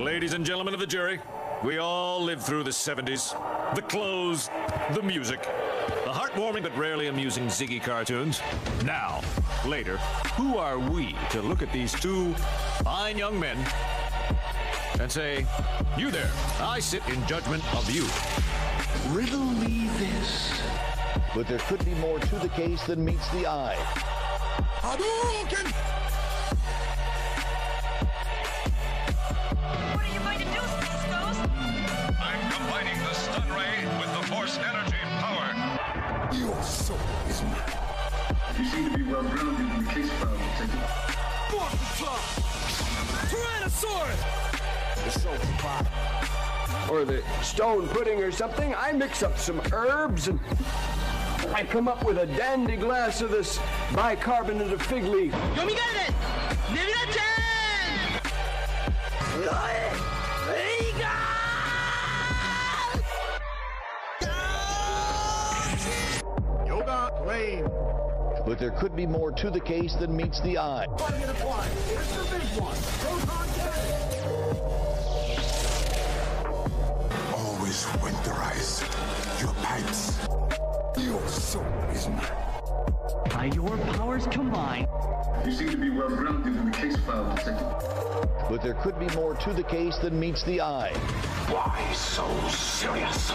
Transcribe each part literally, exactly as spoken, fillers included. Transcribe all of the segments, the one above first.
Ladies and gentlemen of the jury, we all lived through the seventies, the clothes, the music, the heartwarming but rarely amusing Ziggy cartoons. Now, later, who are we to look at these two fine young men and say, you there, I sit in judgment of you. Riddle me this. But there could be more to the case than meets the eye. Hadouken! What are you going to do, Space Ghost? I'm combining the stun ray with the force energy power. Your soul is mine. You seem to be well grounded in the case file, Detective. Morphoplop! Tyrannosaurus! The soul pop. Or the stone pudding or something. I mix up some herbs and I come up with a dandy glass of this bicarbonate of fig leaf. Yoga claim. But there could be more to the case than meets the eye. Here's the big one. Winterize your pipes. Your soul is mine. By your powers combined. You seem to be well grounded in the case file, Detective. But there could be more to the case than meets the eye. Why so serious?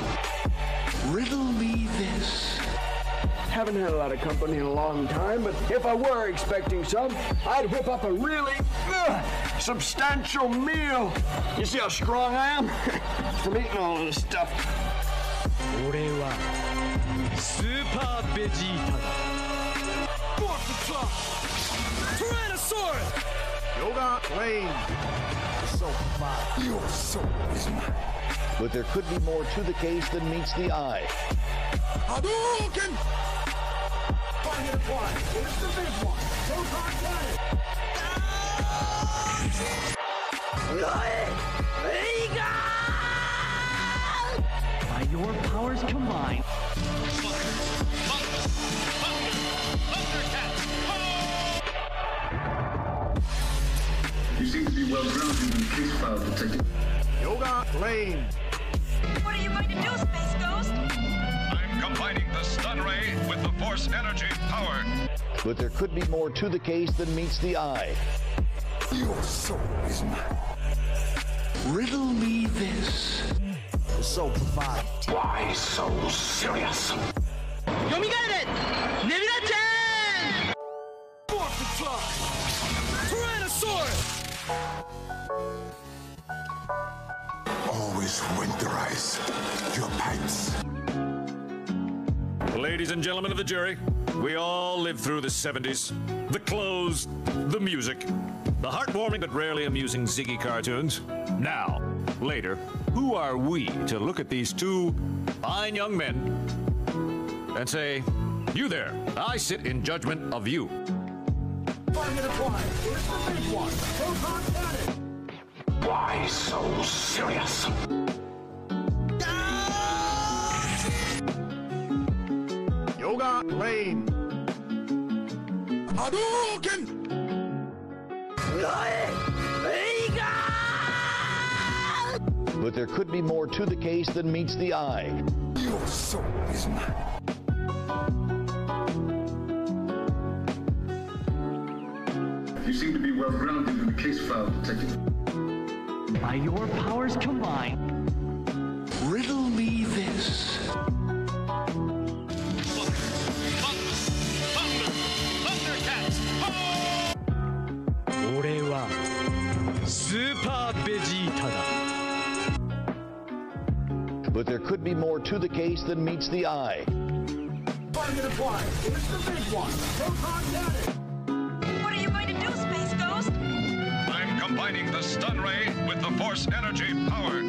Riddle me this. Haven't had a lot of company in a long time, but if I were expecting some, I'd whip up a really uh, substantial meal. You see how strong I am? From eating all of this stuff. I'm Super Vegeta. Morphoplop! Tyrannosaurus! Yoga Lane! Your soul is mine. But there could be more to the case than meets the eye. Hadouken! Find it applied. It's the big one. No contact. By your powers combined. You seem to be well grounded in the case file, Detective. Yoga Lane. What are you going to do, Space Ghost? Combining the stun ray with the force energy power. But there could be more to the case than meets the eye. Your soul is mine. Riddle me this. The soul provides. Why so serious? Yomigaren! Nebirate! Morphoplop! Tyrannosaurus! Always winterize your pipes. Ladies and gentlemen of the jury, we all lived through the seventies, the clothes, the music, the heartwarming but rarely amusing Ziggy cartoons. Now, later, who are we to look at these two fine young men and say, you there, I sit in judgment of you. Why so serious? Yoga Lane. Hadouken! But there could be more to the case than meets the eye. Your soul is mine. You seem to be well grounded in the case file, Detective. By your powers combined, riddle me this. Super Vegeta. But there could be more to the case than meets the eye. Find it applied. It's the big one. What are you going to do, Space Ghost? I'm combining the stun ray with the force energy power.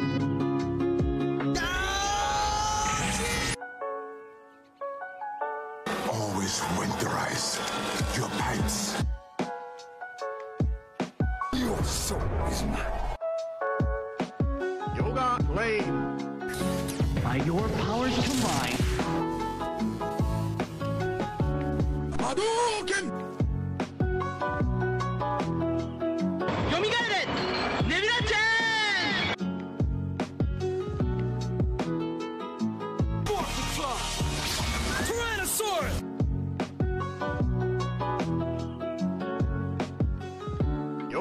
Always winterize your pipes. Soul is mine. Yoga Lane. By your powers combined. Hadouken! Yomigaren! Nebirate!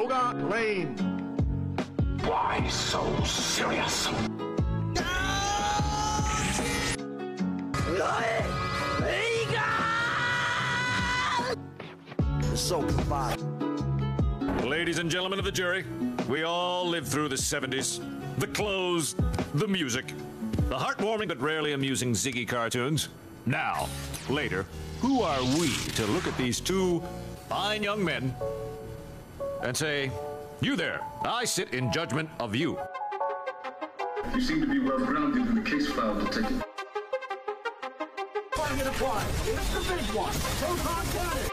Yoga Lane. Why so serious? So provide. Ladies and gentlemen of the jury, we all lived through the seventies. The clothes, the music, the heartwarming but rarely amusing Ziggy cartoons. Now, later, who are we to look at these two fine young men and say, you there, I sit in judgment of you. You seem to be well-grounded in the case file, detective. Find it applied. It's the big one. Don't hard-cut it.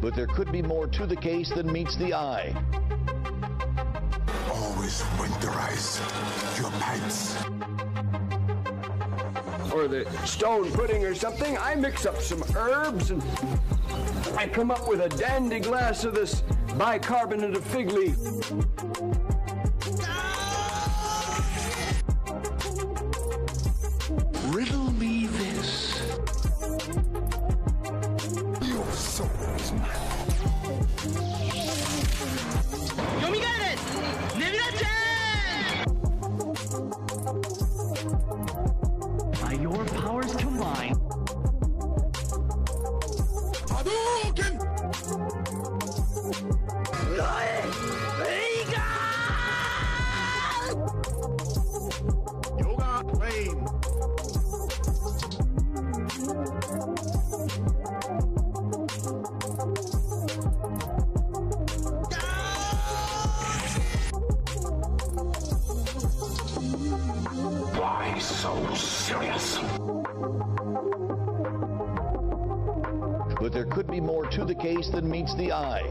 But there could be more to the case than meets the eye. Always winterize your pants. Or the stone pudding or something, I mix up some herbs and I come up with a dandy glass of this bicarbonate of fig leaf. Riddle me this. By your powers combined, Hadouken! Yoga Lane. Why so serious? But there could be more to the case than meets the eye.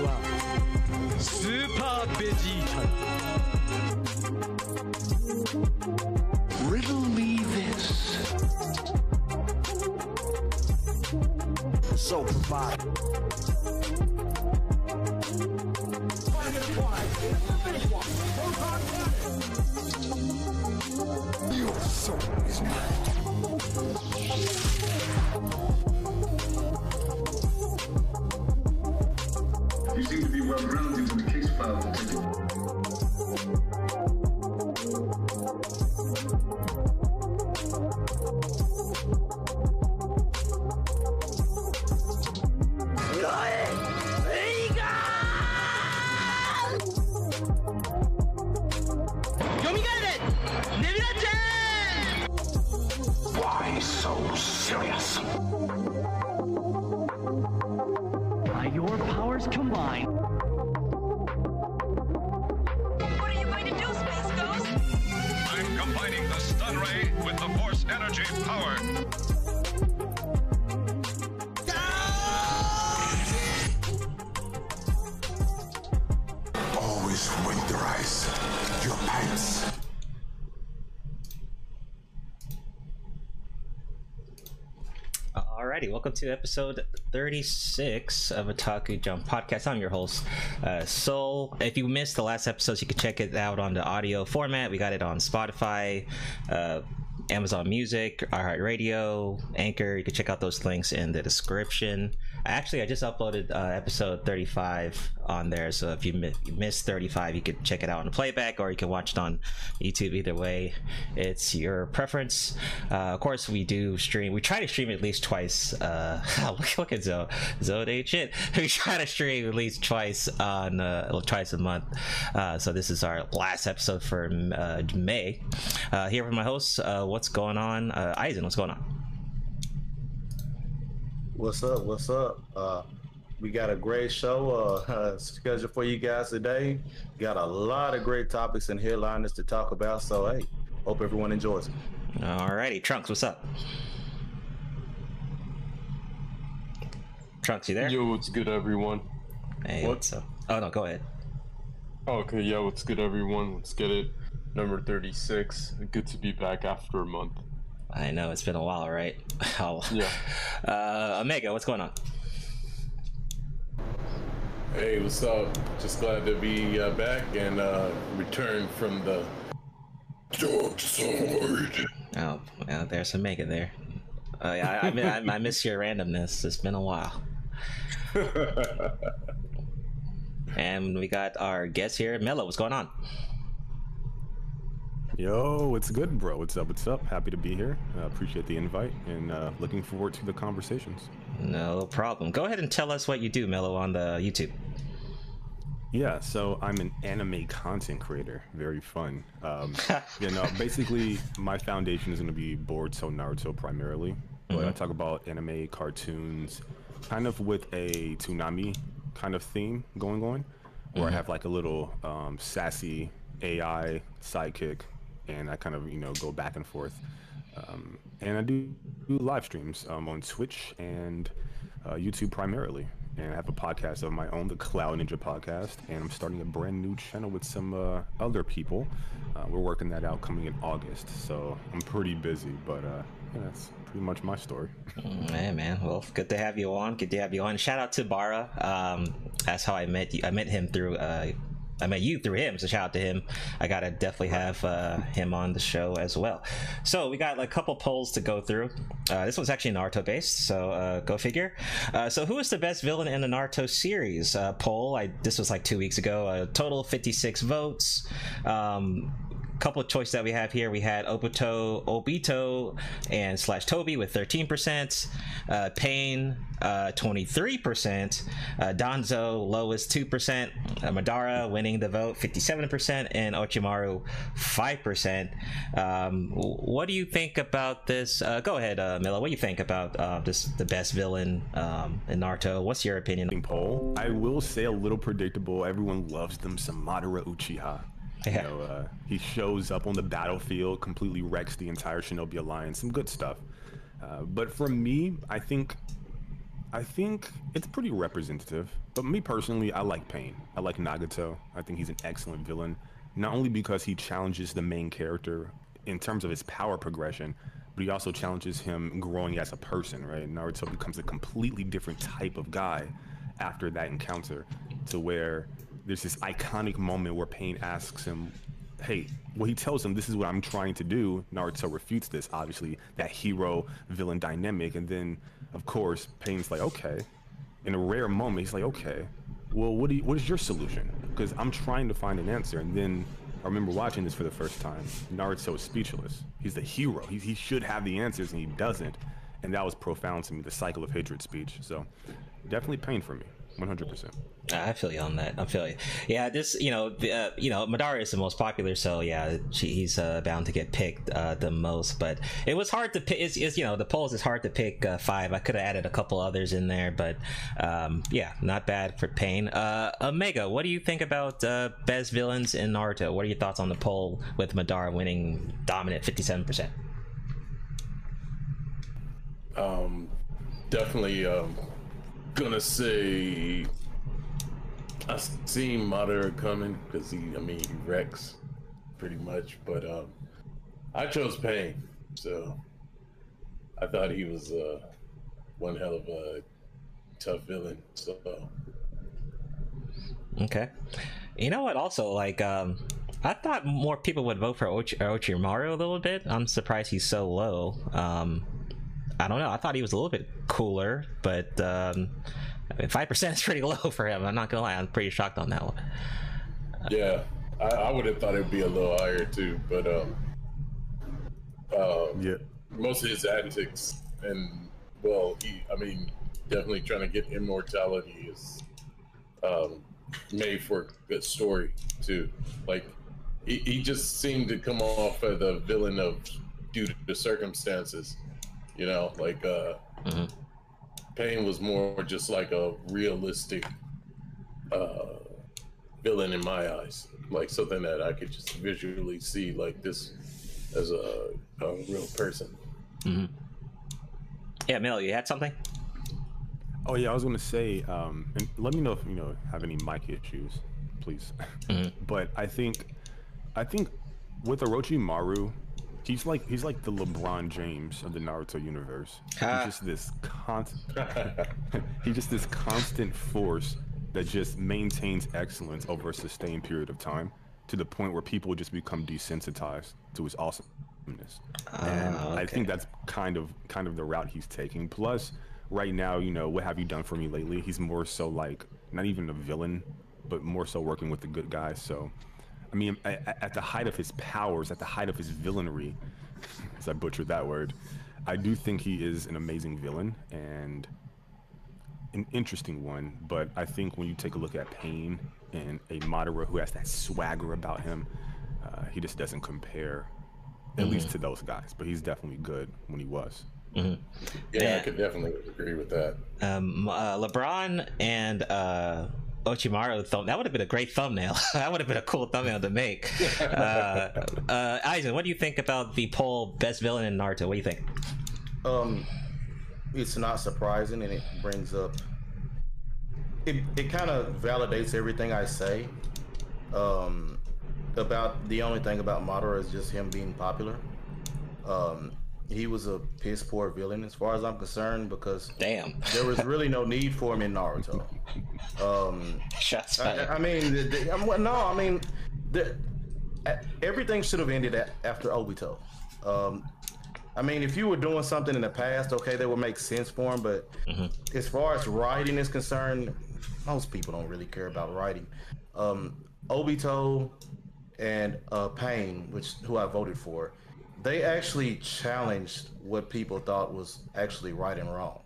I'm Super Vegeta. Riddle me this. So provide. Your soul is mine. You seem to be well-rounded in the case file. Why so serious? By your powers combined. What are you going to do, Space Ghost? I'm combining the stun ray with the force energy power. Ah! Always winterize your pants. Alrighty, welcome to episode thirty-six of Otaku Jump Podcast. I'm your host, uh, Soul. If you missed the last episodes, you can check it out on the audio format. We got it on Spotify, uh, Amazon Music, iHeartRadio, Anchor. You can check out those links in the description. Actually, I just uploaded uh, episode thirty-five on there, so if you mi missed thirty-five, you can check it out on the playback, or you can watch it on YouTube. Either way, it's your preference. Uh, of course, we do stream. We try to stream at least twice. Uh, look, look at Zo, Zo day shit. We try to stream at least twice on uh, twice a month. Uh, so this is our last episode for uh, May. Uh, here with my host. Uh, What's going on? Uh, Aizen, what's going on? What's up? What's up? Uh, we got a great show uh, uh, scheduled for you guys today. Got a lot of great topics and headliners to talk about. So, hey, hope everyone enjoys it. Alrighty, Trunks, what's up? Trunks, you there? Yo, what's good, everyone? Hey, what? What's up? Oh, no, go ahead. Oh, okay, yeah, what's good, everyone? Let's get it. Number thirty-six. Good to be back after a month. I know, it's been a while, right? Yeah. Uh, Omega, what's going on? Hey, what's up? Just glad to be uh, back and uh, return from the Dark Sword. Oh, well, there's Omega there. Uh, yeah, I, I, I, I miss your randomness. It's been a while. And we got our guest here, Mello. What's going on? Yo, what's good, bro? What's up? What's up? Happy to be here. Uh, appreciate the invite and uh, looking forward to the conversations. No problem. Go ahead and tell us what you do, Mello, on the YouTube. Yeah, so I'm an anime content creator. Very fun. Um, you know, basically my foundation is going to be Boruto, Naruto primarily, but mm-hmm. I talk about anime, cartoons, kind of with a Toonami kind of theme going on, where mm-hmm. I have like a little um, sassy A I sidekick, and I kind of, you know, go back and forth. Um, and I do, do live streams um, on Twitch and uh, YouTube primarily. And I have a podcast of my own, the Cloud Ninja Podcast, and I'm starting a brand new channel with some uh, other people. Uh, we're working that out coming in August, so I'm pretty busy, but uh, yeah, that's pretty much my story. Hey, man. Well, good to have you on. Good to have you on. Shout out to Bara. Um, that's how I met you. I met him through... Uh, I met you through him, so shout out to him. I gotta definitely have uh, him on the show as well. So we got like, a couple polls to go through. Uh, this one's actually Naruto based, so uh, go figure. Uh, so who is the best villain in the Naruto series? Uh, poll. I this was like two weeks ago. A total fifty-six votes. Um, couple of choices that we have here. We had Obito, Obito, and slash Toby with thirteen percent, uh, Pain uh, twenty-three percent, uh, Danzo lowest two percent, uh, Madara winning the vote fifty-seven percent, and Orochimaru five percent. Um, what do you think about this? Uh, go ahead, uh, Milo. What do you think about uh, this? The best villain um, in Naruto. What's your opinion? Poll. I will say a little predictable. Everyone loves them some Madara Uchiha. Yeah. You know, uh, he shows up on the battlefield, completely wrecks the entire Shinobi Alliance. Some good stuff. Uh, but for me, I think, I think it's pretty representative. But me personally, I like Pain. I like Nagato. I think he's an excellent villain, not only because he challenges the main character in terms of his power progression, but he also challenges him growing as a person. Right? Naruto becomes a completely different type of guy after that encounter, to where there's this iconic moment where Pain asks him, hey, well, he tells him, this is what I'm trying to do. Naruto refutes this, obviously, that hero-villain dynamic. And then, of course, Pain's like, okay. In a rare moment, he's like, okay, well, what, do you, what is your solution? Because I'm trying to find an answer. And then I remember watching this for the first time. Naruto is speechless. He's the hero. He, he should have the answers, and he doesn't. And that was profound to me, the cycle of hatred speech. So definitely Pain for me. one hundred percent. I feel you on that. I feel you. Yeah, this, you know, the, uh, you know, Madara is the most popular, so yeah, she, he's uh, bound to get picked uh, the most. But it was hard to pick. It's, it's, you know, the polls is hard to pick uh, five. I could have added a couple others in there, but um, yeah, not bad for Pain. Uh, Omega, what do you think about uh, best villains in Naruto? What are your thoughts on the poll with Madara winning dominant fifty-seven percent? Um, definitely. Um... Gonna say I seen Madara coming because he, I mean, he wrecks pretty much, but um, I chose Pain, so I thought he was uh, one hell of a tough villain. So okay, you know what? Also, like, um, I thought more people would vote for Orochi- Orochimaru a little bit. I'm surprised he's so low. Um, I don't know. I thought he was a little bit cooler, but um, I mean, five percent is pretty low for him. I'm not going to lie. I'm pretty shocked on that one. Yeah, I, I would have thought it would be a little higher, too. But um, uh, yeah. Most of his antics and, well, he, I mean, definitely trying to get immortality is um, made for a good story, too. Like, he, he just seemed to come off as the villain of due to the circumstances. You know, like uh, mm-hmm. Pain was more just like a realistic uh, villain in my eyes, like something that I could just visually see, like this as a, a real person. Mm-hmm. Yeah, Mel, you had something? Oh yeah, I was gonna say, um, and let me know if you know have any mic issues, please. Mm-hmm. But I think, I think with Orochimaru, He's like he's like the LeBron James of the Naruto universe. He's just this constant. he's just this constant force that just maintains excellence over a sustained period of time, to the point where people just become desensitized to his awesome humanness. Uh, and okay. I think that's kind of kind of the route he's taking. Plus, right now, you know, what have you done for me lately? He's more so like not even a villain, but more so working with the good guys. So, I mean, at, at the height of his powers, at the height of his villainry, as I butchered that word, I do think he is an amazing villain and an interesting one. But I think when you take a look at Pain and a Madara who has that swagger about him, uh, he just doesn't compare, at mm-hmm. least to those guys. But he's definitely good when he was. Mm-hmm. Yeah, yeah, I could definitely agree with that. Um, uh, LeBron and uh, Orochimaru thumb, that would have been a great thumbnail. That would have been a cool thumbnail to make. uh, uh, Aizen, what do you think about the poll, best villain in Naruto? What do you think? Um, it's not surprising, and it brings up, it, it kind of validates everything I say. Um, about the only thing about Madara is just him being popular. Um, he was a piss poor villain as far as I'm concerned, because damn, there was really no need for him in Naruto. Um, Shots I, I mean, the, the, I'm, no, I mean, the, everything should have ended at, after Obito. Um, I mean, if you were doing something in the past, okay, that would make sense for him, but mm-hmm. as far as writing is concerned, most people don't really care about writing. Um, Obito and uh, Pain, which who I voted for, they actually challenged what people thought was actually right and wrong.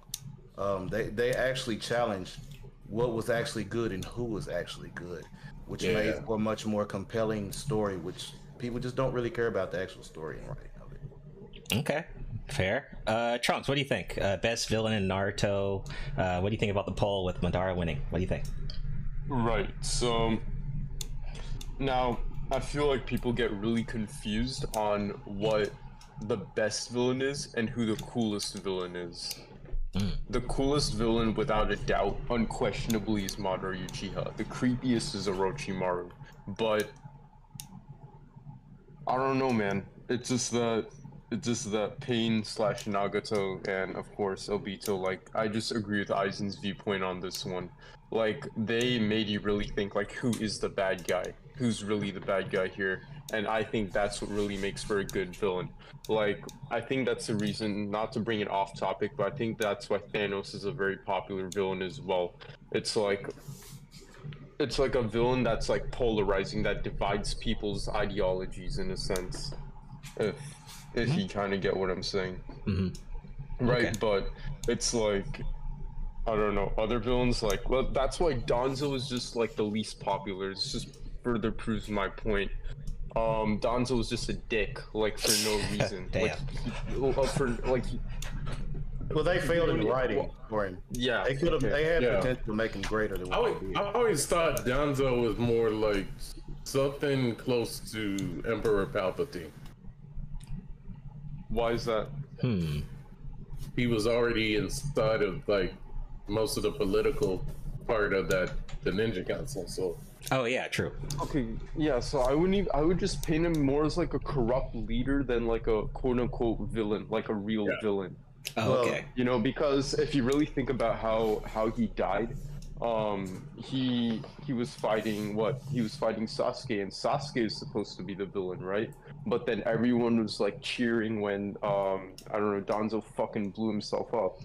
Um, they, they actually challenged what was actually good and who was actually good, which yeah. made for a much more compelling story, which people just don't really care about the actual story and writing. Okay, fair. Uh, Trunks, what do you think? Uh, best villain in Naruto. Uh, what do you think about the poll with Madara winning? What do you think? Right, so now I feel like people get really confused on what the best villain is and who the coolest villain is. Mm. The coolest villain, without a doubt, unquestionably, is Madara Uchiha. The creepiest is Orochimaru. But I don't know, man. It's just that It's just that Pain slash Nagato and, of course, Obito, like, I just agree with Aizen's viewpoint on this one. Like, they made you really think, like, who is the bad guy? Who's really the bad guy here? And I think that's what really makes for a good villain. Like, I think that's the reason, not to bring it off topic, but I think that's why Thanos is a very popular villain as well. It's like... It's like a villain that's, like, polarizing, that divides people's ideologies, in a sense. If... If mm-hmm. you kind of get what I'm saying. Mm-hmm. Right, okay. But it's like, I don't know, other villains, like, well, that's why Danzo is just like the least popular. It's just further proves my point. Um, Danzo is just a dick, like, for no reason. Damn. Like, uh, for, like, well, they failed in writing for him. Yeah. They could have, okay. they had yeah. potential to make him greater than what he did. I always thought Danzo was more like something close to Emperor Palpatine. Why is that? Hmm. He was already inside of, like, most of the political part of that, the Ninja Council, so. Oh yeah, true. Okay, yeah, so I wouldn't even, I would just paint him more as like a corrupt leader than like a quote unquote villain, like a real yeah. villain. Oh, okay. Uh, you know, because if you really think about how, how he died, um, he, he was fighting what? He was fighting Sasuke, and Sasuke is supposed to be the villain, right? But then everyone was like cheering when, um, I don't know, Danzo fucking blew himself up.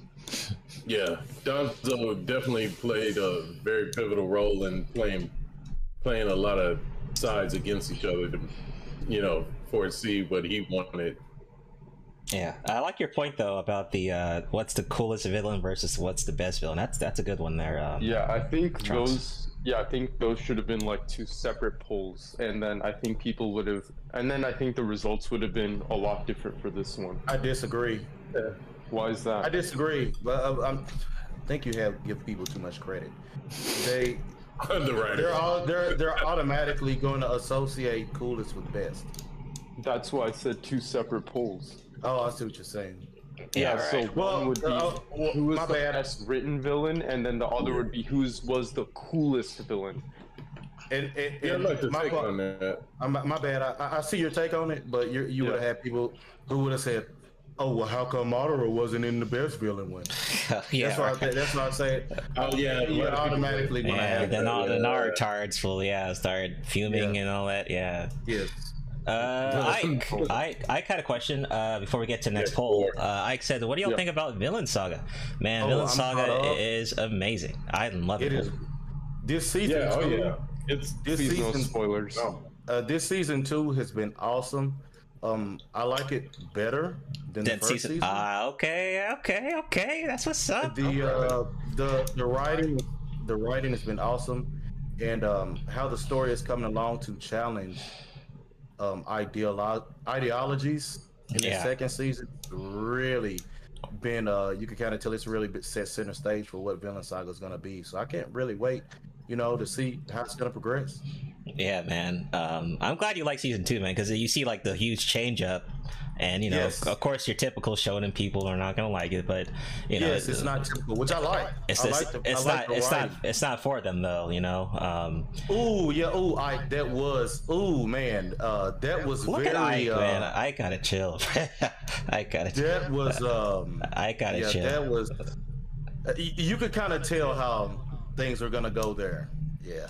Yeah, Danzo definitely played a very pivotal role in playing, playing a lot of sides against each other to, you know, foresee what he wanted. Yeah, I like your point though about the uh, what's the coolest villain versus what's the best villain. That's that's a good one there. Um, yeah, I think Trunks. those. Yeah, I think those should have been like two separate polls, and then I think people would have, and then I think the results would have been a lot different for this one. I disagree. Yeah. Why is that? I disagree. But I, I think you have give people too much credit. They the they're all they're they're automatically going to associate coolest with best. That's why I said two separate polls. Oh, I see what you're saying. Yeah, yeah, so right. one well, would be uh, well, who was the bad. best written villain, and then the other would be who's was the coolest villain. And, and, and yeah, like my, po- on that. my, my bad, I, I see your take on it, but you're, you yeah. would have had people who would have said, oh, well, how come Madara wasn't in the best villain one? yeah, that's, right. why I, that's why I said, oh, yeah, you would automatically want to have that. Then all the Narutards will, yeah, start fuming yeah. and all that, yeah. Yes. Uh, Ike, Ike, Ike had a question uh, before we get to the next yeah, poll. Yeah. Uh, Ike said, what do y'all yep. think about Villain Saga? Man, oh, Villain I'm Saga is amazing. I love it. It is. This season, yeah, oh, yeah. It's this season, spoilers. Uh, this season two has been awesome. Um, I like it better than that the first season. season. Uh, okay, okay, okay. That's what's up. The uh, the the writing, the writing has been awesome, and um, how the story is coming along to challenge um ideolo ideologies in yeah. the second season really been uh you can kind of tell it's really set center stage for what Villain Saga is gonna be. So I can't really wait, you know, to see how it's gonna progress. Yeah, man. Um, I'm glad you like season two, man, because you see like the huge change up, and you know, yes. of course, your typical shonen people are not gonna like it, but you know, yes, it's not typical, which I like. It's, I like the, it's I like not, it's writing. not, it's not for them though, you know. Um, ooh, yeah, ooh, I that was, ooh, man, uh, that was look very. At Ike, uh, man, I gotta chill. I gotta. That was. Um, I gotta yeah, chill. That was. Uh, you could kind of tell how things are gonna go there. Yeah.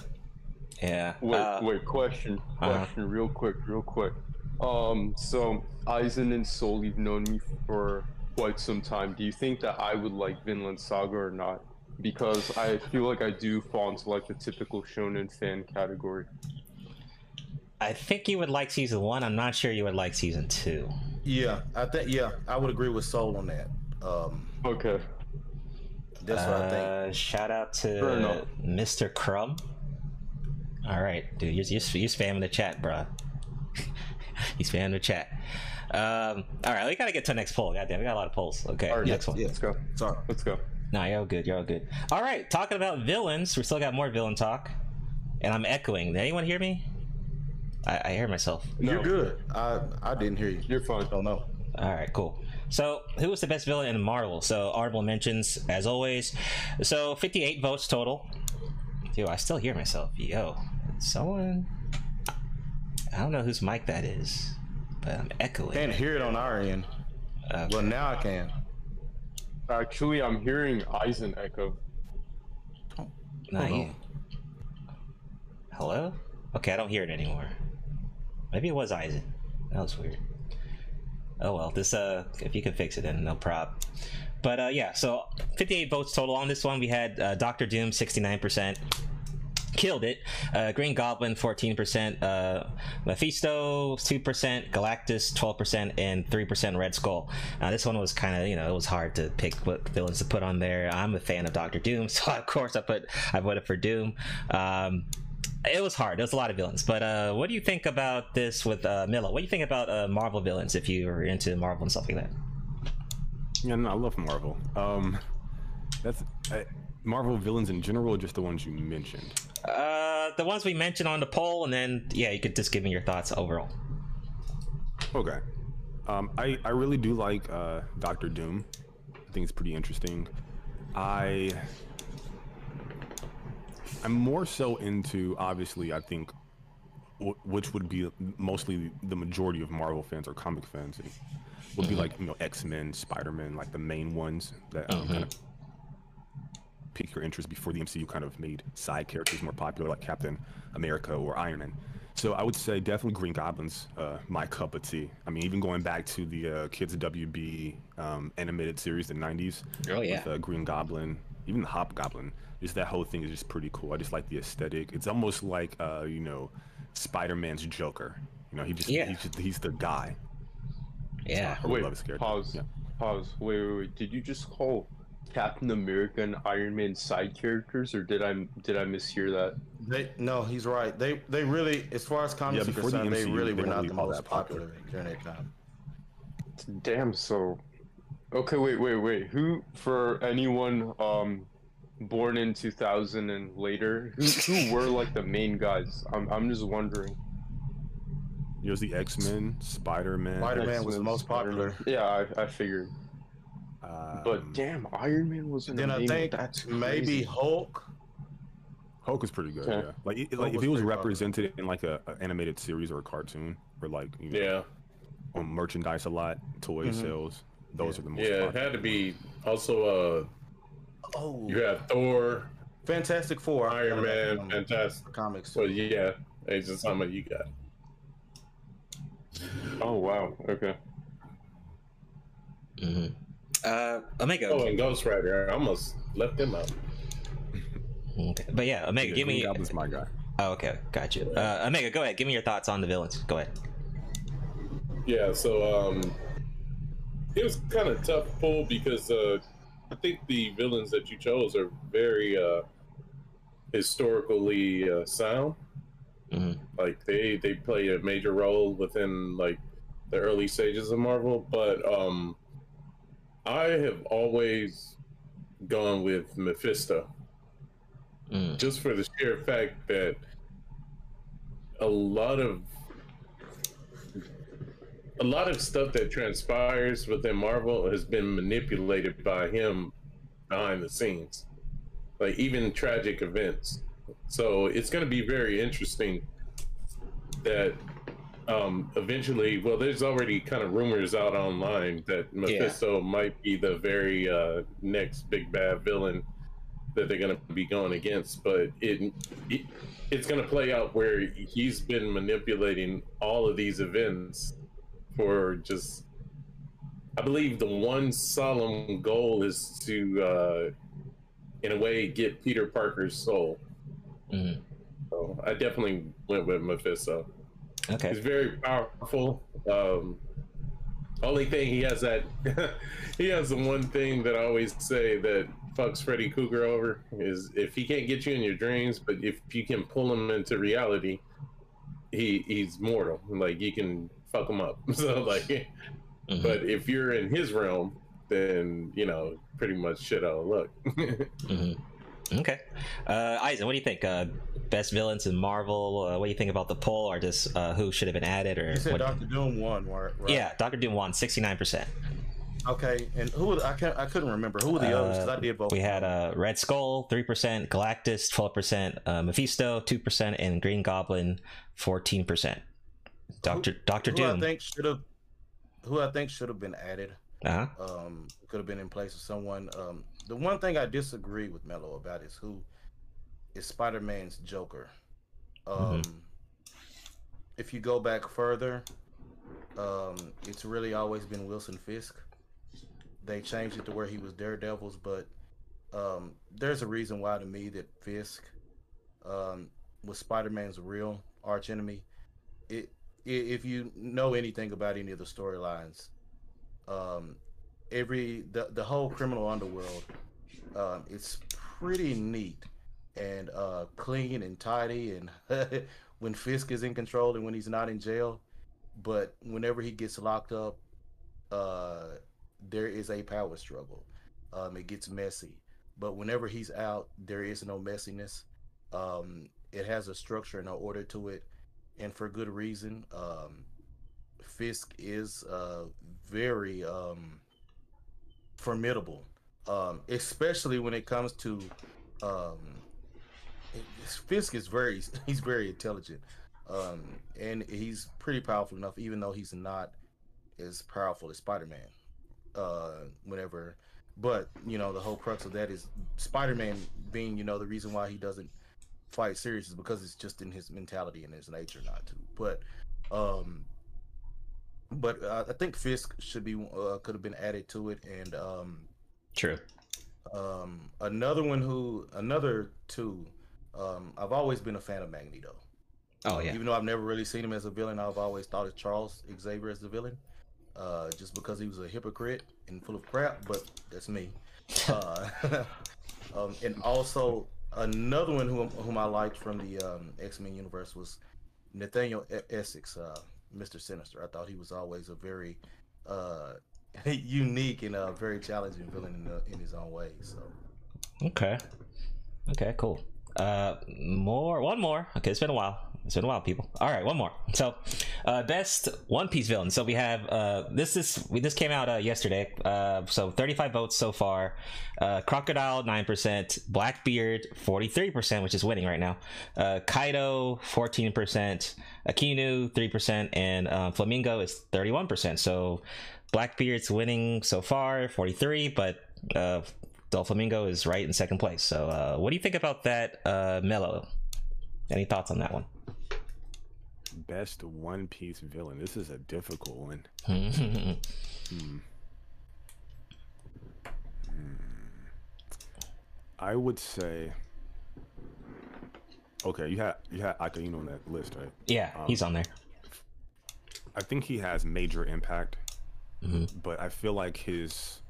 Yeah. Wait, uh, wait, question, question, uh-huh. real quick, real quick. Um, so, Aizen and Soul, you've known me for quite some time. Do you think that I would like Vinland Saga or not? Because I feel like I do fall into like the typical shonen fan category. I think you would like season one. I'm not sure you would like season two. Yeah, I think, yeah, I would agree with Soul on that. Um, okay. That's what I think. Uh, shout out to Mister Crumb. All right, dude, you're, you're, you're spamming the chat, bro. You spamming the chat. Um, all right, we gotta get to the next poll. Goddamn, we got a lot of polls. Okay, all right, next yeah, one. Yeah, let's go. Sorry, let's go. Nah, you're all good. You're all good. All right, talking about villains, we still got more villain talk, and I'm echoing. Did anyone hear me? I, I hear myself. No. You're good. I I didn't hear you. You're fine. Oh no. All right, cool. So, who was the best villain in Marvel? So, honorable mentions as always. So, fifty-eight votes total. Dude, I still hear myself. Yo. Someone, I don't know whose mic that is, but I'm echoing. Can't hear it on our end. Okay. Well, now I can. Actually, I'm hearing Aizen echo. Not you. Hello? Okay, I don't hear it anymore. Maybe it was Aizen. That was weird. Oh well, this uh, if you can fix it, then no prob. But uh, yeah, so fifty-eight votes total on this one. We had uh, Doctor Doom, sixty-nine percent. Killed it. Uh, Green Goblin, fourteen percent. Uh, Mephisto, two percent. Galactus, twelve percent. And three percent Red Skull. Uh, this one was kind of, you know, it was hard to pick what villains to put on there. I'm a fan of Doctor Doom, so of course I put I voted for Doom. Um, it was hard. There was a lot of villains. But uh, what do you think about this with uh, Milo? What do you think about uh, Marvel villains if you were into Marvel and stuff like that? Yeah, no, I love Marvel. Um, that's I, Marvel villains in general, or just the ones you mentioned? Uh, the ones we mentioned on the poll, and then yeah, you could just give me your thoughts overall. Okay, um, I I really do like uh, Doctor Doom. I think it's pretty interesting. I I'm more so into obviously I think w which would be mostly the majority of Marvel fans or comic fans it would be mm-hmm. like you know X-Men, Spider-Man, like the main ones that um, mm-hmm. kind of pique your interest before the M C U kind of made side characters more popular, like Captain America or Iron Man. So I would say definitely Green Goblin's uh, my cup of tea. I mean, even going back to the uh, kids W B um, animated series in the nineties, oh, yeah. with uh, Green Goblin, even the Hobgoblin, just that whole thing is just pretty cool. I just like the aesthetic. It's almost like uh, you know, Spider-Man's Joker. You know, he just, yeah. he's, just he's the guy. Yeah. So I really wait, love his character. Pause. Yeah. Pause. Wait, wait, wait. Did you just call Captain America and Iron Man side characters, or did I did I mishear that? They no, he's right. They they really, as far as comics yeah, are concerned, the M C U, they really they were not the most popular during that time. Damn. So, okay, wait, wait, wait. Who for anyone um, born in two thousand and later, who who were like the main guys? I'm I'm just wondering. It was the X-Men, Spider-Man. Spider-Man was the most popular. Yeah, I, I figured. Um, but damn, Iron Man was in the I think that's maybe Hulk. Hulk is pretty good, okay. yeah. Like, it, like if he was represented popular. in like a, a animated series or a cartoon, or like you know, yeah, on merchandise a lot, toy mm-hmm. sales. Those yeah. are the most. Yeah, it had to be also. Uh, oh, you have Thor, Fantastic Four, Iron Man, Fantastic Comics. So yeah, it's just how much you got. Oh wow! Okay. Mm-hmm. Uh, Omega. Oh, and Ghost Rider. I almost left him out. Okay. But yeah, Omega, yeah, give me. Goblin's my guy. Oh, okay, got you. Uh, Omega, go ahead. Give me your thoughts on the villains. Go ahead. Yeah. So um, it was kind of tough pull because uh, I think the villains that you chose are very uh, historically uh, sound. Mm-hmm. Like they they play a major role within like the early stages of Marvel, but um, I have always gone with Mephisto, mm. just for the sheer fact that a lot of a lot of stuff that transpires within Marvel has been manipulated by him behind the scenes, like even tragic events. So it's going to be very interesting that um, eventually, well, there's already kind of rumors out online that Mephisto yeah. might be the very uh, next big bad villain that they're going to be going against. But it, it it's going to play out where he's been manipulating all of these events for just, I believe the one solemn goal is to, uh, in a way, get Peter Parker's soul. Mm-hmm. So I definitely went with Mephisto. Okay, he's very powerful. Um, only thing he has that he has the one thing that I always say that fucks Freddy Krueger over is if he can't get you in your dreams, but if you can pull him into reality, he he's mortal. Like you can fuck him up. So like, mm-hmm. but if you're in his realm, then you know pretty much shit out of luck. Mm-hmm. Okay, uh, Aizen, what do you think? Uh, best villains in Marvel? Uh, what do you think about the poll, or just uh, who should have been added? Or you said Doctor Doom won, right? Yeah, Doctor Doom won, sixty-nine percent. Okay, and who? Were the, I can't, I couldn't remember who were the uh, others because I did both. We had uh, Red Skull three percent, Galactus twelve percent, uh, Mephisto two percent, and Green Goblin fourteen percent. Doctor Doctor Doom. Who I think should have, who I think should have been added. Uh huh. Um, could have been in place of someone. Um, the one thing I disagree with Mello about is who is Spider-Man's Joker. Um, mm-hmm. If you go back further, um, it's really always been Wilson Fisk. They changed it to where he was Daredevil's, but um, there's a reason why to me that Fisk um, was Spider-Man's real arch enemy. It, if you know anything about any of the storylines, um, every the the whole criminal underworld, um it's pretty neat and uh clean and tidy, and when Fisk is in control and when he's not in jail. But whenever he gets locked up, uh there is a power struggle. Um it gets messy, but whenever he's out, there is no messiness. Um it has a structure and an order to it, and for good reason. um Fisk is uh very um formidable, um, especially when it comes to um, Fisk is very he's very intelligent, um, and he's pretty powerful enough, even though he's not as powerful as Spider-Man. Uh, whenever, but you know the whole crux of that is Spider-Man being you know the reason why he doesn't fight serious is because it's just in his mentality and his nature not to. But um, But uh, I think Fisk should be uh, could have been added to it, and um, true. Um, another one who another two. Um, I've always been a fan of Magneto. Oh yeah. Even though I've never really seen him as a villain, I've always thought of Charles Xavier as the villain, uh, just because he was a hypocrite and full of crap. But that's me. uh, um, and also another one whom whom I liked from the um, X-Men universe was Nathaniel Essex. Uh, Mister Sinister. I thought he was always a very uh, unique and a very challenging villain in, the, in his own way. So, okay, okay, cool. Uh, more, one more. Okay, it's been a while. It's been a while, people. All right, one more. So, uh, best One Piece villain. So we have uh, this is this came out uh, yesterday. Uh, so thirty-five votes so far. Uh, Crocodile nine percent, Blackbeard forty-three percent, which is winning right now. Uh, Kaido fourteen percent, Akinu three percent, and uh, Flamingo is thirty-one percent. So Blackbeard's winning so far, forty-three, but uh, Doflamingo is right in second place. So uh, what do you think about that, uh, Mello? Any thoughts on that one? best One Piece villain. This is a difficult one. hmm. Hmm. I would say. Okay, you had you had Akainu on that list, right? Yeah, um, he's on there. I think he has major impact, mm-hmm. but I feel like his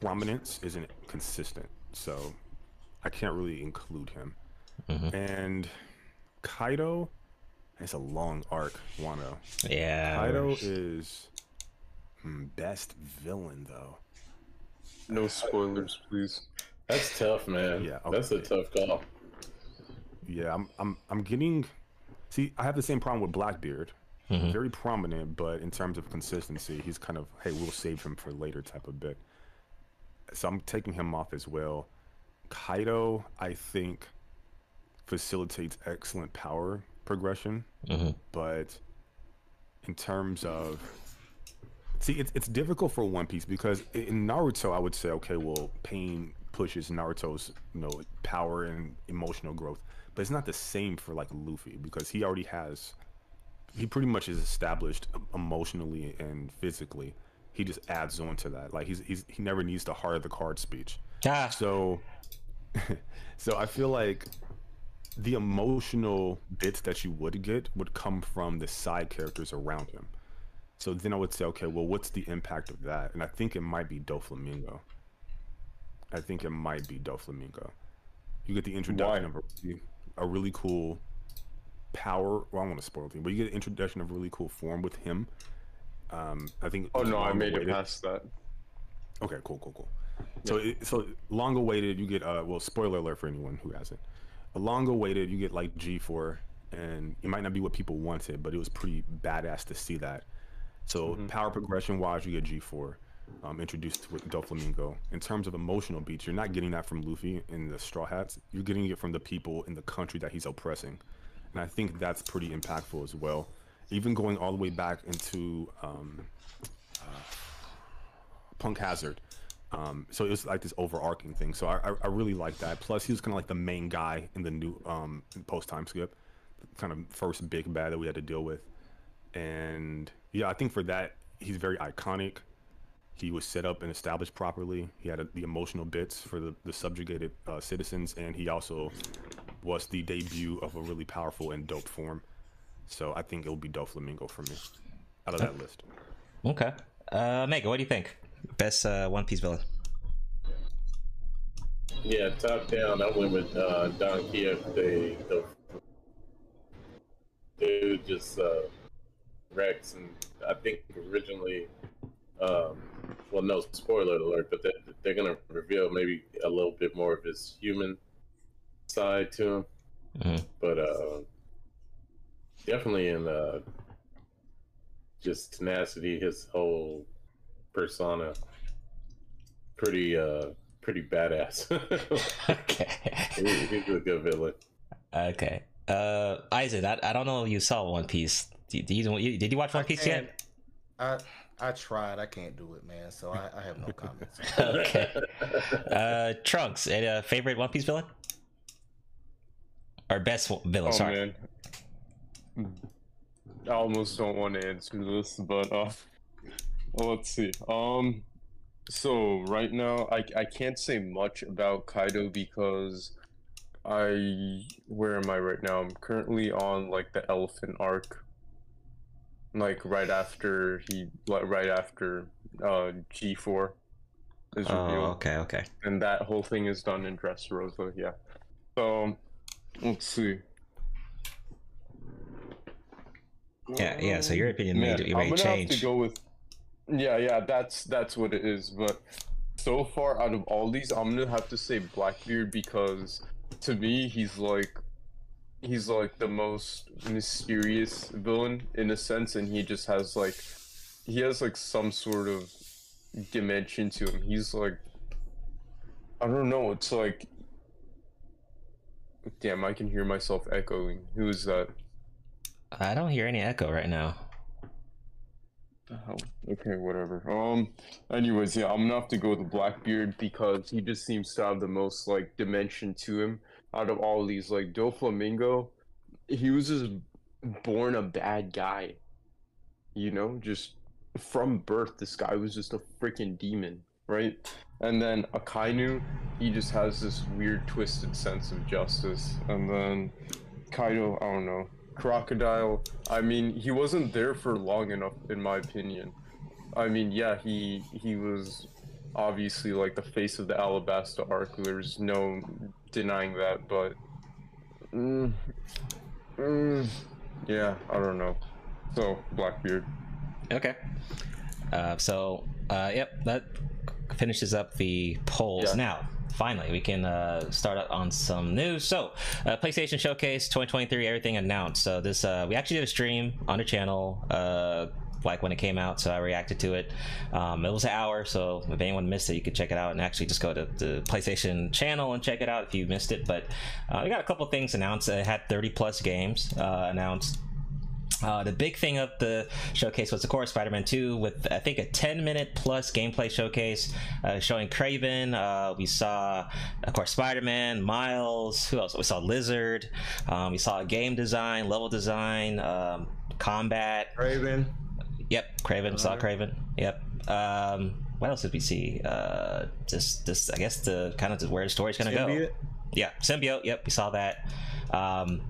prominence isn't consistent, so I can't really include him. Mm-hmm. And Kaido, it's a long arc, Wano. Yeah. Kaido is best villain though. No spoilers, please. That's tough, man. Yeah, okay. That's a tough call. Yeah, I'm, I'm, I'm getting. See, I have the same problem with Blackbeard. Mm-hmm. Very prominent, but in terms of consistency, he's kind of, hey, we'll save him for later type of bit. So I'm taking him off as well. Kaido, I think, facilitates excellent power progression, mm-hmm. but in terms of, see, it's it's difficult for One Piece because in Naruto, I would say, okay, well, Pain pushes Naruto's, you know, power and emotional growth, but it's not the same for like Luffy because he already has. He pretty much is established emotionally and physically. He just adds on to that. Like he's, he's he never needs the heart of the card speech. Ah. So, so I feel like the emotional bits that you would get would come from the side characters around him. So then I would say, okay, well, what's the impact of that? And I think it might be Doflamingo. I think it might be Doflamingo. You get the introduction Why? of a, a really cool. power well I don't want to spoil thing, but you get an introduction of a really cool form with him. um I think oh no I made it past that. Okay, cool cool cool yeah. so it, so long awaited you get uh well spoiler alert for anyone who hasn't, a long awaited you get like G four, and it might not be what people wanted, but it was pretty badass to see that. So mm-hmm. power progression wise, you get G four um introduced with Doflamingo. In terms of emotional beats, you're not getting that from Luffy in the Straw Hats. You're getting it from the people in the country that he's oppressing. And I think that's pretty impactful as well. Even going all the way back into um, uh, Punk Hazard. Um, so it was like this overarching thing. So I, I really like that. Plus, he was kind of like the main guy in the new um, post-time skip. Kind of first big bad that we had to deal with. And yeah, I think for that, he's very iconic. He was set up and established properly. He had a, the emotional bits for the, the subjugated uh, citizens. And he also was the debut of a really powerful and dope form. So I think it'll be Doflamingo for me out of that okay. list. Okay. Uh, Mega, what do you think? Best uh, One Piece villain? Yeah, top down, I went with uh, Don Kiyoshi. They, they just uh, wrecks. And I think originally, um, well, no spoiler alert, but they, they're going to reveal maybe a little bit more of his human side to him, mm-hmm. but uh, definitely in uh, just tenacity, his whole persona, pretty uh, pretty badass. Okay, he, he's a good villain. Okay, uh, Isaac, I, I don't know if you saw One Piece. Did you, did you watch One Piece yet? I I tried. I can't do it, man. So I, I have no comments. Okay, uh, Trunks, and uh, favorite One Piece villain? Our best villain, oh, sorry. Man. I almost don't want to answer this, but uh, let's see. Um, so right now, I I can't say much about Kaido because I where am I right now? I'm currently on like the Elephant arc, like right after he like right after uh G four is revealed. Oh, okay, okay. And that whole thing is done in Dressrosa, yeah. So. Let's see. Yeah, yeah. So your opinion may, yeah, may I'm gonna change. Have to go with. Yeah, yeah. That's that's what it is. But so far, out of all these, I'm gonna have to say Blackbeard because to me, he's like, he's like the most mysterious villain in a sense, and he just has like, he has like some sort of dimension to him. He's like, I don't know. It's like. Damn, I can hear myself echoing. Who is that? I don't hear any echo right now. Oh, okay, whatever. Um, anyways, yeah, I'm gonna have to go with Blackbeard because he just seems to have the most, like, dimension to him out of all these. Like, Doflamingo, he was just born a bad guy, you know, just from birth. This guy was just a freaking demon, right? And then Akainu, he just has this weird twisted sense of justice. And then Kaido, I don't know. Crocodile, I mean, he wasn't there for long enough, in my opinion. I mean, yeah, he he was obviously like the face of the Alabasta arc. There's no denying that, but mm, mm, yeah, I don't know. So Blackbeard. Okay. Uh, so uh, yep, that finishes up the polls. Yeah. Now, finally, we can uh, start out on some news. So, uh, PlayStation Showcase twenty twenty-three, everything announced. So this, uh, we actually did a stream on the channel, uh, like when it came out, so I reacted to it. Um, it was an hour, so if anyone missed it, you could check it out and actually just go to the PlayStation channel and check it out if you missed it. But uh, we got a couple of things announced. It had thirty plus games uh, announced. Uh, the big thing of the showcase was, of course, Spider-Man two with, I think, a ten minute plus gameplay showcase uh, showing Kraven. Uh, we saw, of course, Spider-Man, Miles. Who else? We saw Lizard. Um, we saw game design, level design, um, combat. Kraven. Yep, Kraven. Uh, saw Kraven. Yep. Um, what else did we see? Uh, just, just, I guess, the kind of where the story's gonna symbiote. go. Yeah, symbiote. Yep, we saw that. Um,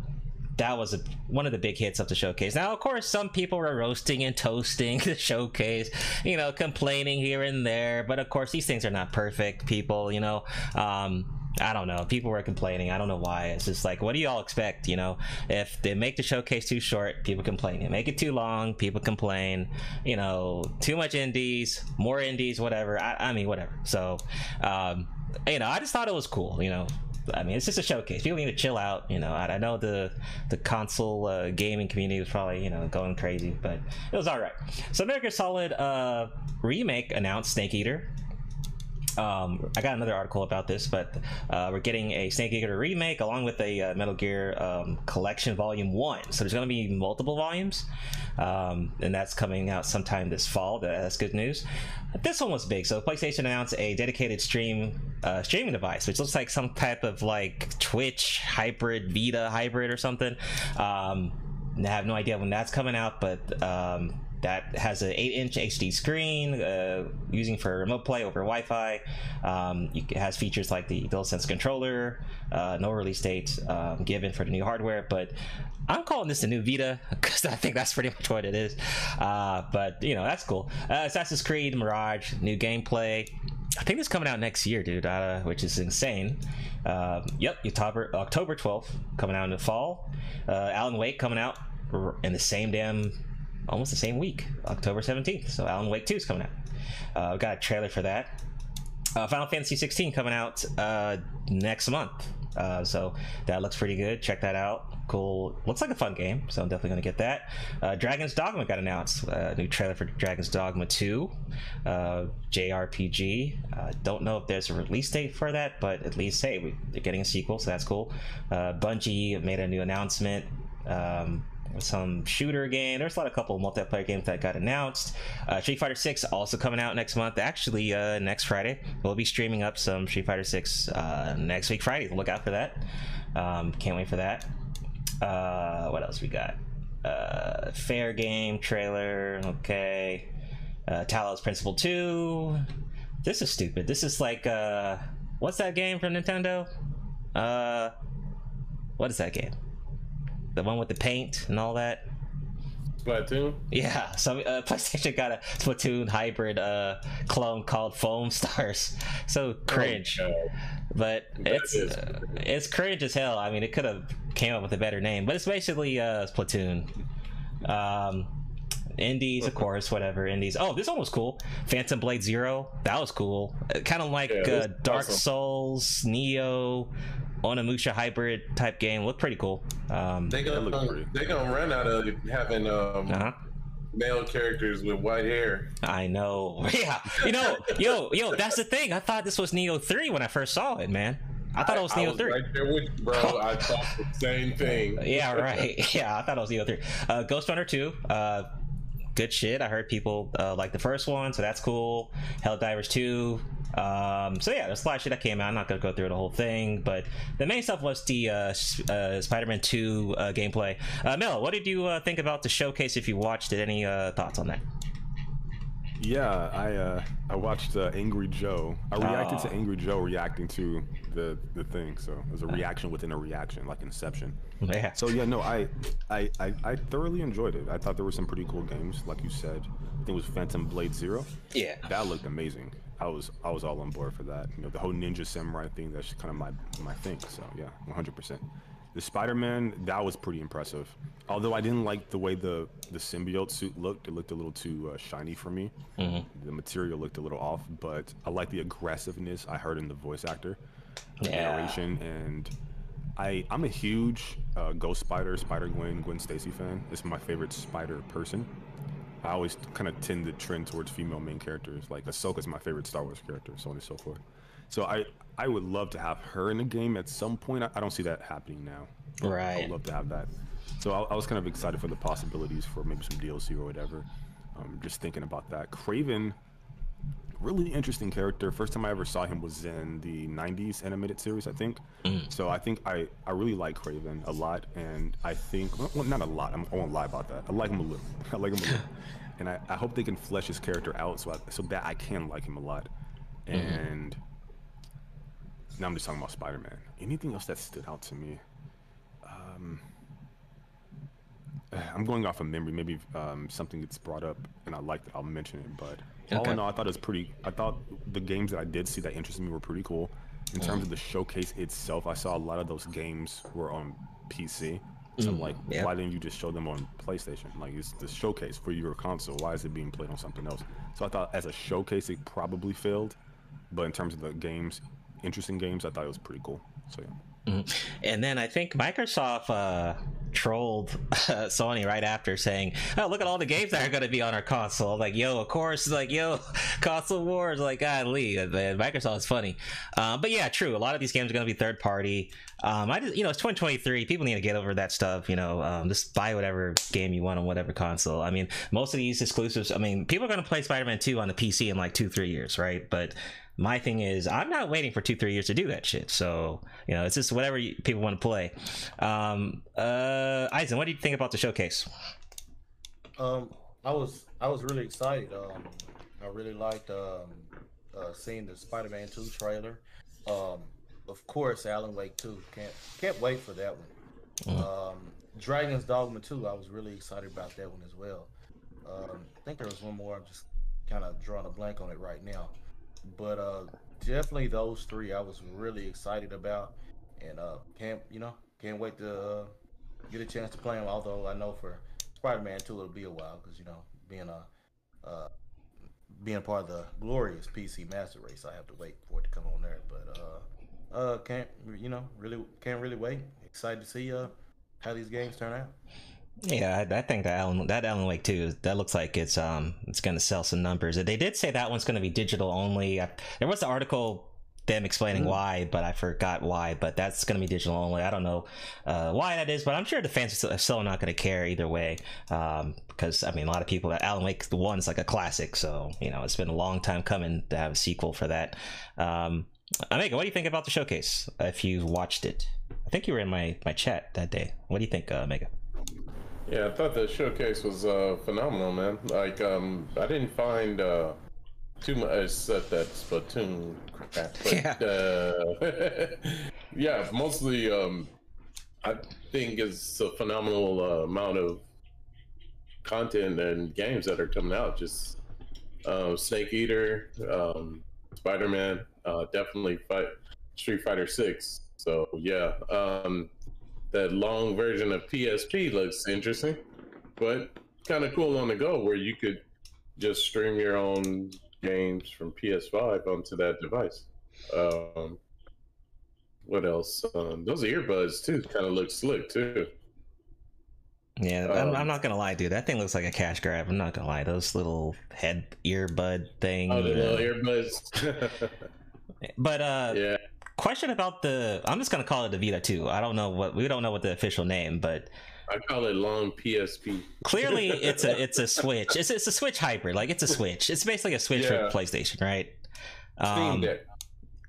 That was a, one of the big hits of the showcase. Now, of course, some people were roasting and toasting the showcase, you know, complaining here and there. But of course, these things are not perfect, people, you know. Um, I don't know. People were complaining. I don't know why. It's just like, what do you all expect, you know? If they make the showcase too short, people complain. They make it too long, people complain. You know, too much indies, more indies, whatever. I, I mean, whatever. So, um, you know, I just thought it was cool, you know. I mean, it's just a showcase. People need to chill out, you know. I, I know the the console uh, gaming community was probably, you know, going crazy, but it was all right. So, Metal Gear Solid uh, Remake announced Snake Eater. Um, I got another article about this, but uh, we're getting a Snake Eater remake along with a uh, Metal Gear um, Collection Volume one. So there's going to be multiple volumes, um, and that's coming out sometime this fall. That's good news. This one was big. So PlayStation announced a dedicated stream uh, streaming device, which looks like some type of like Twitch hybrid, Vita hybrid or something. Um, I have no idea when that's coming out, but... Um, that has an eight inch H D screen, uh, using for remote play over Wi-Fi. Um, it has features like the DualSense controller, uh, no release date um, given for the new hardware, but I'm calling this the new Vita because I think that's pretty much what it is. Uh, but, you know, that's cool. Uh, Assassin's Creed Mirage, new gameplay. I think it's coming out next year, dude, uh, which is insane. Uh, yep, October, October twelfth, coming out in the fall. Uh, Alan Wake coming out in the same damn... almost the same week, October seventeenth. So Alan Wake two is coming out. Uh, we've got a trailer for that. Uh, Final Fantasy sixteen coming out uh, next month. Uh, so that looks pretty good. Check that out. Cool. Looks like a fun game, so I'm definitely going to get that. Uh, Dragon's Dogma got announced. Uh, new trailer for Dragon's Dogma two. Uh, J R P G. Uh, don't know if there's a release date for that, but at least, hey, we're getting a sequel, so that's cool. Uh, Bungie made a new announcement. Um, some shooter game. There's a lot of couple of multiplayer games that got announced. uh Street Fighter six also coming out next month. Actually, uh next Friday we'll be streaming up some Street Fighter six uh next week Friday. Look out for that. Um can't wait for that. Uh what else we got? Uh fair game trailer. Okay. uh Talos Principle two. This is stupid. This is like uh what's that game from Nintendo? Uh what is that game? The one with the paint and all that. Splatoon? Yeah, so uh, PlayStation got a Splatoon hybrid uh, clone called Foam Stars. So cringe. Oh, but that it's uh, it's cringe as hell. I mean, it could have came up with a better name, but it's basically uh, Splatoon. Um, indies, of course, whatever, indies. Oh, this one was cool. Phantom Blade Zero, that was cool. Kind of like yeah, uh, Dark awesome. Souls, Neo... Onimusha hybrid type game. Look pretty cool. Um, they gonna, uh, they gonna run out of having um, uh-huh. male characters with white hair. I know. Yeah. You know, yo, yo, that's the thing. I thought this was Neo three when I first saw it, man. I thought I, it was Neo three. I was right there with you, bro. I thought the same thing. Yeah, right. Yeah, I thought it was Neo three. Uh, Ghost Runner two. Uh, good shit. I heard people uh, like the first one, so that's cool. Helldivers two. Um, so yeah, there's a lot of shit that came out. I'm not gonna go through the whole thing, but the main stuff was the uh, uh, Spider-Man two uh, gameplay. Uh, Mel, what did you uh, think about the showcase? If you watched it, any uh, thoughts on that? Yeah, I uh, I watched uh, Angry Joe. I reacted oh. to Angry Joe reacting to the the thing. So it was a reaction within a reaction, like Inception. Yeah. So yeah, no, I I, I I thoroughly enjoyed it. I thought there were some pretty cool games, like you said. I think it was Phantom Blade Zero. Yeah. That looked amazing. I was I was all on board for that. You know, the whole ninja samurai thing, that's kind of my my thing. So yeah, one hundred percent. The Spider-Man, that was pretty impressive. Although I didn't like the way the, the symbiote suit looked. It looked a little too uh, shiny for me. Mm-hmm. The material looked a little off, but I like the aggressiveness I heard in the voice actor yeah. narration. And I, I'm a huge uh, Ghost Spider, Spider-Gwen, Gwen Stacy fan. It's my favorite Spider person. I always kind of tend to trend towards female main characters. Like Ahsoka's my favorite Star Wars character, so on and so forth. So I, I would love to have her in the game at some point. I, I don't see that happening now. Right. I would love to have that. So I, I was kind of excited for the possibilities for maybe some D L C or whatever. Um, just thinking about that. Kraven, really interesting character. First time I ever saw him was in the nineties animated series, I think. Mm. So I think I, I really like Kraven a lot. And I think, well, not a lot. I'm, I won't lie about that. I like him a little. I like him a little. And I, I hope they can flesh his character out so, I, so that I can like him a lot. And... Mm. Now I'm just talking about Spider-Man. Anything else that stood out to me? Um, I'm going off of memory. Maybe um, something gets brought up and I like, I'll mention it. But okay. all in all, I thought it was pretty. I thought the games that I did see that interested me were pretty cool. In mm. terms of the showcase itself, I saw a lot of those games were on P C. So mm, I'm like, yeah. why didn't you just show them on PlayStation? Like, it's the showcase for your console. Why is it being played on something else? So I thought as a showcase, it probably failed. But in terms of the games, interesting games, I thought it was pretty cool. So yeah. Mm-hmm. And then I think Microsoft uh trolled uh, Sony right after, saying, "Oh, look at all the games that are going to be on our console." Like, yo, of course. Like, yo, console wars. Like, golly, man, Microsoft is funny. Uh, but yeah, true. A lot of these games are going to be third party. Um, I just, you know, it's twenty twenty-three. People need to get over that stuff. You know, um, just buy whatever game you want on whatever console. I mean, most of these exclusives. I mean, people are going to play Spider-Man two on the P C in like two, three years, right? But my thing is, I'm not waiting for two, three years to do that shit. So, you know, it's just whatever you, people want to play. Um, uh, Aizen, what do you think about the showcase? Um, I was I was really excited. Um, I really liked um, uh, seeing the Spider-Man two trailer. Um, of course, Alan Wake two. Can't can't wait for that one. Mm. Um, Dragon's Dogma two. I was really excited about that one as well. Um, I think there was one more. I'm just kind of drawing a blank on it right now. But uh, definitely those three I was really excited about, and uh, can't you know can't wait to uh, get a chance to play them. Although I know for Spider-Man two it'll be a while, because you know being a uh, being part of the glorious P C Master Race, I have to wait for it to come on there. But uh, uh, can't you know really can't really wait. Excited to see uh how these games turn out. Yeah, I, I think that Alan, that Alan Wake two, that looks like it's um it's gonna sell some numbers. They did say that one's gonna be digital only. I, there was an article them explaining mm-hmm. why, but I forgot why. But that's gonna be digital only. I don't know uh, why that is, but I'm sure the fans are still not gonna care either way. Um, because I mean, a lot of people, Alan Wake one is like a classic, so you know it's been a long time coming to have a sequel for that. Um, Omega, what do you think about the showcase? If you watched it, I think you were in my my chat that day. What do you think, uh, Omega? Yeah, I thought the showcase was uh, phenomenal, man. Like, um, I didn't find uh, too much uh, that Splatoon crap, but yeah, uh, yeah mostly um, I think it's a phenomenal uh, amount of content and games that are coming out. Just uh, Snake Eater, um, Spider-Man, uh, definitely fight Street Fighter six. So yeah. Um, That long version of P S P looks interesting, but kind of cool on the go, where you could just stream your own games from P S five onto that device. Um, what else? Um, those earbuds too kind of look slick too. Yeah, um, I'm, I'm not gonna lie, dude. That thing looks like a cash grab. I'm not gonna lie. Those little head earbud things. Oh, the little earbuds. But uh, yeah. Question about the, I'm just gonna call it the Vita two. I don't know what we don't know what the official name, but I call it long P S P. Clearly, it's a it's a Switch. It's it's a Switch hybrid. Like it's a Switch. It's basically a Switch yeah. for PlayStation, right? Um, Steam Deck.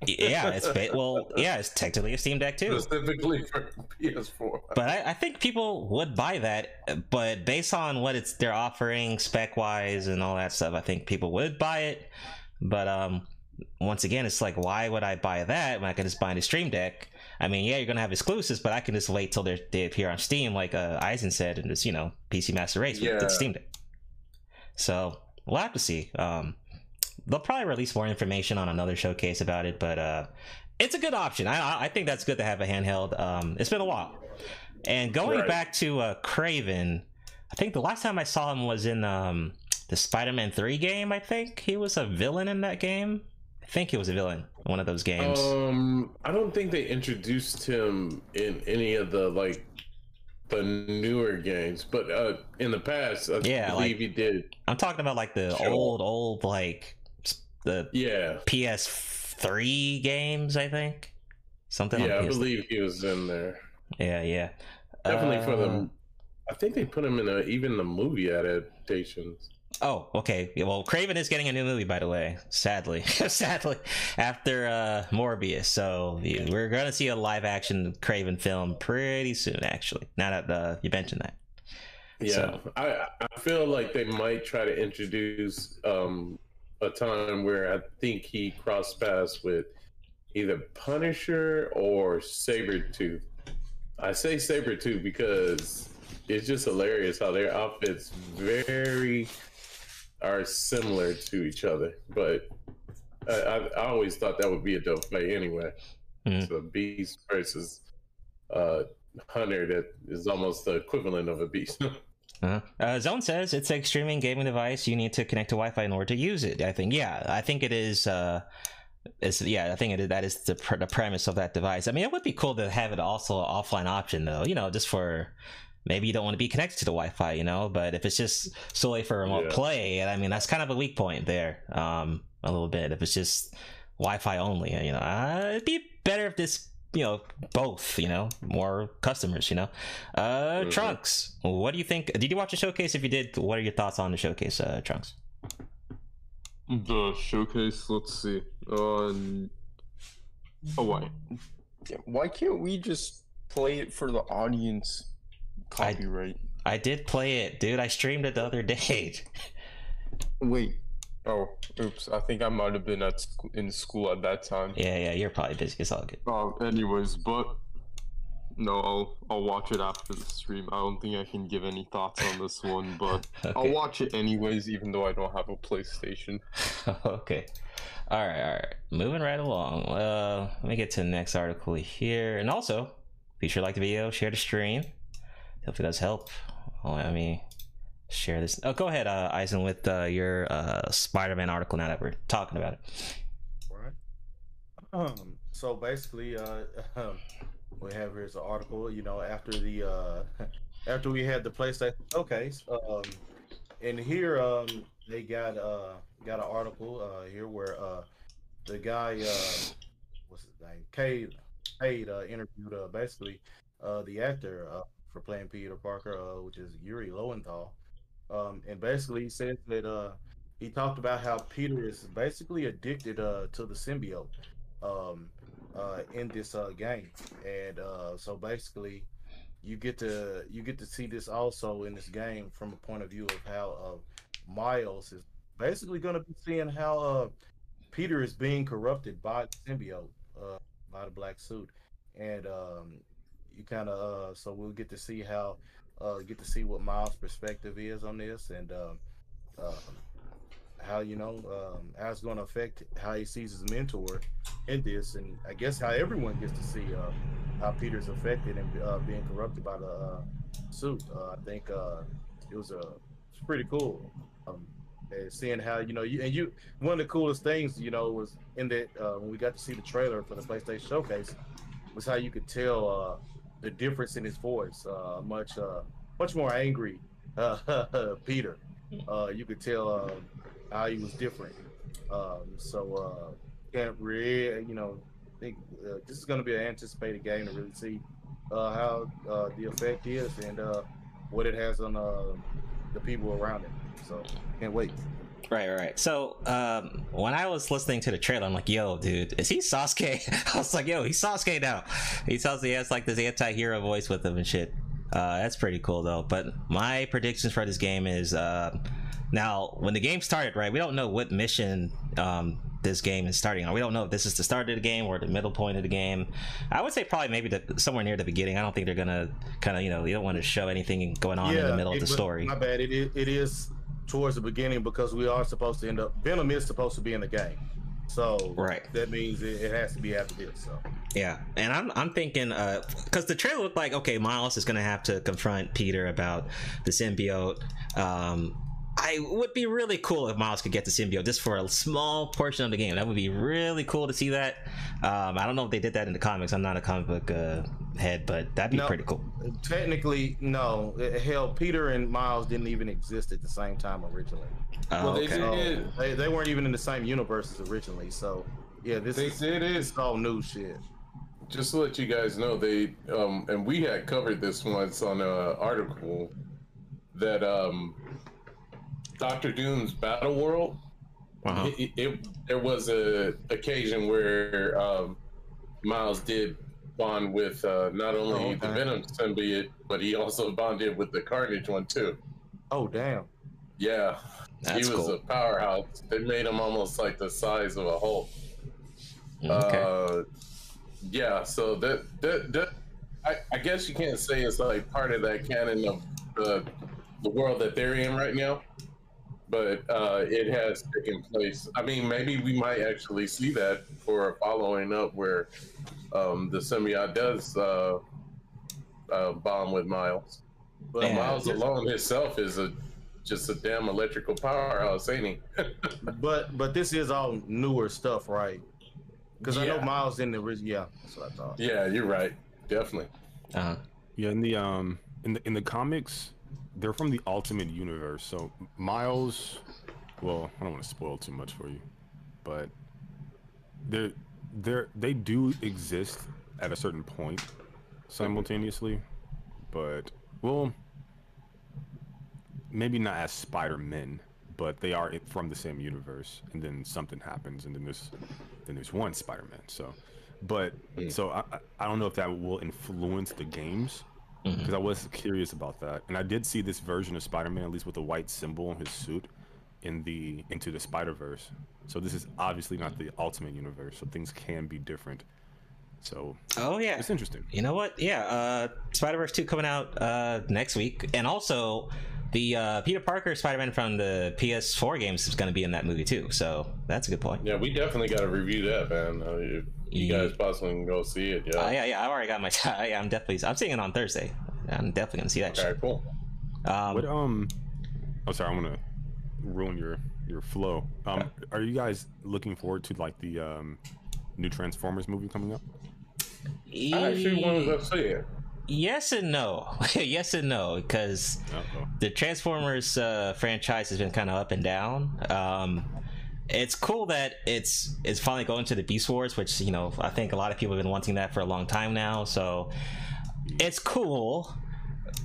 Yeah, it's well, yeah, it's technically a Steam Deck too. Specifically for P S four. But I, I think people would buy that. But based on what it's they're offering spec wise and all that stuff, I think people would buy it. But um, once again, it's like, why would I buy that when I could just buy the Steam Deck? I mean, yeah, you're gonna have exclusives, but I can just wait till they appear on Steam, like uh, Eisen said, and just, you know, P C Master Race yeah. with the Steam Deck. So we'll have to see. Um, they'll probably release more information on another showcase about it, but uh, it's a good option. I, I think that's good to have a handheld. Um, it's been a while. And going right. back to uh, Kraven, I think the last time I saw him was in um, the Spider-Man three game, I think. He was a villain in that game. I think he was a villain in one of those games. Um, I don't think they introduced him in any of the, like, the newer games, but uh, in the past, I yeah, believe like, he did. I'm talking about, like, the show. old, old, like... the yeah P S three games, I think, something yeah like I believe he was in there. Yeah, yeah, definitely uh, for them. I think they put him in a, even the movie adaptations. Oh, okay. Well, Kraven is getting a new movie, by the way, sadly. Sadly, after uh Morbius. So yeah, we're gonna see a live action Kraven film pretty soon, actually, now that uh, you mentioned that. Yeah, so I, I feel like they might try to introduce um a time where I think he crossed paths with either Punisher or Sabretooth. I say Sabretooth because it's just hilarious how their outfits very are similar to each other. But I, I, I always thought that would be a dope play anyway. Mm-hmm. So Beast versus uh, Hunter, that is almost the equivalent of a Beast. Uh, uh, Zone says it's a streaming gaming device. You need to connect to Wi-Fi in order to use it. I think, yeah, I think it is. Uh, it's yeah, I think it is, that is the pr the premise of that device. I mean, it would be cool to have it also an offline option, though. You know, just for maybe you don't want to be connected to the Wi-Fi, you know. But if it's just solely for remote yeah. play, and I mean, that's kind of a weak point there, um, a little bit. If it's just Wi-Fi only, you know, uh, it'd be better if this. You know, both, you know, more customers, you know. Uh, mm-hmm. Trunks, what do you think? Did you watch the showcase? If you did, what are your thoughts on the showcase, uh, Trunks? The showcase, let's see. Um, oh, why? Why can't we just play it for the audience? Copyright. I, I did play it, dude. I streamed it the other day. Wait. Oh, oops! I think I might have been at sc in school at that time. Yeah, yeah, you're probably busy. It's all good. Um, anyways, but no, I'll I'll watch it after the stream. I don't think I can give any thoughts on this one, but okay. I'll watch it anyways, even though I don't have a PlayStation. Okay, all right, all right. Moving right along. Uh, let me get to the next article here, and also, be sure to like the video, share the stream. Hopefully, it does help. Let me. Share this. Oh, go ahead, uh, Eisen, with uh, your uh, Spider-Man article now that we're talking about it. All right. Um, so basically, uh, we have here's an article. You know, after the uh, after we had the PlayStation showcase, um, and here um, they got uh, got an article uh, here where uh, the guy, uh, what's his name, Cade, Cade uh, interviewed uh, basically uh, the actor uh, for playing Peter Parker, uh, which is Yuri Lowenthal. Um, and basically he says that uh, he talked about how Peter is basically addicted uh, to the symbiote um, uh, in this uh, game, and uh, so basically you get to you get to see this also in this game from a point of view of how uh, Miles is basically going to be seeing how uh, Peter is being corrupted by the symbiote uh, by the black suit, and um, you kind of uh, so we'll get to see how. Uh, get to see what Miles' perspective is on this, and um, uh, how you know um, how it's going to affect how he sees his mentor in this, and I guess how everyone gets to see uh, how Peter's affected and uh, being corrupted by the uh, suit. Uh, I think uh, it was a uh, it's pretty cool, um, and seeing how you know you and you one of the coolest things you know was in that uh, when we got to see the trailer for the PlayStation Showcase was how you could tell. Uh, the difference in his voice, uh, much uh, much more angry uh, Peter. Uh, you could tell uh, how he was different. Um, so, uh, can't really, you know, think uh, this is going to be an anticipated game to really see uh, how uh, the effect is and uh, what it has on uh, the people around it. So, can't wait. Right, right. So um, when I was listening to the trailer, I'm like, yo, dude, is he Sasuke? I was like, yo, he's Sasuke now. He tells he has like this anti-hero voice with him and shit. Uh, that's pretty cool though. But my predictions for this game is uh, now when the game started, right? We don't know what mission um, this game is starting on. We don't know if this is the start of the game or the middle point of the game. I would say probably maybe the, somewhere near the beginning. I don't think they're gonna kind of you know you don't want to show anything going on yeah, in the middle it, of the story. My bad. It it, it is. Towards the beginning, because we are supposed to end up, Venom is supposed to be in the game, so right, that means it, it has to be after this. So yeah, and i'm i'm thinking uh because the trailer looked like, okay, Miles is gonna have to confront Peter about the symbiote. um I would be really cool if Miles could get the symbiote just for a small portion of the game. That would be really cool to see that. um I don't know if they did that in the comics. I'm not a comic book uh head, but that'd be no, pretty cool. Technically, no. Hell, Peter and Miles didn't even exist at the same time originally. Oh, well, they okay. did. So they, they weren't even in the same universes originally. So, yeah, this they is, said it is all new shit. Just to let you guys know, they um, and we had covered this once on an article that um, Doctor Doom's Battle World. Uh-huh. it, it there was a occasion where um, Miles did bond with uh, not only oh, okay. the Venom symbiote, but he also bonded with the Carnage one too. Oh damn! Yeah, That's he was cool. a powerhouse. They made him almost like the size of a Hulk. Okay. Uh, yeah, so that that, that I, I guess you can't say it's like part of that canon of the the world that they're in right now, but uh, it has taken place. I mean, maybe we might actually see that for a following up where um, the symbiote does uh, uh, bomb with Miles. But yeah, Miles alone himself is a just a damn electrical powerhouse, ain't he? but but this is all newer stuff, right? Because yeah. I know Miles in the yeah, that's what I thought. Yeah, you're right, definitely. Uh-huh. Yeah, in the um in the in the comics, they're from the Ultimate Universe. So Miles, well, I don't want to spoil too much for you, but they're they're they do exist at a certain point simultaneously, but well, maybe not as Spider-Men, but they are from the same universe. And then something happens, and then there's then there's one Spider-Man. So, but yeah. so I I don't know if that will influence the games. Because mm-hmm. I was curious about that, and I did see this version of Spider-Man, at least with a white symbol on his suit, in the Into the Spider-Verse. So this is obviously not the Ultimate Universe, so things can be different. So oh yeah, it's interesting. You know what? Yeah, uh, Spider-Verse two coming out uh, next week, and also the uh, Peter Parker Spider-Man from the P S four games is going to be in that movie too. So that's a good point. Yeah, we definitely got to review that, man. Uh, if- You guys possibly can go see it. Yeah, uh, yeah, yeah. I already got my time. Yeah, I'm definitely. I'm seeing it on Thursday. I'm definitely gonna see that. Okay, shit. Cool. Um, what, um, oh, sorry, I'm gonna ruin your your flow. Um, are you guys looking forward to like the um new Transformers movie coming up? E- I actually want to go see it. Yes and no. Yes and no, because the Transformers uh, franchise has been kind of up and down. Um. It's cool that it's it's finally going to the Beast Wars, which, you know, I think a lot of people have been wanting that for a long time now. So it's cool.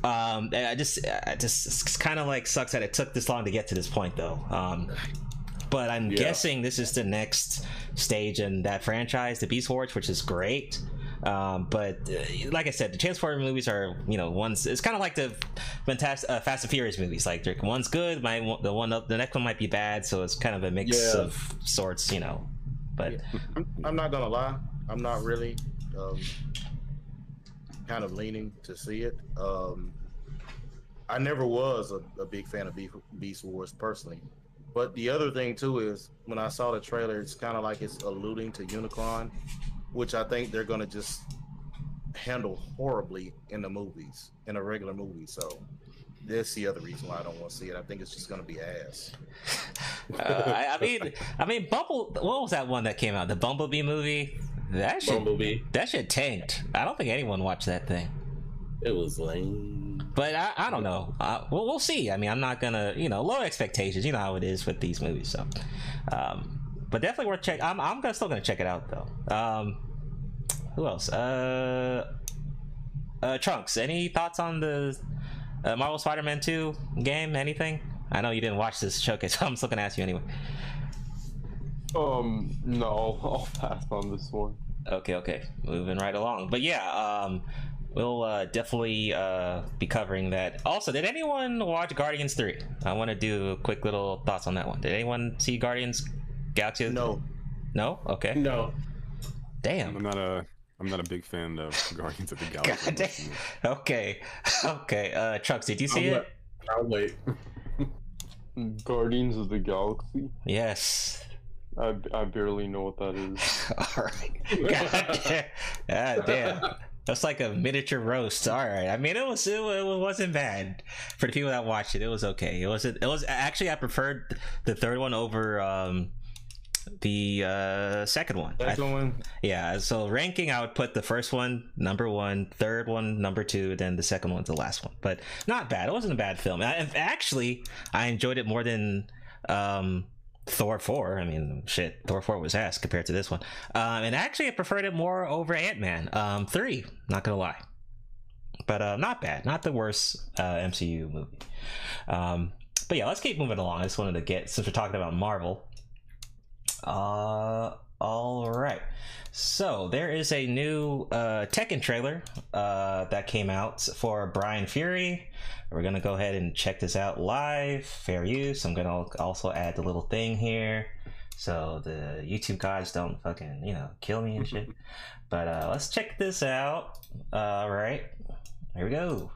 Um, I just, I just it's kind of like sucks that it took this long to get to this point, though. Um, but I'm yeah. guessing this is the next stage in that franchise, the Beast Wars, which is great. Um, but uh, like I said, the Transformers movies are, you know, one's it's kind of like the fantastic uh, Fast and Furious movies. Like one's good, my the one the next one might be bad, so it's kind of a mix yeah. of sorts, you know. But yeah. I'm, I'm not gonna lie, I'm not really um, kind of leaning to see it. Um, I never was a, a big fan of Be- Beast Wars personally. But the other thing too is when I saw the trailer, it's kind of like it's alluding to Unicron, which I think they're gonna just handle horribly in the movies, in a regular movie. So that's the other reason why I don't want to see it. I think it's just gonna be ass. uh, I, I mean, I mean, Bumble. What was that one that came out? The Bumblebee movie. That shit. Bumblebee. That shit tanked. I don't think anyone watched that thing. It was lame. But I, I don't know. Uh, well, we'll see. I mean, I'm not gonna, you know, low expectations. You know how it is with these movies. So, um, but definitely worth check. I'm, I'm gonna still gonna check it out though. Um. Who else? Uh, uh, Trunks, any thoughts on the uh, Marvel Spider-Man two game? Anything? I know you didn't watch this showcase, so I'm still gonna ask you anyway. Um, no, I'll pass on this one. Okay, okay, moving right along. But yeah, um, we'll uh, definitely uh, be covering that. Also, did anyone watch Guardians three? I want to do a quick little thoughts on that one. Did anyone see Guardians Galaxy? No. No? Okay. No. Damn. I'm not a. I'm not a big fan of Guardians of the Galaxy. God damn. Okay. Okay. Uh, Trucks, did you see I'll it? Wait. I'll wait. Guardians of the Galaxy? Yes. I, I barely know what that is. All right. God damn. God damn. That's like a miniature roast. All right. I mean, it was it, it wasn't bad for the people that watched it. It was okay. It wasn't. It was actually I preferred the third one over um the uh second one. Second one. Yeah. So ranking, I would put the first one number one, third one number two, then the second one's the last one. But not bad. It wasn't a bad film. I, actually, I enjoyed it more than um. Thor four. I mean, shit, Thor four was ass compared to this one. Um, and actually, I preferred it more over Ant-Man um, three, not gonna lie. But uh, not bad, not the worst uh, M C U movie. Um, but yeah, let's keep moving along. I just wanted to get, since we're talking about Marvel. Uh, all right. So there is a new uh, Tekken trailer uh, that came out for Brian Fury. We're gonna go ahead and check this out live. Fair use. I'm gonna also add the little thing here, so the YouTube guys don't fucking, you know, kill me and shit. But uh, let's check this out. All right, here we go.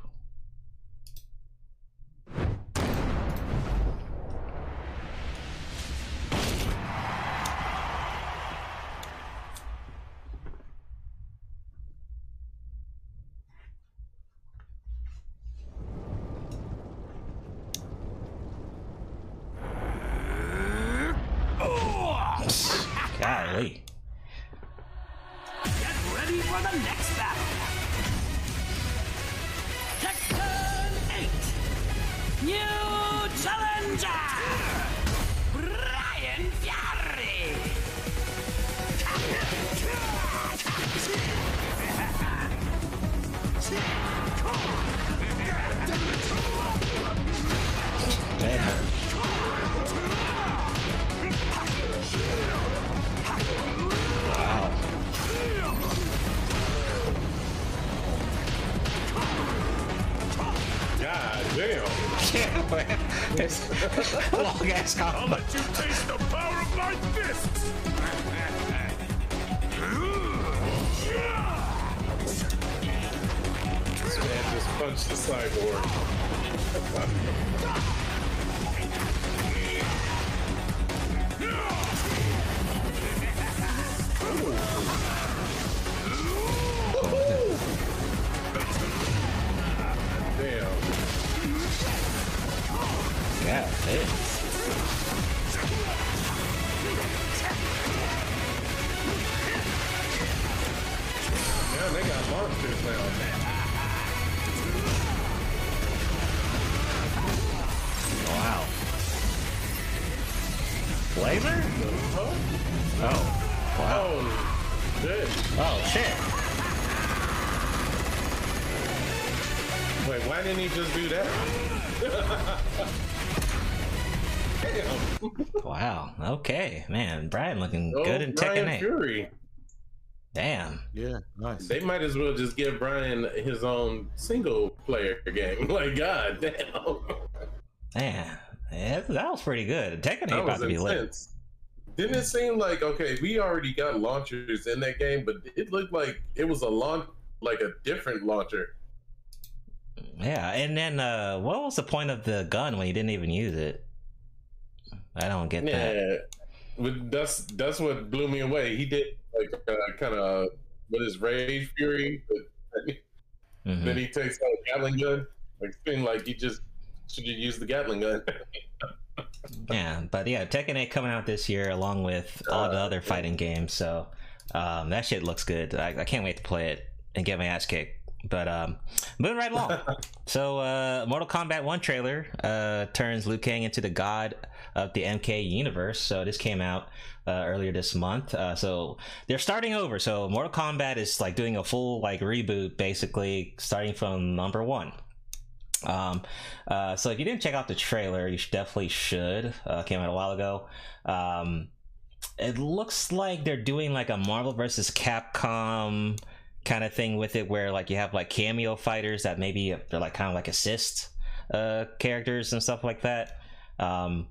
Golly. Get ready for the next battle. Tekken eight. New challenger. Brian Fury. Man. God damn. Yeah, man. It's long ass combo. I'll let you taste the power of my fists. This man just punched the cyborg. Damn. Yeah, it is. Yeah, they got monsters now. Wow. Laser? Oh. Oh. Wow. Oh, shit. Oh, shit. Wait, why didn't he just do that? Wow. Okay, man. Brian looking oh, good in Brian Tekken eight. Fury. Damn. Yeah. Nice. They might as well just give Brian his own single player game. Like, god damn. Man, yeah, that was pretty good. Tekken eight that about to be lit. Didn't it seem like, okay, we already got launchers in that game, but it looked like it was a launch, like a different launcher. Yeah, and then uh, what was the point of the gun when you didn't even use it? I don't get yeah, that. Yeah, that's that's what blew me away. He did like uh, kind of with his Rage Fury, but mm-hmm. then he takes out a Gatling gun. Like, seemed like he just should have used the Gatling gun. Yeah, but yeah, Tekken eight coming out this year along with all uh, the other yeah. fighting games. So um, that shit looks good. I, I can't wait to play it and get my ass kicked. But um, moving right along. So uh, Mortal Kombat one trailer uh, turns Liu Kang into the god of the M K universe. So this came out uh, earlier this month. Uh, so they're starting over. So Mortal Kombat is like doing a full like reboot, basically starting from number one. Um, uh, so if you didn't check out the trailer, you should, definitely should. Uh, came out a while ago. Um, it looks like they're doing like a Marvel versus Capcom kind of thing with it, where like you have like cameo fighters that maybe they're like kind of like assist uh, characters and stuff like that. Um,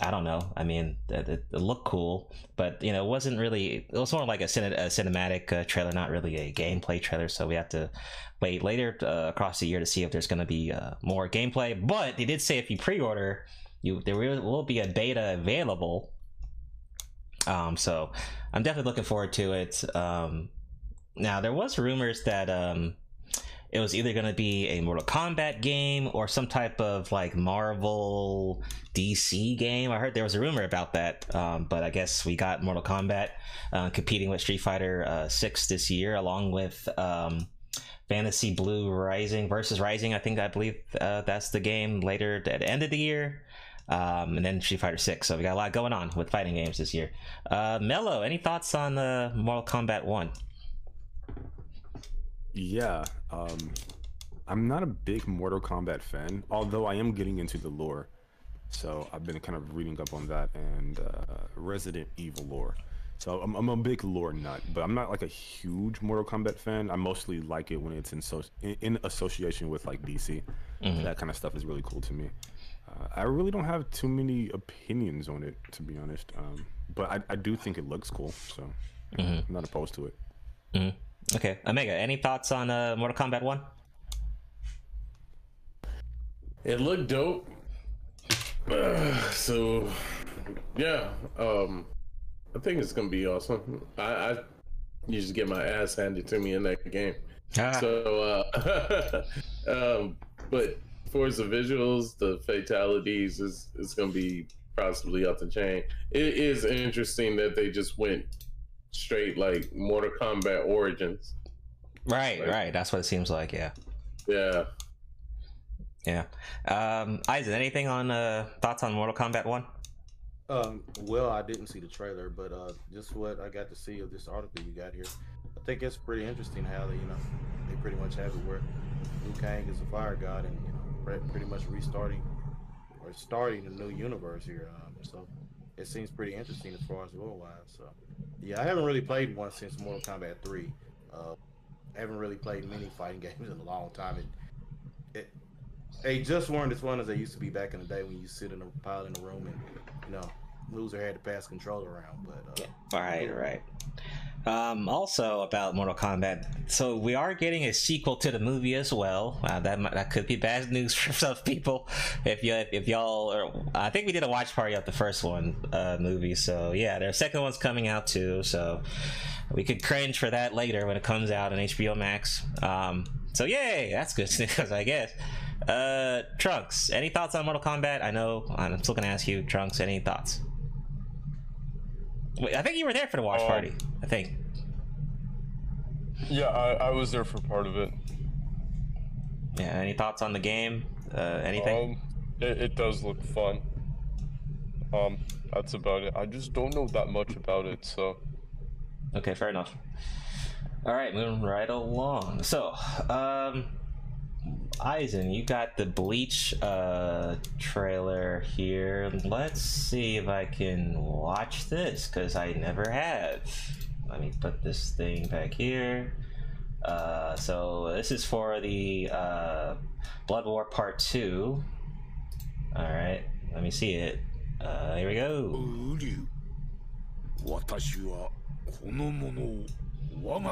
I don't know. I mean, it, it looked cool, but you know, it wasn't really. It was more like a, cin a cinematic uh, trailer, not really a gameplay trailer. So we have to wait later uh, across the year to see if there's going to be uh, more gameplay. But they did say if you pre-order, you there will be a beta available. Um, so I'm definitely looking forward to it. Um, now there was rumors that um, it was either going to be a Mortal Kombat game or some type of like Marvel D C game. I heard there was a rumor about that, um, but I guess we got Mortal Kombat uh, competing with Street Fighter uh, six this year, along with um, Fantasy Blue Rising versus Rising. I think I believe uh, that's the game later at the end of the year, um, and then Street Fighter six. So we got a lot going on with fighting games this year. Uh, Mello, any thoughts on uh, Mortal Kombat one? Yeah, um, I'm not a big Mortal Kombat fan, although I am getting into the lore. So I've been kind of reading up on that and uh, Resident Evil lore. So I'm, I'm a big lore nut, but I'm not like a huge Mortal Kombat fan. I mostly like it when it's in, so in, in association with like D C. Mm-hmm. That kind of stuff is really cool to me. Uh, I really don't have too many opinions on it, to be honest. Um, but I, I do think it looks cool, so mm-hmm. I'm not opposed to it. Mm-hmm. Okay, Omega, any thoughts on uh, Mortal Kombat one? It looked dope. Uh, so, yeah, um, I think it's going to be awesome. I, I usually get my ass handed to me in that game. Ah. So, uh, um, but as far as the visuals, the fatalities, it's, it's going to be possibly off the chain. It is interesting that they just went straight like Mortal Kombat Origins, right? Like, right, that's what it seems like. Yeah, yeah, yeah. Um, Isaac, anything on uh, thoughts on Mortal Kombat One? Um, well, I didn't see the trailer, but uh, just what I got to see of this article you got here, I think it's pretty interesting how they, you know, they pretty much have it where Liu Kang is a fire god, and you know, pretty much restarting or starting a new universe here. Um, so it seems pretty interesting as far as lore-wise. So. Yeah, I haven't really played one since Mortal Kombat three. Uh, I haven't really played many fighting games in a long time. It, it, they just weren't as fun as they used to be back in the day when you sit in a pile in a room and, you know, loser had to pass control around. But uh, yeah. Right, right. Um, also about Mortal Kombat, so we are getting a sequel to the movie as well. Uh, that might, that could be bad news for some people. If you if, if y'all, I think we did a watch party of the first one uh, movie. So yeah, their second one's coming out too. So we could cringe for that later when it comes out on H B O Max. Um, so yay, that's good news, I guess. Uh, Trunks, any thoughts on Mortal Kombat? I know I'm still gonna ask you, Trunks. Any thoughts? Wait, I think you were there for the watch um, party. I think. Yeah, I, I was there for part of it. Yeah. Any thoughts on the game? Uh, anything? Um, it, it does look fun. Um, that's about it. I just don't know that much about it, so. Okay, fair enough. All right, moving right along. So, um, Aizen, you got the Bleach uh, trailer here. Let's see if I can watch this, because I never have. Let me put this thing back here. Uh, so this is for the uh, Blood War Part two. All right, let me see it. Uh, here we go. I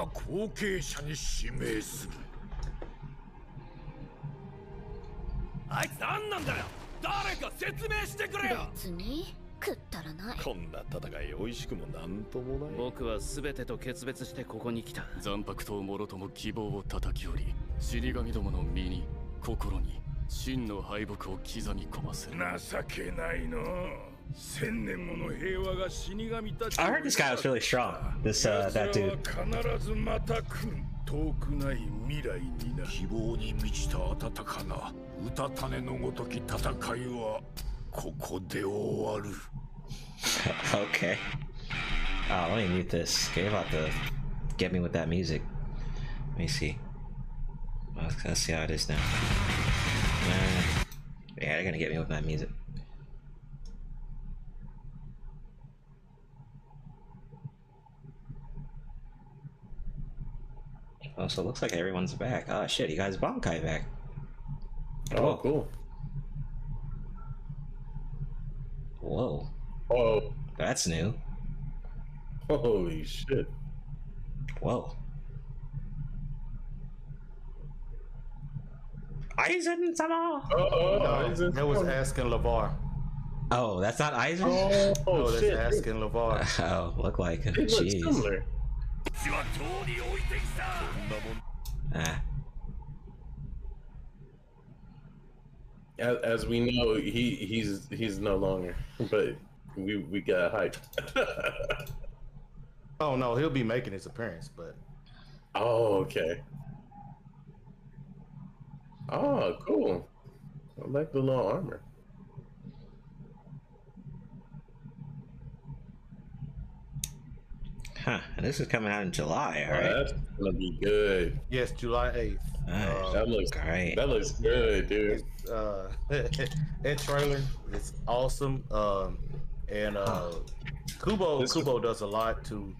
heard this guy was really strong. This uh, that dude. Okay. Oh, let me mute this. Okay, you're about to get me with that music. Let me see. Let's see how it is now. Uh, yeah, they're gonna get me with that music. Oh, so it looks like everyone's back. Oh shit, you guys Bankai back. Oh, oh cool. Whoa. Oh. That's new. Holy shit. Whoa. Aizen-sama! Uh oh, no, Aizen-sama. That was asking LeVar. Oh, that's not Aizen? Oh, oh no, that's shit. Asking LeVar. Oh, look like him. It looks similar. Ah. As, as we know, he he's he's no longer, but we we got hyped. Oh no, he'll be making his appearance, but oh okay. Oh cool, I like the little armor. Huh, and this is coming out in July, all right? Oh, that's gonna be good. Yes, July eighth. Nice. Um, that looks great. That looks good, dude. It's, uh, that trailer is awesome. Um, and uh, Kubo this Kubo does a lot to,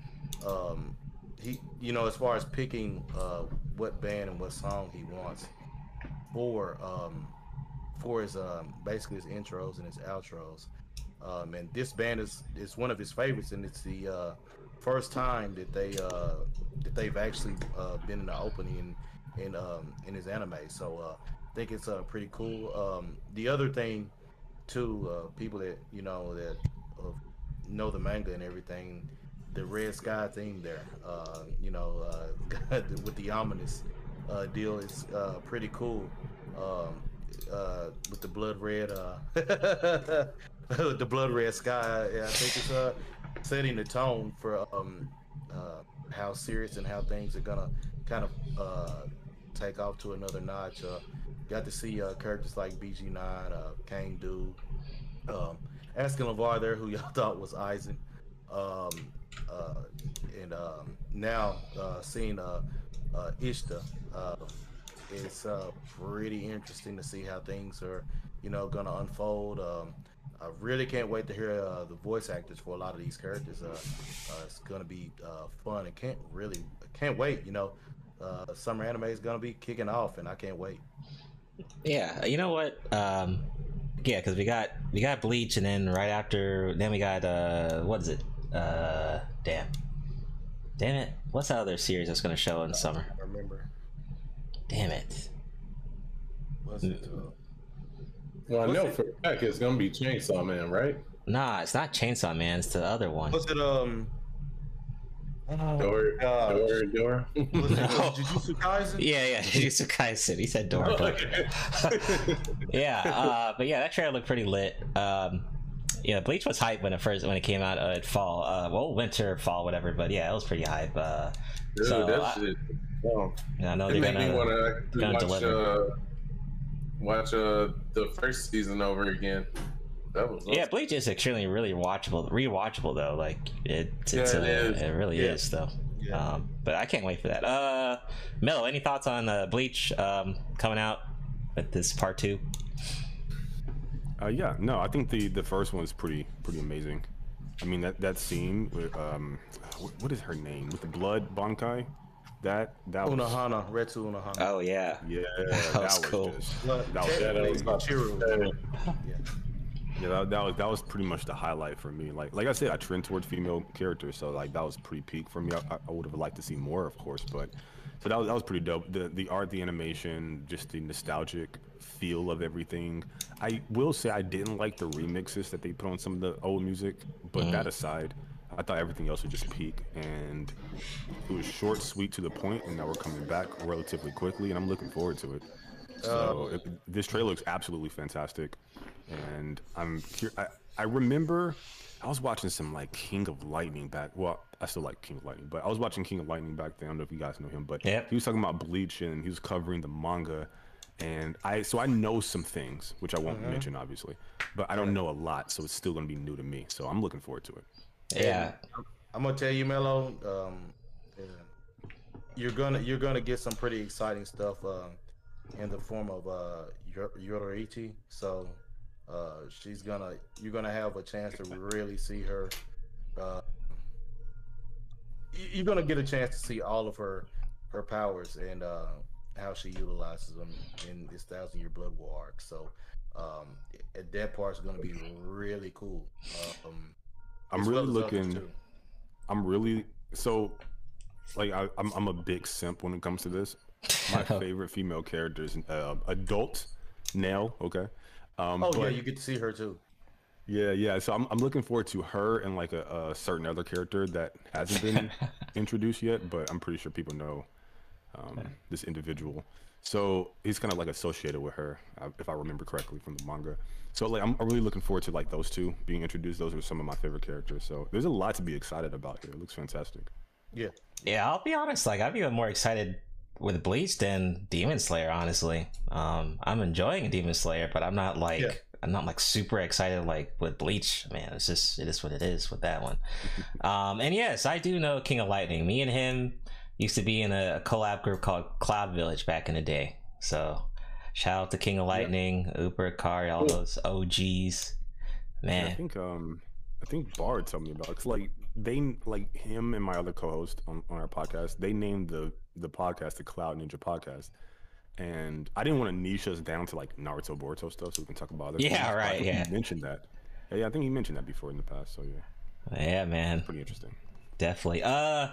um, he you know, as far as picking uh, what band and what song he wants for um, for his um, basically his intros and his outros. Um, and this band is is one of his favorites, and it's the uh, first time that they uh, that they've actually uh, been in the opening in in, um, in his anime. So uh, I think it's uh, pretty cool. Um, the other thing, too, uh, people that you know that uh, know the manga and everything, the Red Sky theme there, uh, you know, uh, with the ominous uh, deal is uh, pretty cool. Um, uh, with the blood red. Uh, the blood red sky. Yeah, I think it's uh, setting the tone for um, uh, how serious and how things are gonna kind of uh, take off to another notch. Uh, got to see uh, characters like B G nine, uh, Kang Du, um, asking LeVar there, who y'all thought was Aizen, um, uh, and um, now uh, seeing uh, uh, Ishta. Uh, it's uh, pretty interesting to see how things are, you know, gonna unfold. Um, I really can't wait to hear uh, the voice actors for a lot of these characters. Uh, uh, it's gonna be uh, fun. I can't really, can't wait. You know, uh, summer anime is gonna be kicking off, and I can't wait. Yeah, you know what? Um, yeah, because we got we got Bleach, and then right after, then we got uh, what is it? Uh, damn, damn it! What's that other series that's gonna show in the summer? I remember. Damn it. What's it? Uh, Well, I know for a fact it's gonna be Chainsaw Man, right? Nah, it's not Chainsaw Man. It's the other one. Was it um? Oh, door, door, door. Was it no. Jujutsu Kaisen? Yeah, yeah, Jujutsu Kaisen. He said door. Oh, okay. Yeah, uh, but yeah, that trailer looked pretty lit. Um, yeah, Bleach was hype when it first when it came out uh, at fall, uh, well, winter, fall, whatever. But yeah, it was pretty hype. Uh, Dude, so that shit. Wow. I know it they're gonna, wanna, gonna watch, deliver. Uh, Watch uh, the first season over again. That was awesome. Yeah, Bleach is extremely really watchable, rewatchable though. Like it, it's, yeah, it, uh, is. it really yeah. is though. Yeah. Um, but I can't wait for that. Uh, Mel, any thoughts on uh, Bleach um, coming out with this part two? Uh, yeah, no, I think the the first one is pretty pretty amazing. I mean that that scene with um, what is her name with the blood Bankai. That that Unohana, was Retsu Unohana. Oh yeah, yeah, that, that was cool. Just, that was yeah, that was yeah. yeah that, that was that was pretty much the highlight for me. Like like I said, I trend towards female characters, so like that was pretty peak for me. I, I would have liked to see more, of course, but so that was that was pretty dope. The the art, the animation, just the nostalgic feel of everything. I will say I didn't like the remixes that they put on some of the old music, but mm. that aside. I thought everything else would just peak, and it was short, sweet, to the point, and now we're coming back relatively quickly, and I'm looking forward to it. So uh, it, this trailer looks absolutely fantastic, and I'm I, I remember I was watching some like King of Lightning back. Well, I still like King of Lightning, but I was watching King of Lightning back then. I don't know if you guys know him, but yep. He was talking about Bleach, and he was covering the manga. And I, so I know some things, which I won't mm-hmm. mention obviously, but I don't know a lot, so it's still gonna be new to me. So I'm looking forward to it. Yeah, and I'm gonna tell you, Melo. Um, yeah, you're gonna you're gonna get some pretty exciting stuff uh, in the form of uh, you're you're eighty, so uh, she's gonna you're gonna have a chance to really see her. Uh, you're gonna get a chance to see all of her her powers and uh, how she utilizes them in this Thousand Year Blood War arc. So um, that part's gonna be really cool. Uh, um, I'm really looking. I'm really so like I, I'm I'm a big simp when it comes to this. My favorite female character is uh, adult Nell. Okay. Um, oh but, yeah, you get to see her too. Yeah, yeah. So I'm I'm looking forward to her and like a, a certain other character that hasn't been introduced yet, but I'm pretty sure people know um, okay. this individual. So he's kind of like associated with her, if I remember correctly from the manga. So like I'm really looking forward to like those two being introduced. Those are some of my favorite characters. So there's a lot to be excited about here. It looks fantastic. Yeah. Yeah, I'll be honest. Like I'm even more excited with Bleach than Demon Slayer, honestly. um I'm enjoying Demon Slayer, but I'm not like yeah. I'm not like super excited like with Bleach, man. It's just it is what it is with that one. Um and yes, I do know King of Lightning. Me and him used to be in a collab group called Cloud Village back in the day, so shout out to King of Lightning, yeah. Uber, Kari, all cool. those O Gs, man. Yeah, I think um I think Bard told me about it. It's like they like him and my other co-host on, on our podcast, they named the the podcast the Cloud Ninja Podcast, and I didn't want to niche us down to like Naruto Boruto stuff so we can talk about other yeah things. Right, yeah, mentioned that. Yeah, I think he mentioned that before in the past, so yeah yeah man, pretty interesting, definitely. uh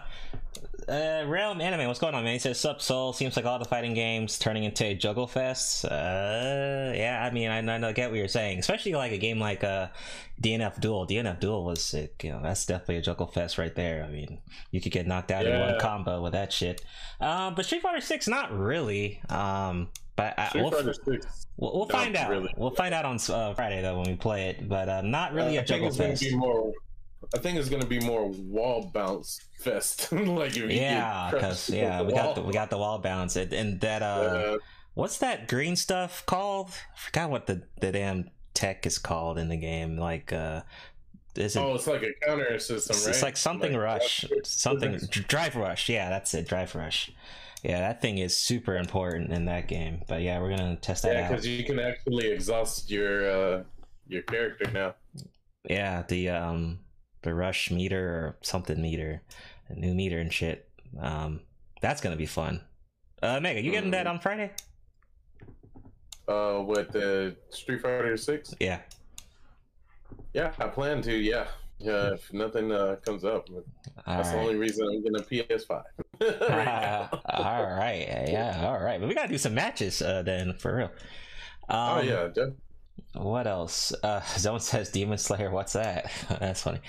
uh Realm Anime, what's going on, man? He says sup Soul, seems like all the fighting games turning into a juggle fest. Uh yeah, I mean I, I, I get what you're saying, especially like a game like uh D N F Duel. D N F Duel was sick, you know. That's definitely a juggle fest right there. I mean, you could get knocked out yeah. in one combo with that shit. Um but Street Fighter six, not really. um But I, we'll, we'll, we'll find out. Really. We'll find out on uh, Friday though when we play it. But uh, not really uh, a juggle fest. I think it's gonna be more wall bounce fest. Like if yeah, because yeah, we wall. got the we got the wall bounce and, and that uh, yeah. what's that green stuff called? I forgot what the, the damn tech is called in the game. Like uh, is it? Oh, it's like a counter system, it's, right? It's like something like rush, drive, something drive rush. Yeah, that's it, drive rush. Yeah, that thing is super important in that game. But yeah, we're gonna test that yeah, out. Yeah, because you can actually exhaust your uh, your character now. Yeah, the um. the rush meter or something meter, a new meter and shit. Um, that's gonna be fun. Uh, Mega, you getting mm. that on Friday? Uh, with the uh, Street Fighter six? Yeah. Yeah, I plan to. Yeah, yeah. If nothing uh, comes up, all that's right. the only reason I'm getting a P S five. right uh, all right, yeah, all right. But we gotta do some matches uh, then for real. Um, oh yeah, definitely. What else? Uh, Zone says Demon Slayer. What's that? That's funny.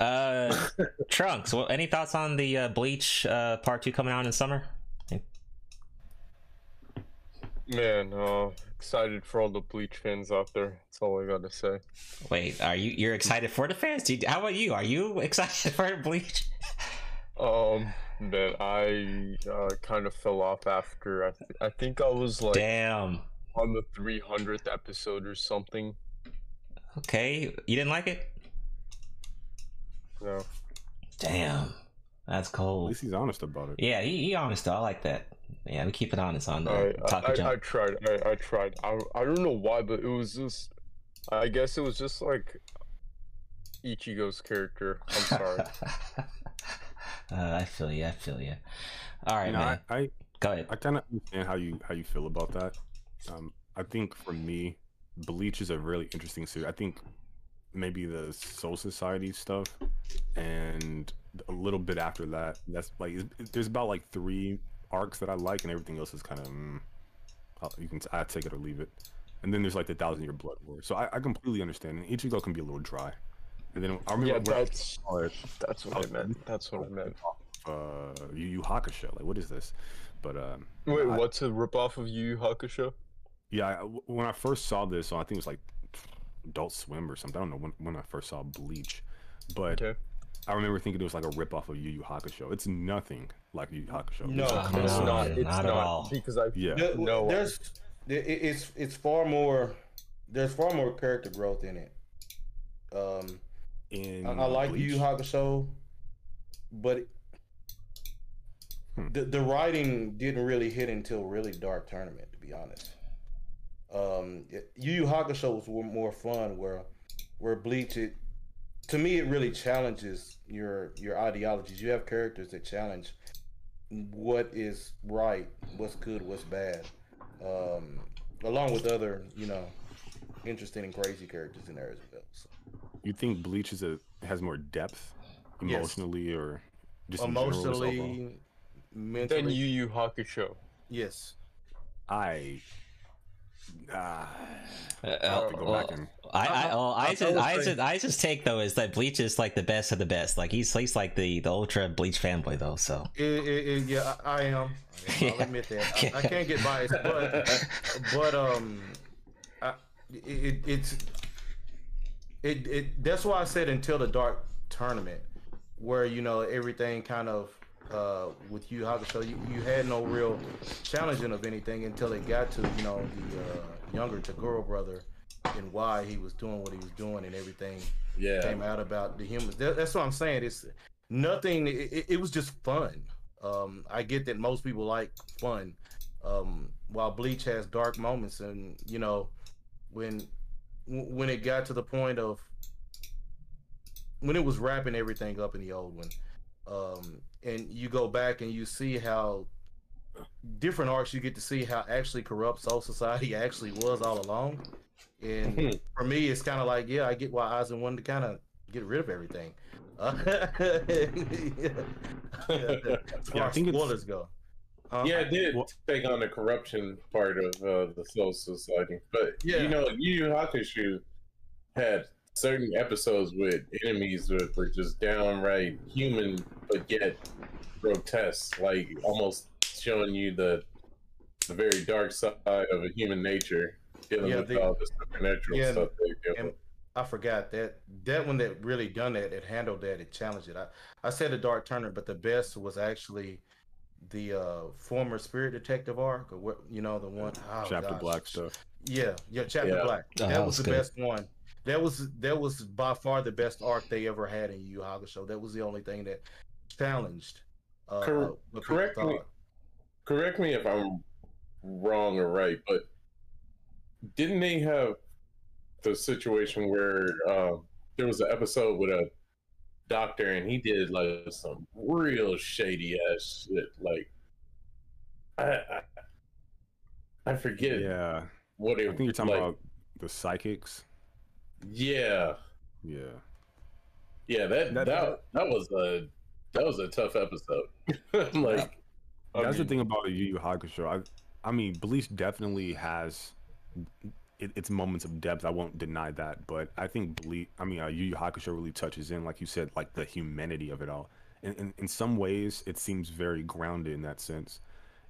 Uh, Trunks, well, any thoughts on the uh, Bleach uh, part two coming out in summer? Man, uh, excited for all the Bleach fans out there. That's all I gotta say. Wait, are you you're excited for the fans? Dude, how about you? Are you excited for Bleach? Um, man, I uh, kind of fell off after. I, th I think I was like, damn. On the three hundredth episode or something. Okay, you didn't like it? No. Damn, that's cold. At least he's honest about it. Yeah, he, he honest though. I like that. Yeah, we keep it honest on the Talk Jump. I tried. I, I tried. I I don't know why, but it was just. I guess it was just like Ichigo's character. I'm sorry. uh, I feel you. I feel you. All right, you know, man. I, I go ahead. I kind of understand how you how you feel about that. Um, I think for me, Bleach is a really interesting series. I think maybe the Soul Society stuff, and a little bit after that, that's like there's about like three arcs that I like, and everything else is kind of mm, you can I take it or leave it. And then there's like the Thousand Year Blood War. So I, I completely understand. And Ichigo can be a little dry. And then I remember yeah, that's I that's what I meant. That's what I meant. Uh, Yu Yu Hakusho. Like, what is this? But um, wait, I, what's a ripoff of Yu Yu Hakusho? Yeah, I, when I first saw this, I think it was like Adult Swim or something. I don't know when, when I first saw Bleach, but okay. I remember thinking it was like a ripoff of Yu Yu Hakusho. It's nothing like Yu Yu Hakusho. No, no it's not. It's not, not at all. Because I yeah, the, no, there's it's it's far more. There's far more character growth in it. Um, in I, I like Yu Yu Hakusho, but. It, The, the writing didn't really hit until really Dark Tournament, to be honest. Um, Yu Yu Hakusho was more fun, where where Bleach, it, to me, it really challenges your your ideologies. You have characters that challenge what is right, what's good, what's bad, um, along with other, you know, interesting and crazy characters in there as well. So. You think Bleach is a has more depth emotionally, yes. or just emotionally, mentally? Than Yu Yu Hakusho. Yes, I. Uh, I'll go back and... I I oh, I just I just I just take though is that Bleach is like the best of the best. Like he's he's like the, the ultra Bleach fanboy though. So it, it, it, yeah, I, I am. I mean, I'll admit that I, I can't get biased, but but um, I, it it's it it that's why I said until the Dark Tournament, where you know everything kind of. Uh, with Yu Yu Hakusho, you, you had no real challenging of anything until it got to, you know, the uh, younger Taguro brother and why he was doing what he was doing and everything yeah. came out about the humans. That, that's what I'm saying. It's nothing. It, it was just fun. Um, I get that most people like fun, um, while Bleach has dark moments. And, you know, when when it got to the point of when it was wrapping everything up in the old one, um, and you go back and you see how different arcs you get to see how actually corrupt Soul Society actually was all along. And for me, it's kind of like, yeah, I get why Aizen wanted to kind of get rid of everything. Uh, yeah. As far yeah, I think as spoilers go. Um, yeah, it did take on the corruption part of uh, the Soul Society. But, yeah. you know, Yu Yu Hakusho had certain episodes with enemies that were just downright human, but yet grotesque, like almost showing you the the very dark side of a human nature, dealing yeah, with the, all the supernatural yeah, stuff they do. I forgot that that one that really done that, it handled that, it challenged it. I, I said the Dark Turner, but the best was actually the uh, former Spirit Detective arc, or what you know, the one oh, Chapter gosh. Black stuff. Yeah, yeah, Chapter yeah. Black. Oh, that was the good. best one. That was that was by far the best arc they ever had in Yu Yu Hakusho. That was the only thing that challenged. Uh, Cor uh, correct me, correct me if I'm wrong or right, but didn't they have the situation where uh, there was an episode with a doctor and he did like some real shady ass shit? Like I I, I forget. Yeah, what it, I think you're talking like, about the psychics. Yeah, yeah, yeah. That that that, that was a that was a tough episode. Like I that's mean, the thing about Yu Yu Hakusho. I I mean, Bleach definitely has it, its moments of depth. I won't deny that, but I think Bleach. I mean, uh, Yu Yu Hakusho really touches in, like you said, like the humanity of it all. And, and in some ways, it seems very grounded in that sense.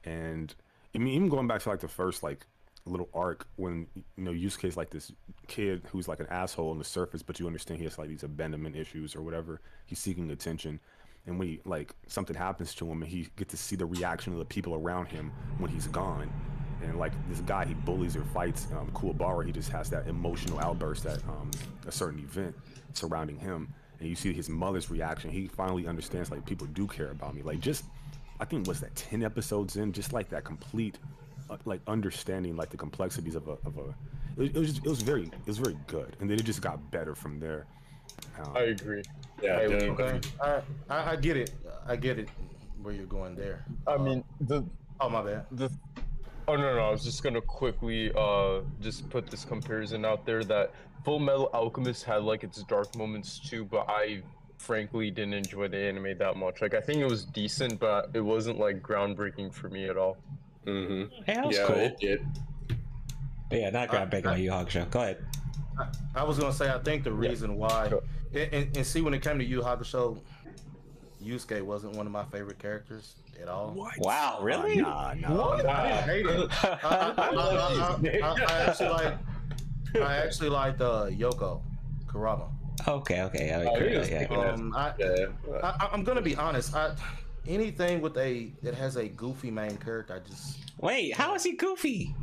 And I mean, even going back to like the first like. little arc when you know Yusuke's like this kid who's like an asshole on the surface, but you understand he has like these abandonment issues or whatever. He's seeking attention, and when he, like something happens to him, and he gets to see the reaction of the people around him when he's gone. And like this guy he bullies or fights, um, Kuwabara, he just has that emotional outburst at um, a certain event surrounding him, and you see his mother's reaction. He finally understands like people do care about me. Like just I think what's that ten episodes in, just like that complete. Like understanding like the complexities of a of a it, it was just, it was very it was very good, and then it just got better from there. Um, I agree. Yeah, hey, I, I, I I get it. I get it where you're going there. I um, mean the oh my bad. The, oh no no I was just gonna quickly uh just put this comparison out there that Full Metal Alchemist had like its dark moments too, but I frankly didn't enjoy the anime that much. Like I think it was decent, but it wasn't like groundbreaking for me at all. Mm-hmm. Hey, that was yeah, cool. It, it. But yeah, not groundbreaking on Yu Yu Hakusho. Go ahead. I, I was gonna say I think the reason yeah. why, sure. and, and, and see when it came to Yu Yu Hakusho, Yusuke wasn't one of my favorite characters at all. What? Wow, really? Uh, nah, nah, what? Nah. I didn't hate him. I, I, I, I, I, I actually like. I actually liked uh, Yoko Kurama. Okay, okay. I agree. Oh, yeah. Um, I, yeah. I, I'm gonna be honest. I. Anything with a that has a goofy main character, I just wait. How is he goofy?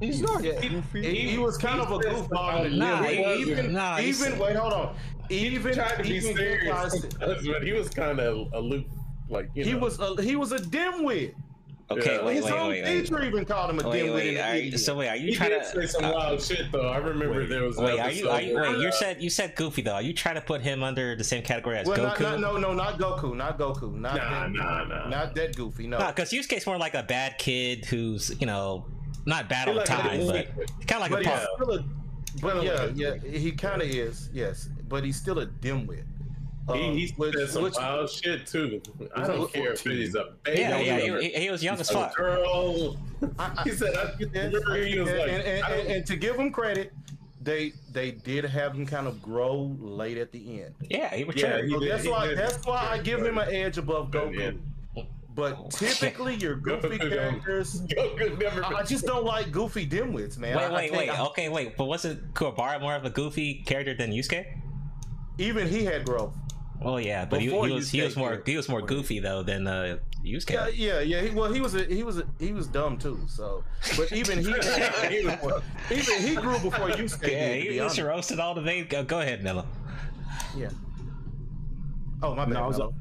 He's not yeah, goofy. He, he was kind of a goofball. Nah, even nah, even wait, hold on. Even he tried to be even serious, but he was kind of aloof. Like you he know. was a, he was a dimwit. Okay, yeah. wait, His wait, own wait, teacher wait. even called him a wait, wait, are you, So wait, are you he trying to say some uh, wild shit though? I remember wait, there was. Wait, are you? Are you wait, you said you said Goofy though. Are you trying to put him under the same category as well, Goku? Not, not, no, no, not Goku, not Goku, not nah, that, nah, nah. not that Goofy. No, because nah, Yusuke's more like a bad kid who's you know not bad all the time, but kind of like a punk. But yeah, yeah, he kind of is, yes, but he's still a dimwit. Um, he he which, said some which, wild shit too. I don't what, care if he's a baby. Yeah, yeah, he, he was young as fuck. Girl, he said. I, and, he was and, like, and, and, I and, and to give him credit, they they did have him kind of grow late at the end. Yeah, he was. Yeah, he so did, that's he why did. that's why I give him an edge above Goku. But typically, your Goofy characters, I just don't like Goofy dimwits, man. Wait, wait, wait. I, okay, wait. But wasn't Kuwabara more of a Goofy character than Yusuke? Even he had growth. Oh yeah, but he, he was he was more he was more Goofy though than uh, Yusuke. Yeah, yeah, yeah. He, well, he was a, he was a, he was dumb too. So, but even he he, was, even he grew before Yusuke. Yeah, did, he was roasted all the day. Go, go ahead, Nella. Yeah. Oh my bad. No, I was up.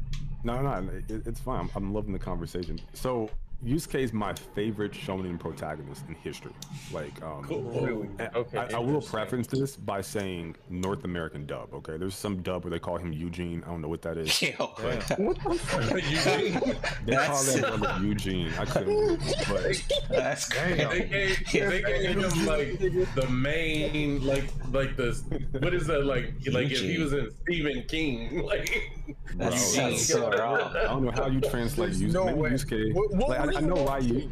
No, no, no it, it's fine. I'm, I'm loving the conversation. So Yusuke is my favorite shonen protagonist in history. Like, um, cool. really? okay, I, I will preference this by saying North American dub. Okay, there's some dub where they call him Eugene. I don't know what that is. Yo, what the fuck? Eugene? They that's... call that brother Eugene. I couldn't. But that's crazy. They gave, they gave him like the main, like, like the what is that like? Like Eugene. If he was in Stephen King, like. That sounds so wrong. I don't know how you translate Yusuke. No way. Yusuke. What, what like, I, I know why you.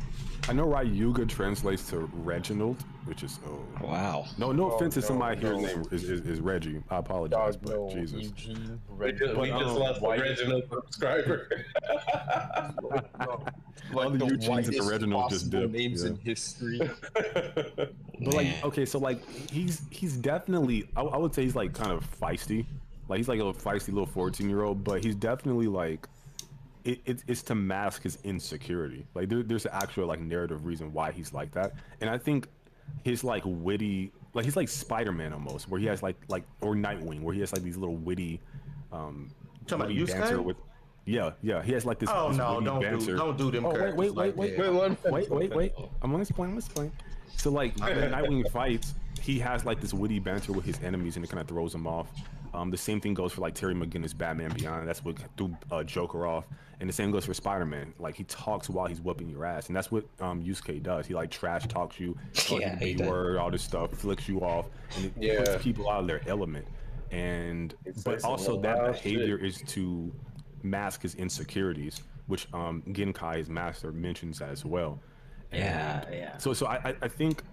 I know why Ryuga translates to Reginald, which is oh wow. No, no oh, offense to no, somebody no. here name is, is is Reggie. I apologize, God, but no. Jesus. Eugene, Reg but, we um, just lost white. Reginald subscriber. like, no. like All the, the Eugenes and the Reginald just did names yeah. in history. but like, okay, so like he's he's definitely I, I would say he's like kind of feisty. Like he's like a little feisty little fourteen year old, but he's definitely like it, it it's to mask his insecurity. Like there, there's an actual like narrative reason why he's like that. And I think his like witty, like he's like Spider-Man almost, where he has like like or Nightwing, where he has like these little witty um witty banter with yeah yeah he has like this. Oh this no don't banter. do don't do them. Oh, wait wait wait, like wait, wait wait wait wait wait I'm on this point I'm on this point. So like when Nightwing fights, he has like this witty banter with his enemies and it kind of throws him off. Um, the same thing goes for like Terry McGinnis, Batman Beyond. That's what threw uh, Joker off, and the same goes for Spider-Man. Like he talks while he's whooping your ass, and that's what um, Yusuke does. He like trash talks you, yeah, he word all this stuff, flicks you off, and it yeah. puts people out of their element. And it's but also that behavior shit. is to mask his insecurities, which um, Genkai, his master, mentions as well. And yeah, yeah. So, so I, I think.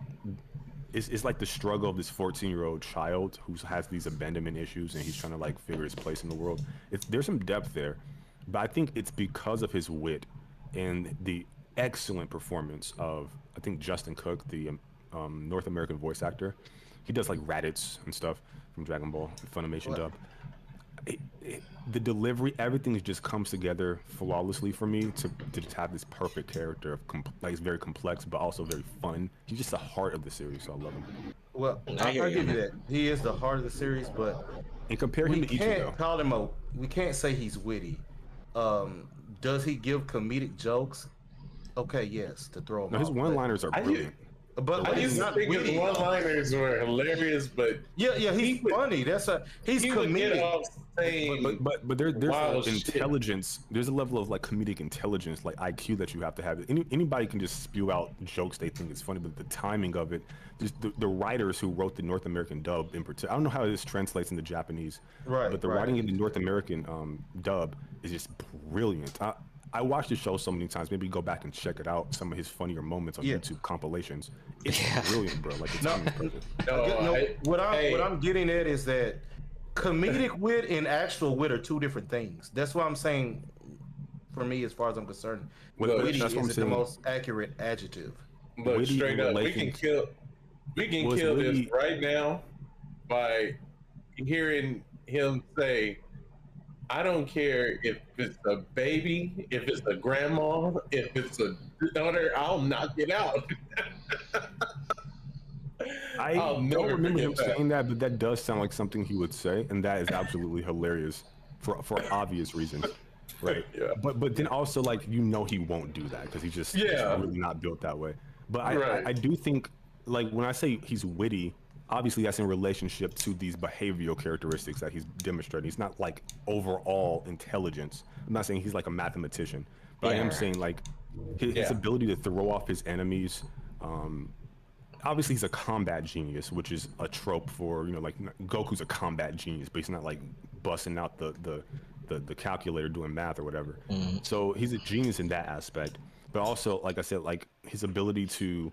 It's, it's like the struggle of this fourteen year old child who has these abandonment issues and he's trying to like figure his place in the world. It's, there's some depth there, but I think it's because of his wit and the excellent performance of, I think, Justin Cook, the um, North American voice actor. He does like Raditz and stuff from Dragon Ball, Funimation what? dub. It, it, the delivery, everything just comes together flawlessly for me to, to just have this perfect character of like it's very complex but also very fun. He's just the heart of the series, so I love him. Well, I, I give you that. He is the heart of the series, but and compare him to Ichigo. We can't call him a. We can't say he's witty. Um, does he give comedic jokes? Okay, yes, to throw him. No, his one-liners are brilliant. But I used to think his one-liners were hilarious, but yeah, yeah, he's he funny. Would, That's a he's he comedic. But, but but but there there's wow, a intelligence. Shit. There's a level of like comedic intelligence, like I Q that you have to have. Any, anybody can just spew out jokes they think is funny, but the timing of it, just the, the writers who wrote the North American dub in particular. I don't know how this translates into Japanese, right? But the right. writing in the North American um, dub is just brilliant. I, I watched the show so many times. Maybe go back and check it out. Some of his funnier moments on yeah. YouTube compilations. It's yeah. brilliant, bro. Like it's no, no, no I, what I'm hey. what I'm getting at is that comedic wit and actual wit are two different things. That's why I'm saying, for me, as far as I'm concerned, well, witty that's what I'm is saying. the most accurate adjective. Look, witty straight up, we can kill, we can kill witty. this right now by hearing him say. I don't care if it's a baby, if it's a grandma, if it's a daughter, I'll knock it out. I don't remember him that. saying that, but that does sound like something he would say, and that is absolutely hilarious for for obvious reasons. right? Yeah. But but then also, like, you know, he won't do that because he's just, yeah. just really not built that way. But I, right. I I do think, like, when I say he's witty, obviously that's in relationship to these behavioral characteristics that he's demonstrating. He's not like overall intelligence. I'm not saying he's like a mathematician, but yeah. I am saying like his, yeah. his ability to throw off his enemies. Um, obviously he's a combat genius, which is a trope for, you know, like Goku's a combat genius, but he's not like busting out the the the, the calculator doing math or whatever. Mm. So he's a genius in that aspect. But also, like I said, like his ability to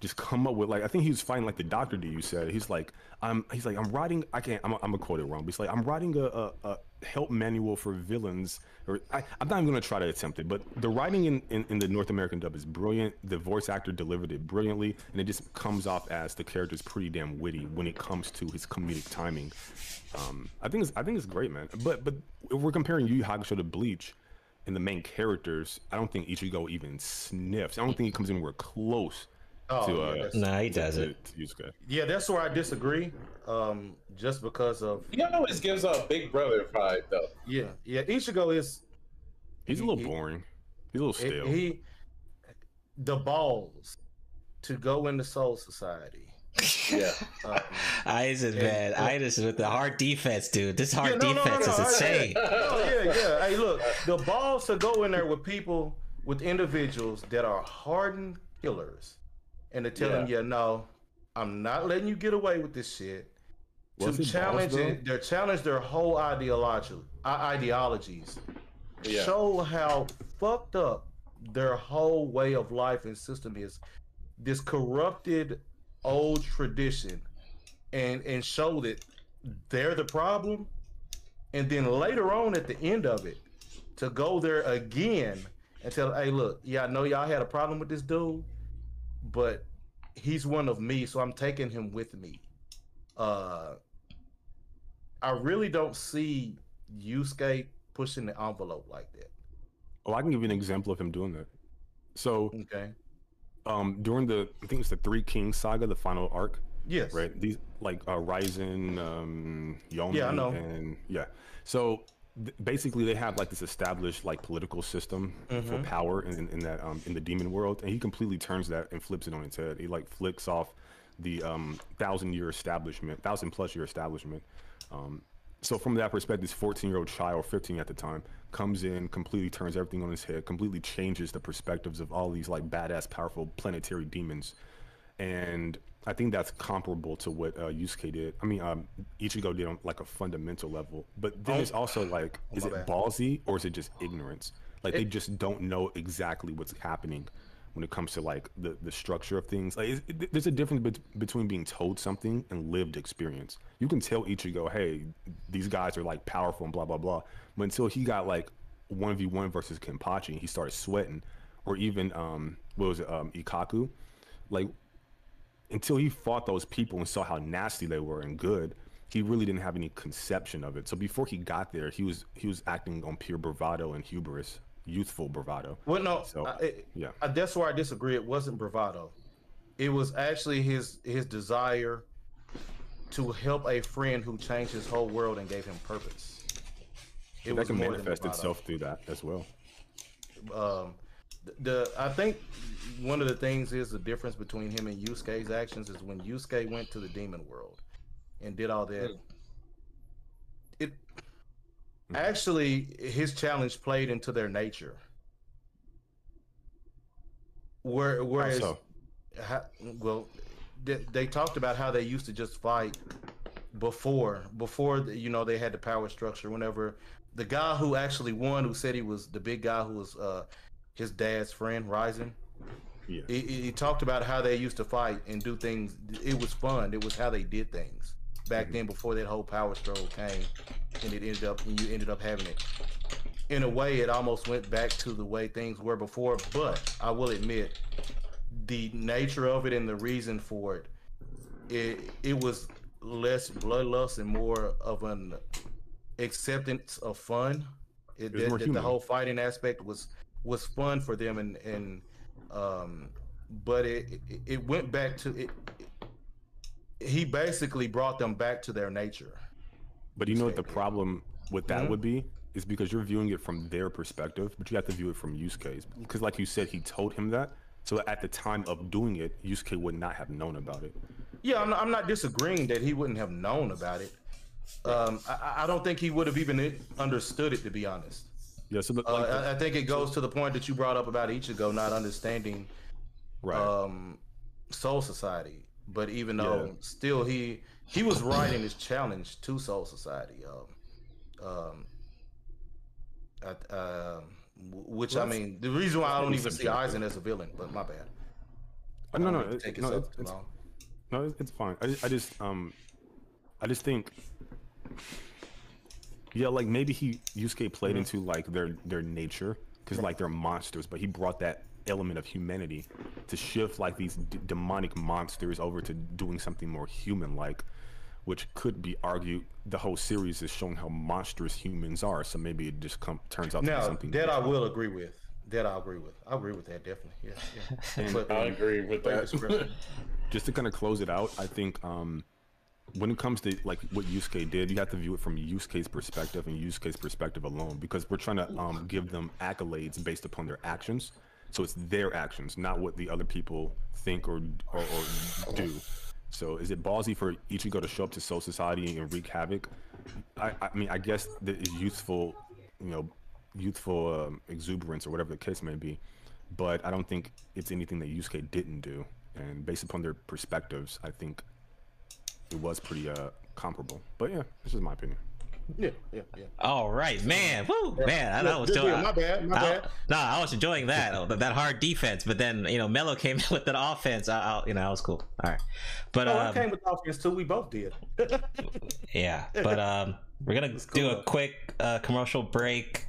just come up with, like, I think he was fighting like the Doctor D you said. He's like, I'm, he's like, I'm writing, I can't, I'm, I'm gonna quote it wrong, but he's like, I'm writing a, a, a help manual for villains, or I, I'm not even gonna try to attempt it, but the writing in, in, in the North American dub is brilliant. The voice actor delivered it brilliantly, and it just comes off as the character's pretty damn witty when it comes to his comedic timing. Um, I think it's, I think it's great, man. But, but if we're comparing Yu Yu Hakusho to Bleach, and the main characters, I don't think Ichigo even sniffs. I don't think he comes anywhere close. Oh, to, uh, yeah, nah, he doesn't. Yeah, that's where I disagree. Um, just because of he always gives a big brother pride, though. Yeah, yeah. Ichigo is he's he, a little boring. He's a little stale. He the balls to go into Soul Society. Yeah, um, Ice is bad. Yeah. Itis with the hard defense, dude. This hard yeah, no, defense no, no, no. is insane. Oh yeah, yeah. Hey, look, the balls to go in there with people, with individuals that are hardened killers, and to tell yeah. them, yeah, no, I'm not letting you get away with this shit. What's to challenge it, they challenge their whole ideology, ideologies. Yeah. Show how fucked up their whole way of life and system is. This corrupted old tradition, and and show that they're the problem, and then later on at the end of it to go there again and tell, hey look, yeah, I know y'all had a problem with this dude, but he's one of me, so I'm taking him with me. uh I really don't see Yusuke pushing the envelope like that. Oh, I can give you an example of him doing that. So okay, Um, during the, I think it's the Three Kings saga, the final arc. Yes. Right. These like uh, Ryzen, um, Yomi, yeah, I know. and yeah. So th basically, they have like this established like political system mm-hmm. for power in, in that um, in the demon world, and he completely turns that and flips it on its head. He like flicks off the um, thousand year establishment, thousand plus year establishment. Um, so from that perspective, this fourteen year old child, fifteen at the time, comes in, completely turns everything on his head, completely changes the perspectives of all these like badass, powerful planetary demons. And I think that's comparable to what uh, Yusuke did. I mean, um, Ichigo did on like a fundamental level, but then oh, it's also like, oh, is it bad. ballsy or is it just ignorance? Like it, they just don't know exactly what's happening when it comes to like the, the structure of things. Like, it, there's a difference be between being told something and lived experience. You can tell Ichigo, hey, these guys are like powerful and blah, blah, blah. But until he got like one v one versus Kenpachi and he started sweating, or even, um, what was it, um, Ikkaku? Like, until he fought those people and saw how nasty they were and good, he really didn't have any conception of it. So before he got there, he was, he was acting on pure bravado and hubris. Youthful bravado. Well, no, so, I, it, yeah. I, that's where I disagree. It wasn't bravado. It was actually his his desire to help a friend who changed his whole world and gave him purpose. It that was can more manifest itself through that as well. Um, the, the I think one of the things is the difference between him and Yusuke's actions is when Yusuke went to the demon world and did all that. Mm. It. Actually, his challenge played into their nature. Where, whereas, how so? how, well, they, they talked about how they used to just fight before, before the, you know, they had the power structure. Whenever the guy who actually won, who said he was the big guy, who was uh, his dad's friend, Ryzen, yeah. he, he talked about how they used to fight and do things. It was fun. It was how they did things back then, before that whole power struggle came, and it ended up, and you ended up having it. In a way, it almost went back to the way things were before, but I will admit, the nature of it and the reason for it, it, it was less bloodlust and more of an acceptance of fun. It, it that, that the whole fighting aspect was, was fun for them, and, and um, but it, it, it went back to, it, it he basically brought them back to their nature. But you know what the problem with that mm-hmm. would be? is because you're viewing it from their perspective, but you have to view it from Yusuke's. Because like you said, he told him that. So at the time of doing it, Yusuke would not have known about it. Yeah, I'm not, I'm not disagreeing that he wouldn't have known about it. Um, I, I don't think he would have even understood it, to be honest. Yeah, so the, like, uh, I, I think it goes to the point that you brought up about Ichigo not understanding right. um, Soul Society. But even though yeah. still he he was writing his challenge to Soul Society. Um, um, I, uh, which, well, I mean, the reason why I don't even see Aizen as a villain, but my bad. Uh, no, no, it, take no, it, it's, no, it's fine. I just, I just, um, I just think, yeah, like maybe he Yusuke played mm-hmm. into like their their nature, because like they're monsters, but he brought that element of humanity to shift like these d demonic monsters over to doing something more human-like, which could be argued the whole series is showing how monstrous humans are. So maybe it just come, turns out now, to be something. That different. I will agree with. That I agree with. I agree with that definitely. Yeah, yeah. But, I agree with that. Just to kind of close it out, I think um, when it comes to like what Yusuke did, you have to view it from Yusuke's perspective and Yusuke's perspective alone, because we're trying to um, give them accolades based upon their actions. So it's their actions, not what the other people think or or, or do. So is it ballsy for Ichigo to show up to Soul Society and wreak havoc? I, I mean, I guess that is youthful, you know, youthful um, exuberance or whatever the case may be, but I don't think it's anything that Yusuke didn't do. And based upon their perspectives, I think it was pretty uh, comparable. But yeah, this is my opinion. Yeah, yeah, yeah. All right, man. Woo, yeah. man. I, I was doing. Yeah, my bad, my I, bad. No, nah, I was enjoying that that hard defense, but then you know Melo came with that offense. I, I you know, I was cool. All right, but no, um, I came with offense too. We both did. Yeah, but um, we're gonna cool. do a quick uh, commercial break,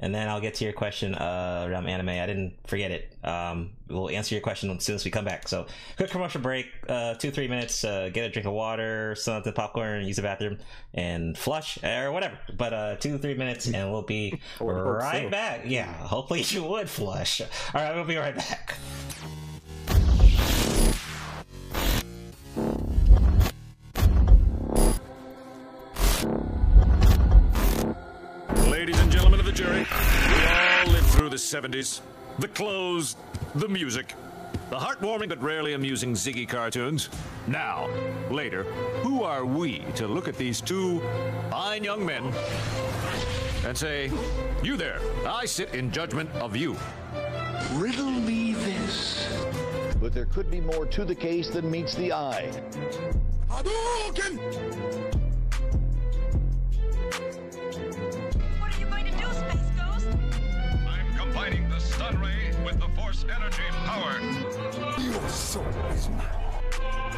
and then I'll get to your question uh, around anime. I didn't forget it. Um, we'll answer your question as soon as we come back. So, quick commercial break, uh, two, three minutes, uh, get a drink of water, something, popcorn, use the bathroom, and flush, or whatever. But uh, two, three minutes, and we'll be right so. back. Yeah, hopefully you would flush. All right, we'll be right back. Ladies and gentlemen of the jury, we all lived through the seventies. The clothes, the music, the heartwarming but rarely amusing Ziggy cartoons. Now, later, who are we to look at these two fine young men and say, "You there, I sit in judgment of you." Riddle me this. But there could be more to the case than meets the eye. Hadouken! The sun ray with the force energy power. Your soul is mine.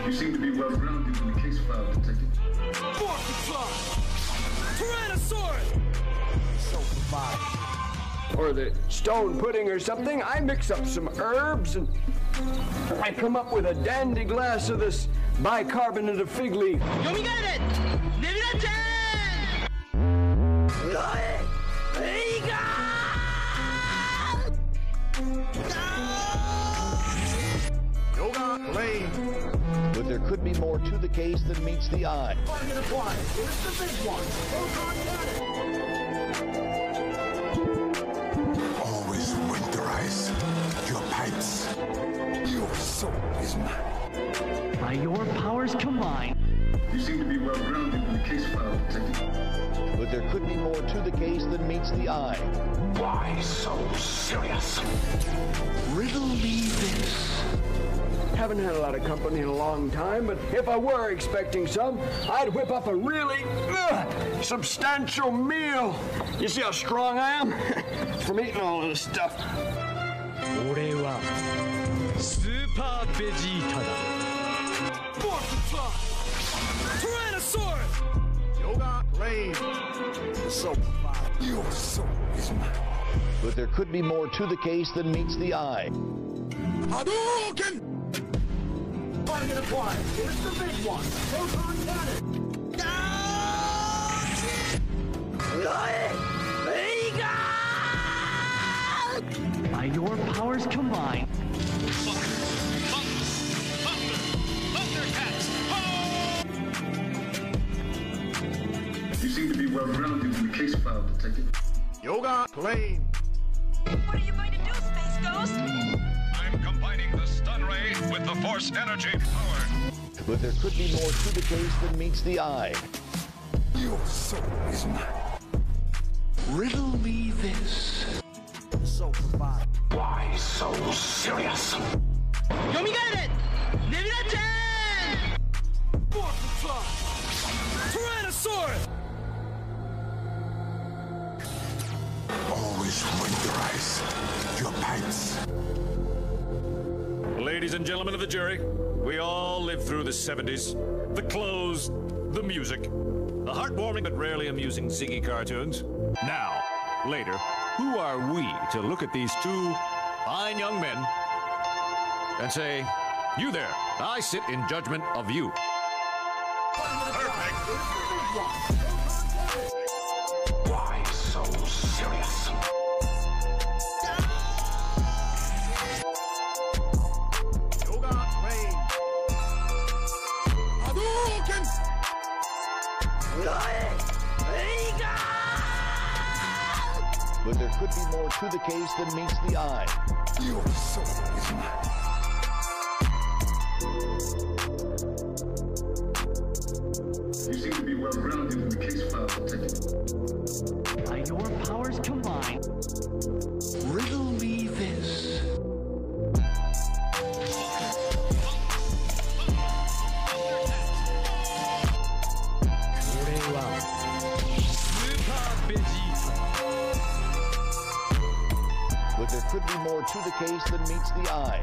You seem to be well grounded in the case file, Detective. Forkfly! Tyrannosaurus! So fine. Or the stone pudding or something. I mix up some herbs and I come up with a dandy glass of this bicarbonate of fig leaf. But there could be more to the case than meets the eye. Find the one. It's the big one. Always winterize your pipes. Your soul is mine. By your powers combined. You seem to be well grounded in the case file, Detective. But there could be more to the case than meets the eye. Why so serious? Riddle me this. Haven't had a lot of company in a long time, but if I were expecting some, I'd whip up a really uh, substantial meal. You see how strong I am? From eating all of this stuff. Orewa Super Vegeta Porcupine Tyrannosaurus Yoga Rain. So your soul is mine. But there could be more to the case than meets the eye. Hadouken! It's the big one. Proton cannon. No! By your powers combined. Thundercats! You seem to be well grounded in the case file, Detective. Yoga claim. What are you going to do, Space Ghost? I'm combining the stun ray with the force energy power. But there could be more to the case than meets the eye. Your soul is mine. Riddle me this. So provide. Why so serious? Yomigaren! Nebula-chan! Tyrannosaurus! Always winterize your pants. Ladies and gentlemen of the jury, we all lived through the seventies. The clothes, the music, the heartwarming but rarely amusing Ziggy cartoons. Now, later, who are we to look at these two fine young men and say, you there, I sit in judgment of you. Perfect. Why so serious? But there could be more to the case than meets the eye. Your soul is mine. You seem to be well grounded in the case file detective. By your powers combined, riddle me this. But there could be more to the case than meets the eye.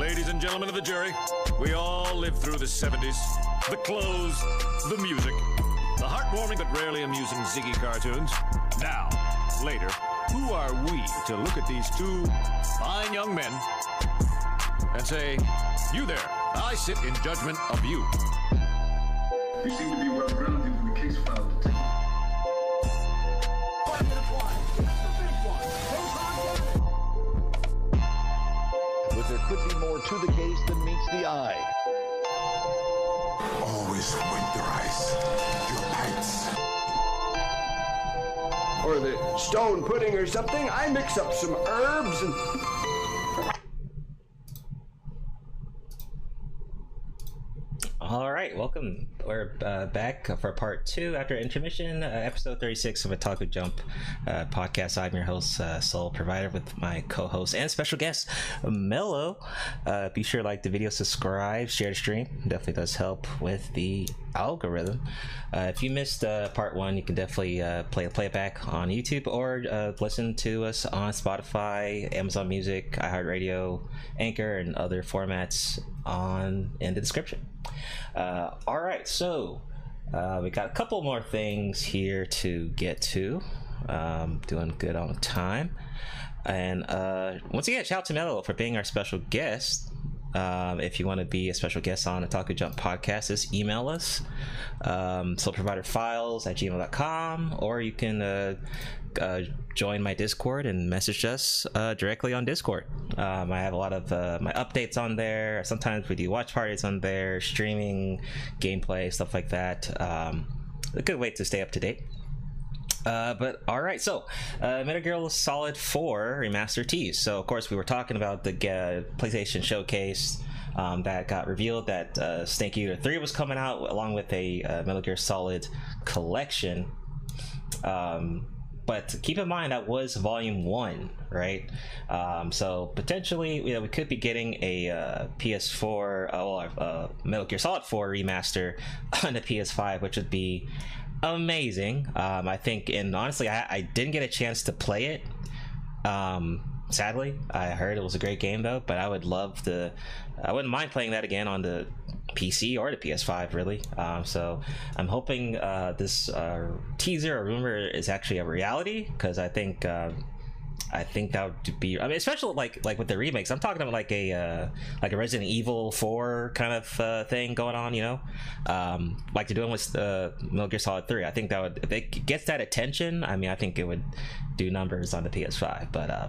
Ladies and gentlemen of the jury, we all lived through the seventies. The clothes, the music, the heartwarming but rarely amusing Ziggy cartoons. Now, later, who are we to look at these two fine young men and say, you there, I sit in judgment of you. You seem to be well grounded in the case file detective. But there could be more to the case than meets the eye. Always winterize your pants. Or the stone pudding or something. I mix up some herbs and... All right, welcome. We're uh, back for part two after intermission, uh, episode thirty-six of Otaku Jump uh, podcast. I'm your host, uh, Soul Provider, with my co-host and special guest, Mello. Uh, be sure to like the video, subscribe, share the stream. It definitely does help with the algorithm. Uh, if you missed uh, part one, you can definitely uh, play play it back on YouTube or uh, listen to us on Spotify, Amazon Music, iHeartRadio, Anchor, and other formats on in the description. Uh, all right, so uh, we got a couple more things here to get to. Um, doing good on time, and uh, once again, shout out to Mello for being our special guest. Um, if you want to be a special guest on Otaku Jump podcast, just email us, um, soulproviderfiles at gmail dot com, or you can uh, uh, join my Discord and message us uh, directly on Discord. Um, I have a lot of uh, my updates on there. Sometimes we do watch parties on there, streaming, gameplay, stuff like that. Um, a good way to stay up to date. Uh, but all right, so uh, Metal Gear Solid four Remastered tease. So of course we were talking about the uh, PlayStation Showcase um, that got revealed that uh, Snake Eater three was coming out along with a uh, Metal Gear Solid collection. Um, but keep in mind that was Volume One, right? Um, so potentially, you know, we could be getting a uh, P S four, uh, well, uh, Metal Gear Solid four remaster on the P S five, which would be amazing. um I think, and honestly, I, I didn't get a chance to play it, um sadly. I heard it was a great game though, but I would love to I wouldn't mind playing that again on the P C or the P S five, really. Um so I'm hoping uh this uh teaser or rumor is actually a reality, because I think uh I think that would be, I mean, especially like like with the remakes, I'm talking about like a uh, like a Resident Evil four kind of uh, thing going on, you know, um, like they're doing with uh, Metal Gear Solid three. I think that would, if it gets that attention, I mean, I think it would do numbers on the P S five. But uh,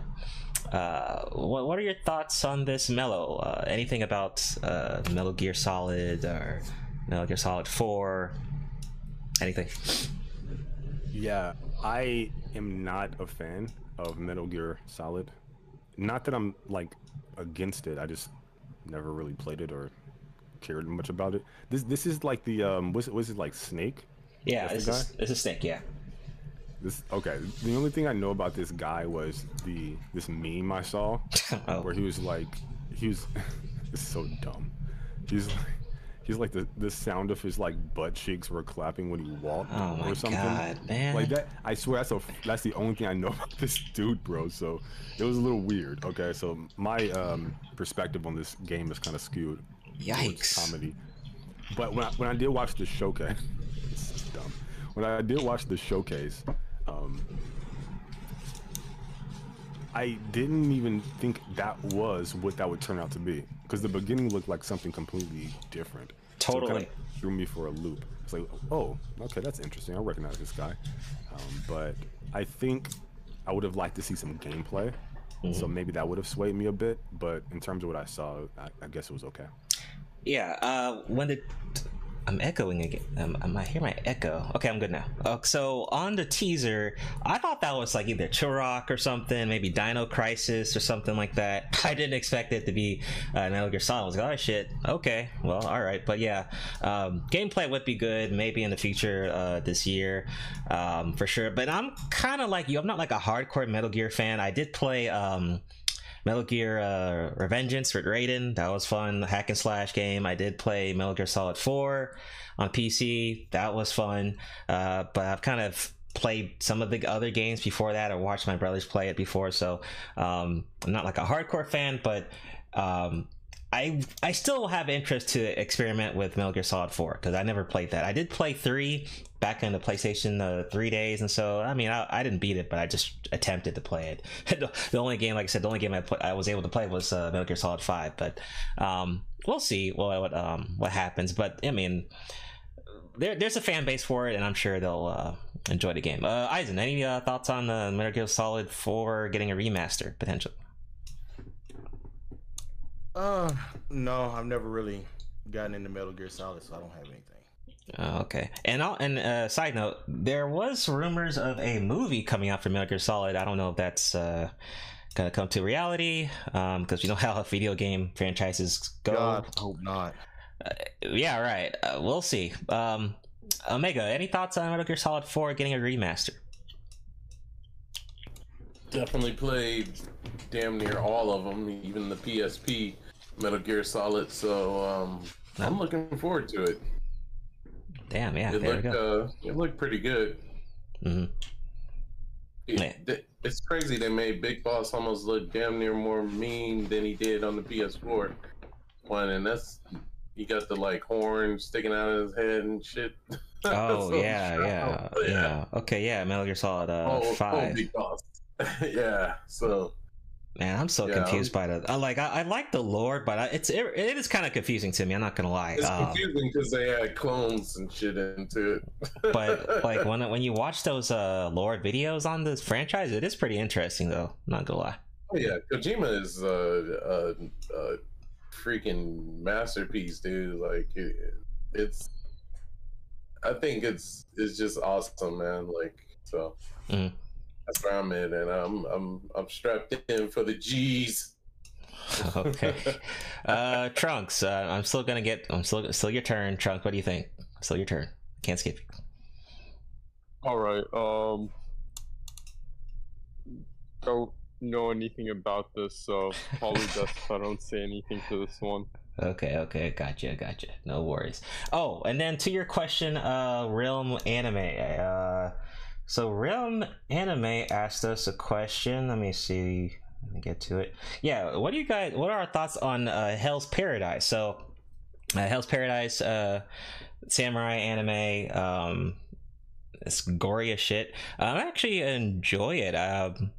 uh, what what are your thoughts on this, Mello? Uh, anything about uh, Metal Gear Solid or Metal Gear Solid four? Anything? Yeah, I am not a fan of Metal Gear Solid. Not that I'm like against it, I just never really played it or cared much about it. This this is like the um was it was it like Snake? Yeah, this is this is Snake, yeah. This okay. The only thing I know about this guy was the this meme I saw oh. where he was like he was it's so dumb. He's like he's like the the sound of his like butt cheeks were clapping when he walked oh my or something God, man. Like that. I swear that's a, that's the only thing I know about this dude, bro. So it was a little weird. Okay, so my um, perspective on this game is kind of skewed. Yikes. Comedy. But when I, when I did watch the showcase, this is dumb. When I did watch the showcase, um, I didn't even think that was what that would turn out to be, because the beginning looked like something completely different. Totally. So it kind of threw me for a loop. It's like, oh, okay, that's interesting. I recognize this guy. Um, but I think I would have liked to see some gameplay. Mm-hmm. So maybe that would have swayed me a bit. But in terms of what I saw, I, I guess it was okay. Yeah. Uh, when the I'm echoing again. Um, I might hear my echo. Okay, I'm good now. Uh, so on the teaser, I thought that was like either Turok or something, maybe Dino Crisis or something like that. I didn't expect it to be uh, Metal Gear Solid. I was like, oh shit. Okay, well, all right. But yeah, um, gameplay would be good, maybe in the future uh, this year, um, for sure. But I'm kind of like you. I'm not like a hardcore Metal Gear fan. I did play Um, Metal Gear uh, Revengeance with Raiden. That was fun, hack and slash game. I did play Metal Gear Solid four on P C. That was fun. Uh, but I've kind of played some of the other games before that. I watched my brothers play it before, so um, I'm not like a hardcore fan, but um, I I still have interest to experiment with Metal Gear Solid four, because I never played that. I did play three back in the PlayStation uh, three days, and so I mean I, I didn't beat it, but I just attempted to play it. The only game, like I said, the only game I, play, I was able to play was uh, Metal Gear Solid five, but um, we'll see what what, um, what happens. But I mean, there there's a fan base for it, and I'm sure they'll uh, enjoy the game. Uh, Aizen, any uh, thoughts on uh, Metal Gear Solid four getting a remaster potentially? Uh, no, I've never really gotten into Metal Gear Solid, so I don't have anything. Oh, okay. And I'll, and uh, side note, there was rumors of a movie coming out for Metal Gear Solid. I don't know if that's uh, gonna come to reality, um, because you know how video game franchises go. God, I hope not. Uh, yeah, right. Uh, we'll see. Um, Omega, any thoughts on Metal Gear Solid four getting a remaster? Definitely played damn near all of them, even the P S P Metal Gear Solid. So um, oh. I'm looking forward to it. Damn, yeah, it there looked, we go. Uh, it looked pretty good. Mm-hmm. it, yeah. It's crazy they made Big Boss almost look damn near more mean than he did on the P S four one, and that's he got the like horn sticking out of his head and shit. Oh so yeah, yeah, yeah, yeah. Okay, yeah, Metal Gear Solid uh, oh, five. Oh, Big Boss. Yeah, so. Man, I'm so yeah, confused by the. I like I, I like the lore, but I, it's it, it is kind of confusing to me. I'm not gonna lie. It's um, confusing because they had clones and shit into it. But like when when you watch those uh, lore videos on this franchise, it is pretty interesting though. Not gonna lie. Oh yeah, Kojima is a uh, uh, uh, freaking masterpiece, dude. Like it, it's, I think it's it's just awesome, man. Like So mm. that's where I'm at, and I'm I'm I'm strapped in for the G's. Okay, uh, Trunks. Uh, I'm still gonna get. I'm still still your turn, Trunks. What do you think? Still your turn. Can't skip. All right. Um. Don't know anything about this, so probably best if I don't say anything to this one. Okay, okay, gotcha, gotcha. No worries. Oh, and then to your question, uh, Realm Anime. Uh, so Realm Anime asked us a question. Let me see. Let me get to it. Yeah, what do you guys? What are our thoughts on uh, Hell's Paradise? So, uh, Hell's Paradise, uh, samurai anime. Um, it's gory as shit. Um, I actually enjoy it. Um.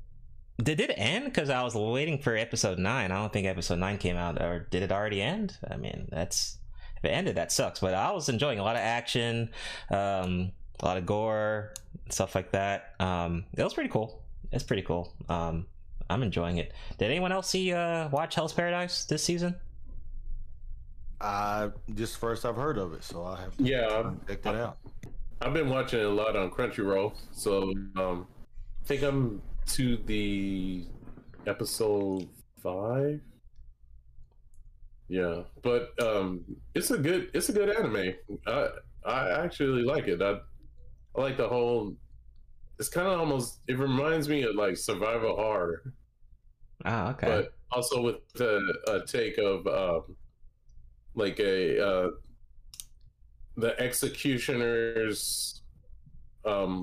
Did it end? Because I was waiting for episode nine. I don't think episode nine came out, or did it already end? I mean, that's, if it ended, that sucks. But I was enjoying a lot of action, um, a lot of gore, stuff like that. Um, it was pretty cool. It's pretty cool. Um, I'm enjoying it. Did anyone else see uh, watch Hell's Paradise this season? I just first I've heard of it, so I have to yeah, check that out. I've been watching it a lot on Crunchyroll, so um, I think I'm to the episode five. Yeah, but um it's a good it's a good anime. I I actually like it. I, I like the whole, it's kind of almost, it reminds me of like survival horror. Ah, okay. But also with the a take of um like a uh the executioner's um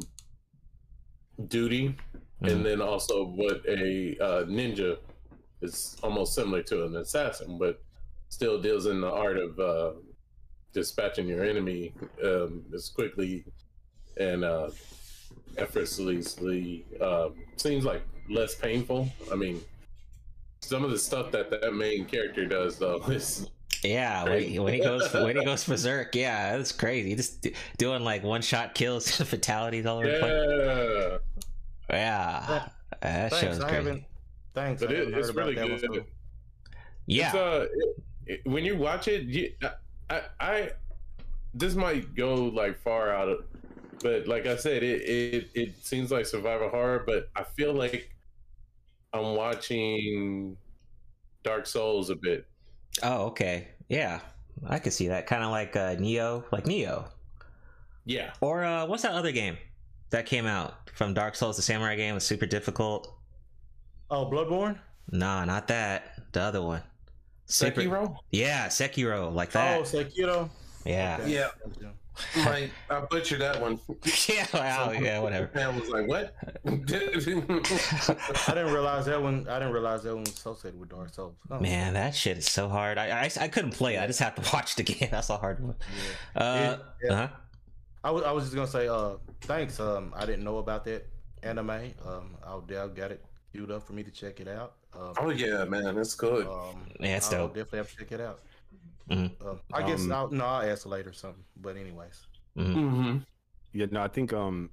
duty. Mm-hmm. And then also what a uh, ninja is almost similar to an assassin, but still deals in the art of uh, dispatching your enemy um, as quickly and uh, effortlessly. Uh, seems like less painful. I mean, some of the stuff that that main character does, though, is yeah when he, when he goes when he goes berserk, yeah, that's crazy. Just doing like one shot kills, fatalities all over yeah. the place. Yeah, that show's great. Thanks, but it, it's really good. Yeah, it's, uh, it, it, when you watch it, you, I, I, this might go like far out of, but like I said, it it it seems like survival horror, but I feel like I'm watching Dark Souls a bit. Oh, okay, yeah, I could see that. Kind of like uh, Neo, like Neo. Yeah. Or uh, what's that other game that came out from Dark Souls? The samurai game was super difficult. Oh, Bloodborne? Nah, not that. The other one. Super... Sekiro? Yeah, Sekiro, like that. Oh, Sekiro. Yeah. Okay. Yeah. Like, I butchered that one. Yeah, wow, so, yeah, whatever. I was like, what? I didn't realize that one. I didn't realize that one was associated with Dark Souls. No. Man, that shit is so hard. I, I I couldn't play it. I just have to watch the game. That's a hard one. Yeah. Uh yeah. Uh-huh. I was, I was just gonna say, uh, thanks. Um, I didn't know about that anime. Um, I'll got it queued up for me to check it out. Um, oh yeah, man, that's good. Um, yeah, it's I'll dope. Definitely have to check it out. Mm-hmm. uh, I um, guess I'll, no, I'll ask later or something. But anyways, mm-hmm. Mm-hmm. yeah, no, I think um,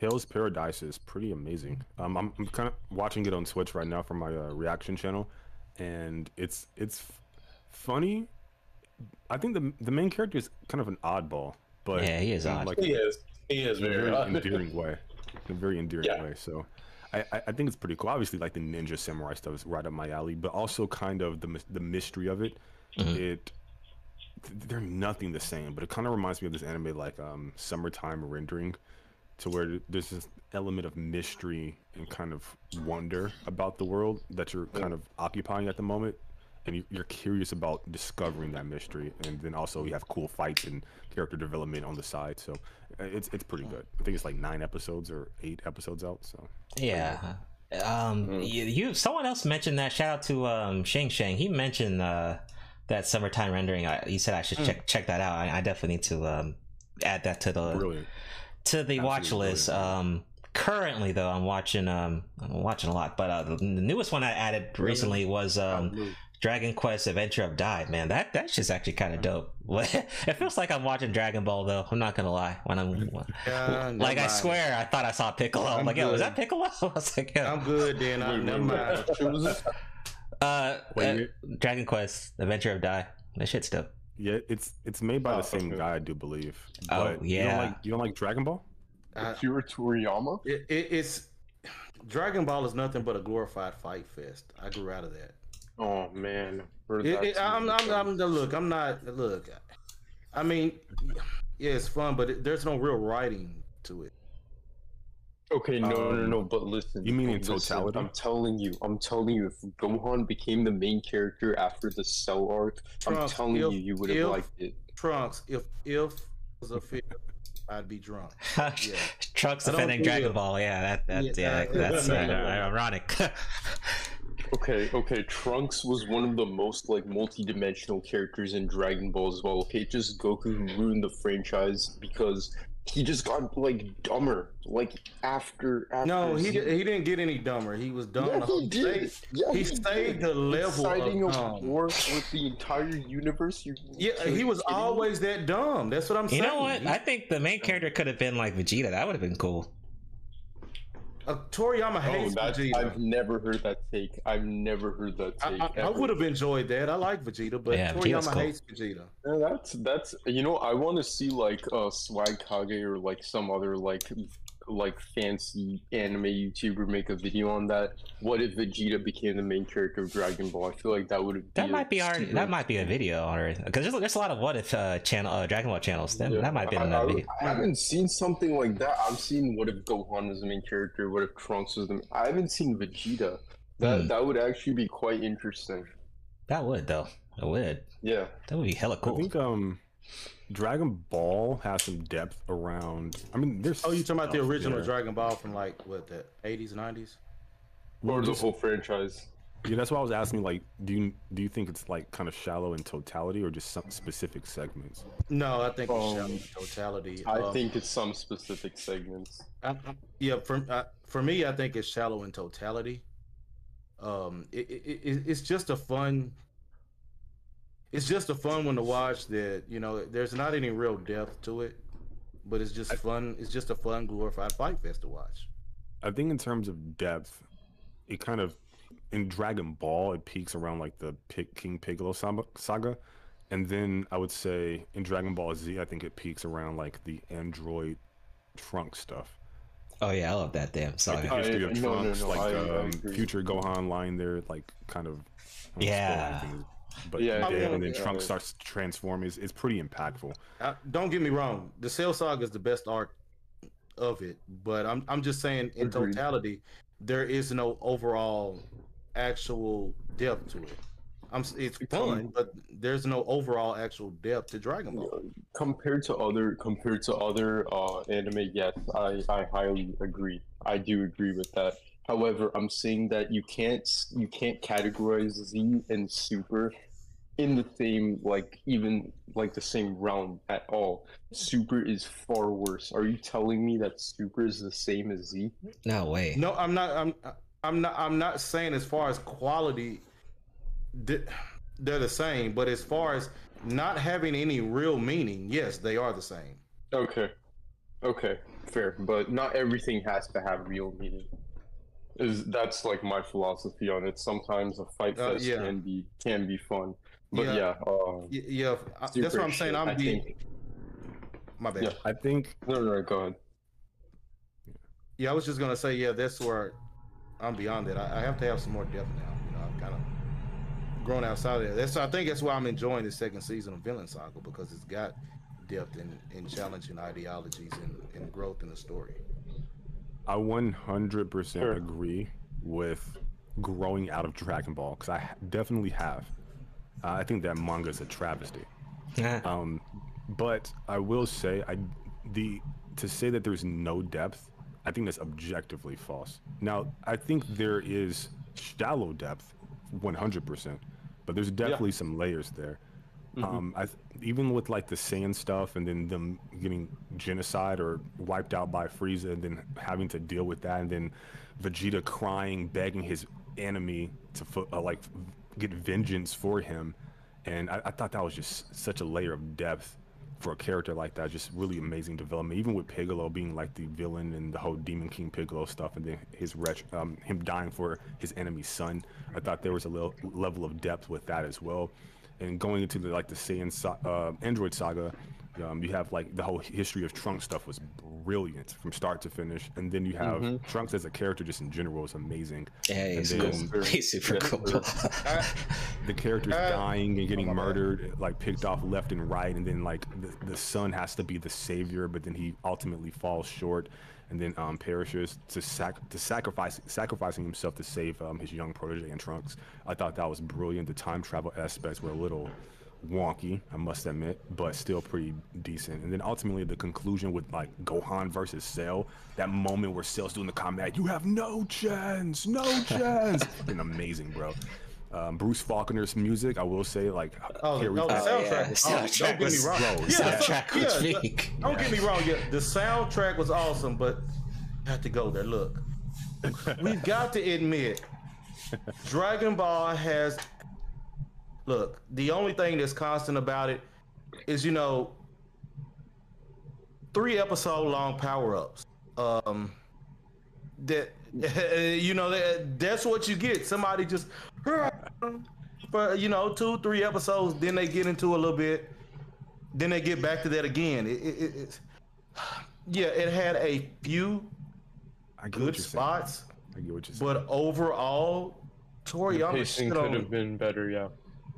Hell's Paradise is pretty amazing. Um, I'm, I'm kind of watching it on Twitch right now for my uh, reaction channel, and it's it's f funny. I think the the main character is kind of an oddball. But yeah, he is odd. Like, he is. He is very, very odd. endearing way. In a very endearing yeah. way. So, I, I think it's pretty cool. Obviously, like the ninja samurai stuff is right up my alley, but also kind of the the mystery of it. Mm-hmm. It they're nothing the same, but it kind of reminds me of this anime like um, Summertime Rendering, to where there's this element of mystery and kind of wonder about the world that you're kind of occupying at the moment. And you're curious about discovering that mystery, and then also you have cool fights and character development on the side. So it's it's pretty good. I think it's like nine episodes or eight episodes out. So yeah, um, mm-hmm. you, you someone else mentioned that. Shout out to um Shang Shang. He mentioned uh that Summertime Rendering. I, he said I should mm. check check that out. I, I definitely need to um add that to the brilliant. to the Absolutely watch list. Brilliant. Um. Currently, though, I'm watching um I'm watching a lot, but uh, the newest one I added brilliant. recently was um. Absolutely. Dragon Quest Adventure of Dive, man. That that's just actually kind of dope. It feels like I'm watching Dragon Ball, though. I'm not gonna lie. When I'm yeah, like, I swear, I thought I saw Piccolo. I'm, I'm like, good. Yo, was that Piccolo? I was like, yo. I'm good, then. I'm never mind. Uh, uh, Dragon Quest Adventure of Dive. That shit's dope. Yeah, it's it's made by oh, the same okay. guy, I do believe. But oh yeah. You don't like, you don't like Dragon Ball? Akira Toriyama? It, it, it's Dragon Ball is nothing but a glorified fight fest. I grew out of that. Oh man, it, it, I'm, I'm, I'm, look, I'm not look. I mean, yeah, it's fun, but it, there's no real writing to it. Okay, no, um, no, no, no. But listen, you mean in totality? I'm telling you, I'm telling you, if Gohan became the main character after the Cell arc, Trunks, I'm telling if, you, you would have liked it. Trunks, if if was a fit, I'd be drunk. Yeah. Trunks offending Dragon Ball, yeah, that that yeah, yeah that, that's uh, ironic. Okay, okay, Trunks was one of the most, like, multi-dimensional characters in Dragon Ball as well. Okay, just Goku ruined the franchise because he just got, like, dumber. Like, after... after no, he, he, he didn't get any dumber. He was dumb. Yeah, he did. Yeah, he, he stayed did. the level Deciding of dumb. a war with the entire universe? You, yeah, he was always that dumb. That's what I'm saying. You know what? I think the main character could have been, like, Vegeta. That would have been cool. Uh, Toriyama hates oh, Vegeta. I've never heard that take. I've never heard that take. I, I, I would have enjoyed that. I like Vegeta, but yeah, Toriyama cool. hates Vegeta. Yeah, that's that's you know, I want to see like uh, Swag Kage or like some other like like fancy anime YouTuber make a video on that. What if Vegeta became the main character of Dragon Ball? I feel like that would have that might be our that might be a video on because there's there's a lot of what if uh, channel uh, Dragon Ball channels. That, yeah. that might be on that I, video. I haven't seen something like that. I've seen what if Gohan was the main character, what if Trunks was the main. I haven't seen Vegeta. That mm. that would actually be quite interesting. That would though. It would. Yeah. That would be hella cool. I think um. Dragon Ball has some depth around. I mean, there's. Oh, you talking about the original there. Dragon Ball from like what the eighties, nineties, or the whole franchise? Yeah, that's why I was asking. Like, do you do you think it's like kind of shallow in totality, or just some specific segments? No, I think um, it's shallow in totality. I um, think it's some specific segments. I, I, yeah, for I, for me, I think it's shallow in totality. Um, it, it, it it's just a fun. It's just a fun one to watch that, you know, there's not any real depth to it, but it's just fun. It's just a fun, glorified fight fest to watch. I think in terms of depth, it kind of, in Dragon Ball, it peaks around like the King Piccolo saga. And then I would say in Dragon Ball Z, I think it peaks around like the Android Trunks stuff. Oh yeah, I love that damn saga. Like the history of I, Trunks, no, no, no, like I, um, I future Gohan lying there, like kind of. Yeah. But yeah, yeah, and then yeah, Trunks yeah. starts to transform. It's, it's pretty impactful. I, don't get me wrong. The Cell Saga is the best arc of it, but I'm I'm just saying in Agreed. totality, there is no overall actual depth to it. I'm it's fun, but there's no overall actual depth to Dragon Ball. Compared to other compared to other uh, anime, yes, I, I highly agree. I do agree with that. However, I'm saying that you can't you can't categorize Z and Super in the same like even like the same realm at all. Super is far worse. Are you telling me that Super is the same as Z? No way. No, I'm not. I'm I'm not. I'm not saying as far as quality, they're the same. But as far as not having any real meaning, yes, they are the same. Okay, okay, fair. But not everything has to have real meaning. Is that's like my philosophy on it. Sometimes a fight fest uh, yeah. can be can be fun, but yeah, yeah, um, yeah, yeah. I, that's what I'm saying. I'm the my bad. Yeah, I think no, no, go ahead. Yeah, I was just gonna say yeah. That's where I'm beyond that. I, I have to have some more depth now. You know, I've kind of grown outside of that. That's I think that's why I'm enjoying the second season of Villain Saga because it's got depth and, and challenging ideologies and, and growth in the story. I one hundred percent sure. agree with growing out of Dragon Ball because I definitely have. Uh, I think that manga is a travesty. um, but I will say, I the to say that there's no depth, I think that's objectively false. Now, I think there is shallow depth, one hundred percent, but there's definitely yeah. some layers there. Mm-hmm. Um, I even with like the Saiyan stuff, and then them getting genocide or wiped out by Frieza, and then having to deal with that, and then Vegeta crying, begging his enemy to uh, like get vengeance for him, and I, I thought that was just such a layer of depth for a character like that. Just really amazing development. Even with Piccolo being like the villain and the whole Demon King Piccolo stuff, and then his wretch, um, him dying for his enemy's son. I thought there was a little level of depth with that as well. And going into the like the Saiyan uh, Android Saga, Um, you have like the whole history of Trunks stuff was brilliant from start to finish, and then you have mm-hmm. Trunks as a character just in general is amazing. Yeah, he's, then, cool. he's super yeah, cool. The character's dying and getting murdered, like picked off left and right, and then like the, the son has to be the savior, but then he ultimately falls short, and then um, perishes to sac to sacrifice sacrificing himself to save um, his young protege and Trunks. I thought that was brilliant. The time travel aspects were a little wonky, I must admit, but still pretty decent. And then ultimately the conclusion with like Gohan versus Cell, that moment where Cell's doing the combat, you have no chance, no chance. Been amazing, bro. Um, Bruce Faulkner's music, I will say, like, oh, here we go. Oh, yeah. oh, don't get was, me wrong. Bro, yeah, soundtrack so, was yeah, fake. Don't get me wrong. Yeah, the soundtrack was awesome, but I have to go there. Look, we've got to admit, Dragon Ball has. Look, the only thing that's constant about it is, you know, three episode long power ups. Um, that you know that that's what you get. Somebody just for you know two, three episodes, then they get into a little bit, then they get back to that again. It, it, it yeah, it had a few I good spots, I get what you're saying. But overall, Toriyama pacing could have been better. Yeah.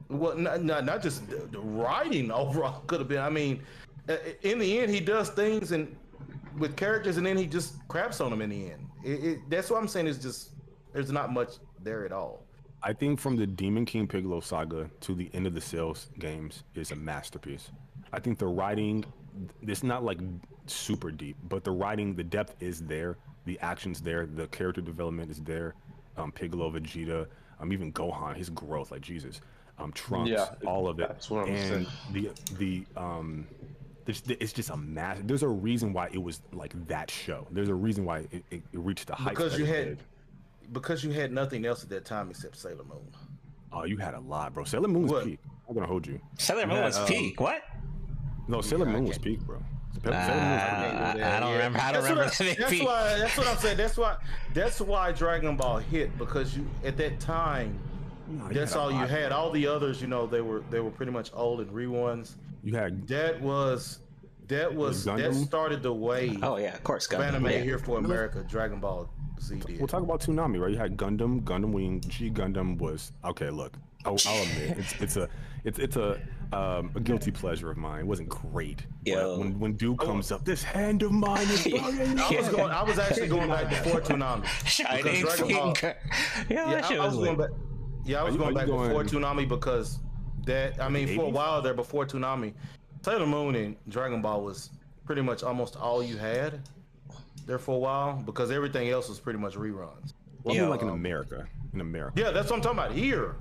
Well, not, not, not just the, the writing overall could have been. I mean, in the end, he does things and with characters, and then he just craps on them in the end. It, it, that's what I'm saying is just there's not much there at all. I think from the Demon King Piccolo saga to the end of the Cell games is a masterpiece. I think the writing, it's not like super deep, but the writing, the depth is there, the action's there, the character development is there. Um, Piccolo, Vegeta, um, even Gohan, his growth, like Jesus. Um, Trunks, yeah, all of it, that's what I'm and saying. the the um, there's, it's just a massive. There's a reason why it was like that show. There's a reason why it, it, it reached the height because you had did. because you had nothing else at that time except Sailor Moon. Oh, you had a lot, bro. Sailor Moon was what? peak. I'm gonna hold you. Sailor Moon yeah, was um, peak. What? No, Sailor yeah, Moon okay. was peak, bro. Nah, I, I, I don't yeah. remember. I don't that's remember. What I, that's peak. why. That's what I'm saying. That's why. That's why Dragon Ball hit because you at that time. No, that's all you had. All the others, you know, they were they were pretty much old and re-ones. You had that was that was that started the wave. Oh yeah, of course. Gundam, anime yeah. here for America. Dragon Ball Z did. We'll talk about Toonami, right? You had Gundam, Gundam Wing, G Gundam was okay. Look, I'll, I'll admit it's it's a it's it's a um, a guilty pleasure of mine. It wasn't great. Yeah. When when Dude comes oh. up, this hand of mine is burning. I was going. I was actually going back before Toonami. Shining finger. Yeah, that shit was weird. Yeah, I was you, going back going... before Toonami because that, I mean, Maybe. for a while there before Toonami, Sailor Moon and Dragon Ball was pretty much almost all you had there for a while because everything else was pretty much reruns. Well, yeah, I mean, like um, in America, in America. Yeah, that's what I'm talking about here.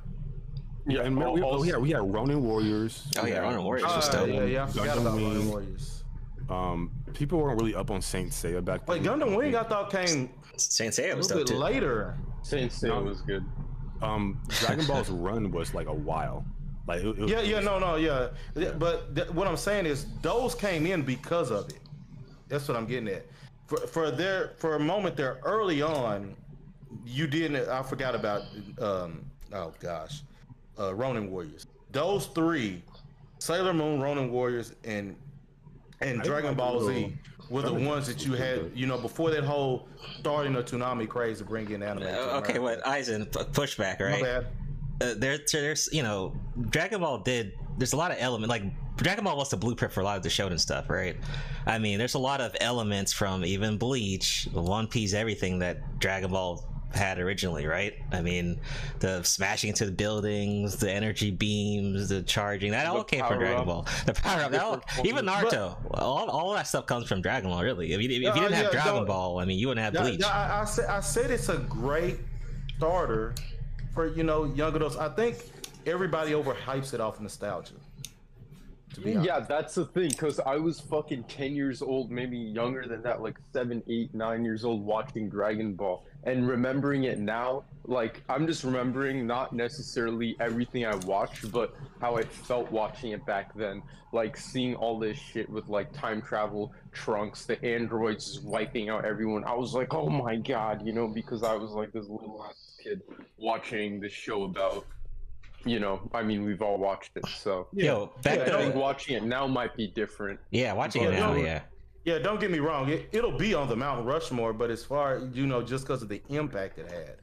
Yeah, and oh, we, oh, yeah, we had Ronin Warriors. Oh yeah, Ronin Warriors uh, was still yeah, yeah, I forgot about Ronin Warriors. Um, people weren't really up on Saint Seiya back then. Like Gundam Wing, I thought came Saint Seiya was a little bit too. later. Saint Seiya was good. Um, Dragon Ball's run was like a while, like it, it, yeah, yeah, no, no, yeah. yeah. But th what I'm saying is those came in because of it. That's what I'm getting at. For for there for a moment there early on, you didn't. I forgot about um. Oh gosh, uh, Ronin Warriors. Those three, Sailor Moon, Ronin Warriors, and and Dragon Ball Z were the ones that you had, you know, before that whole starting a Toonami craze to bring in anime. Uh, okay, what well, Aizen pushback, right? My bad. Uh, there, there's, you know, Dragon Ball did. There's a lot of element like Dragon Ball was the blueprint for a lot of the shonen stuff, right? I mean, there's a lot of elements from even Bleach, One Piece, everything that Dragon Ball had originally, right? I mean, the smashing into the buildings, the energy beams, the charging, that the all came from Dragon Ball. Up. The power up, that all, even Naruto, but, all, all that stuff comes from Dragon Ball, really. If you, if you uh, didn't have yeah, Dragon Ball, I mean, you wouldn't have Bleach. Yeah, yeah, I, I, said, I said it's a great starter for, you know, young adults. I think everybody overhypes it off nostalgia. To be yeah, honest. That's the thing, because I was fucking ten years old, maybe younger than that, like seven, eight, nine years old watching Dragon Ball. And remembering it now, like, I'm just remembering not necessarily everything I watched, but how I felt watching it back then. Like, seeing all this shit with, like, time travel, Trunks, the androids just wiping out everyone. I was like, oh my god, you know, because I was, like, this little ass kid watching this show about you know, I mean, we've all watched it, so yeah. Yo, back yeah, I think watching it now might be different. Yeah, watching but, it now, you know, yeah. Yeah, don't get me wrong. It, it'll be on the Mount Rushmore, but as far, you know, just because of the impact it had.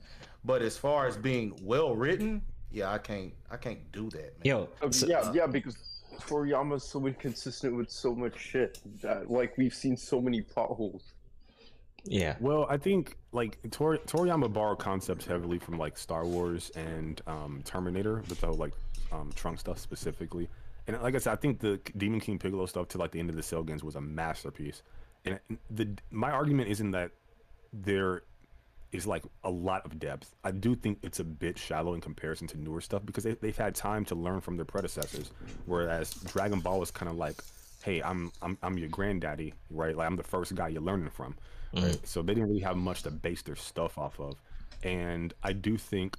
But as far as being well written, yeah, I can't, I can't do that, man. Yo, so, yeah, yeah, because Toriyama's so inconsistent with so much shit that, like, we've seen so many plot holes. Yeah. Well, I think like Tor Toriyama borrowed concepts heavily from like Star Wars and um, Terminator, with the whole like um, Trunks stuff specifically. And like I said, I think the Demon King Piccolo stuff to like the end of the Cell Games was a masterpiece. And the my argument isn't that there is like a lot of depth. I do think it's a bit shallow in comparison to newer stuff because they, they've had time to learn from their predecessors. Whereas Dragon Ball is kind of like, hey, I'm I'm I'm your granddaddy, right? Like I'm the first guy you're learning from. Right? Mm-hmm. So they didn't really have much to base their stuff off of. And I do think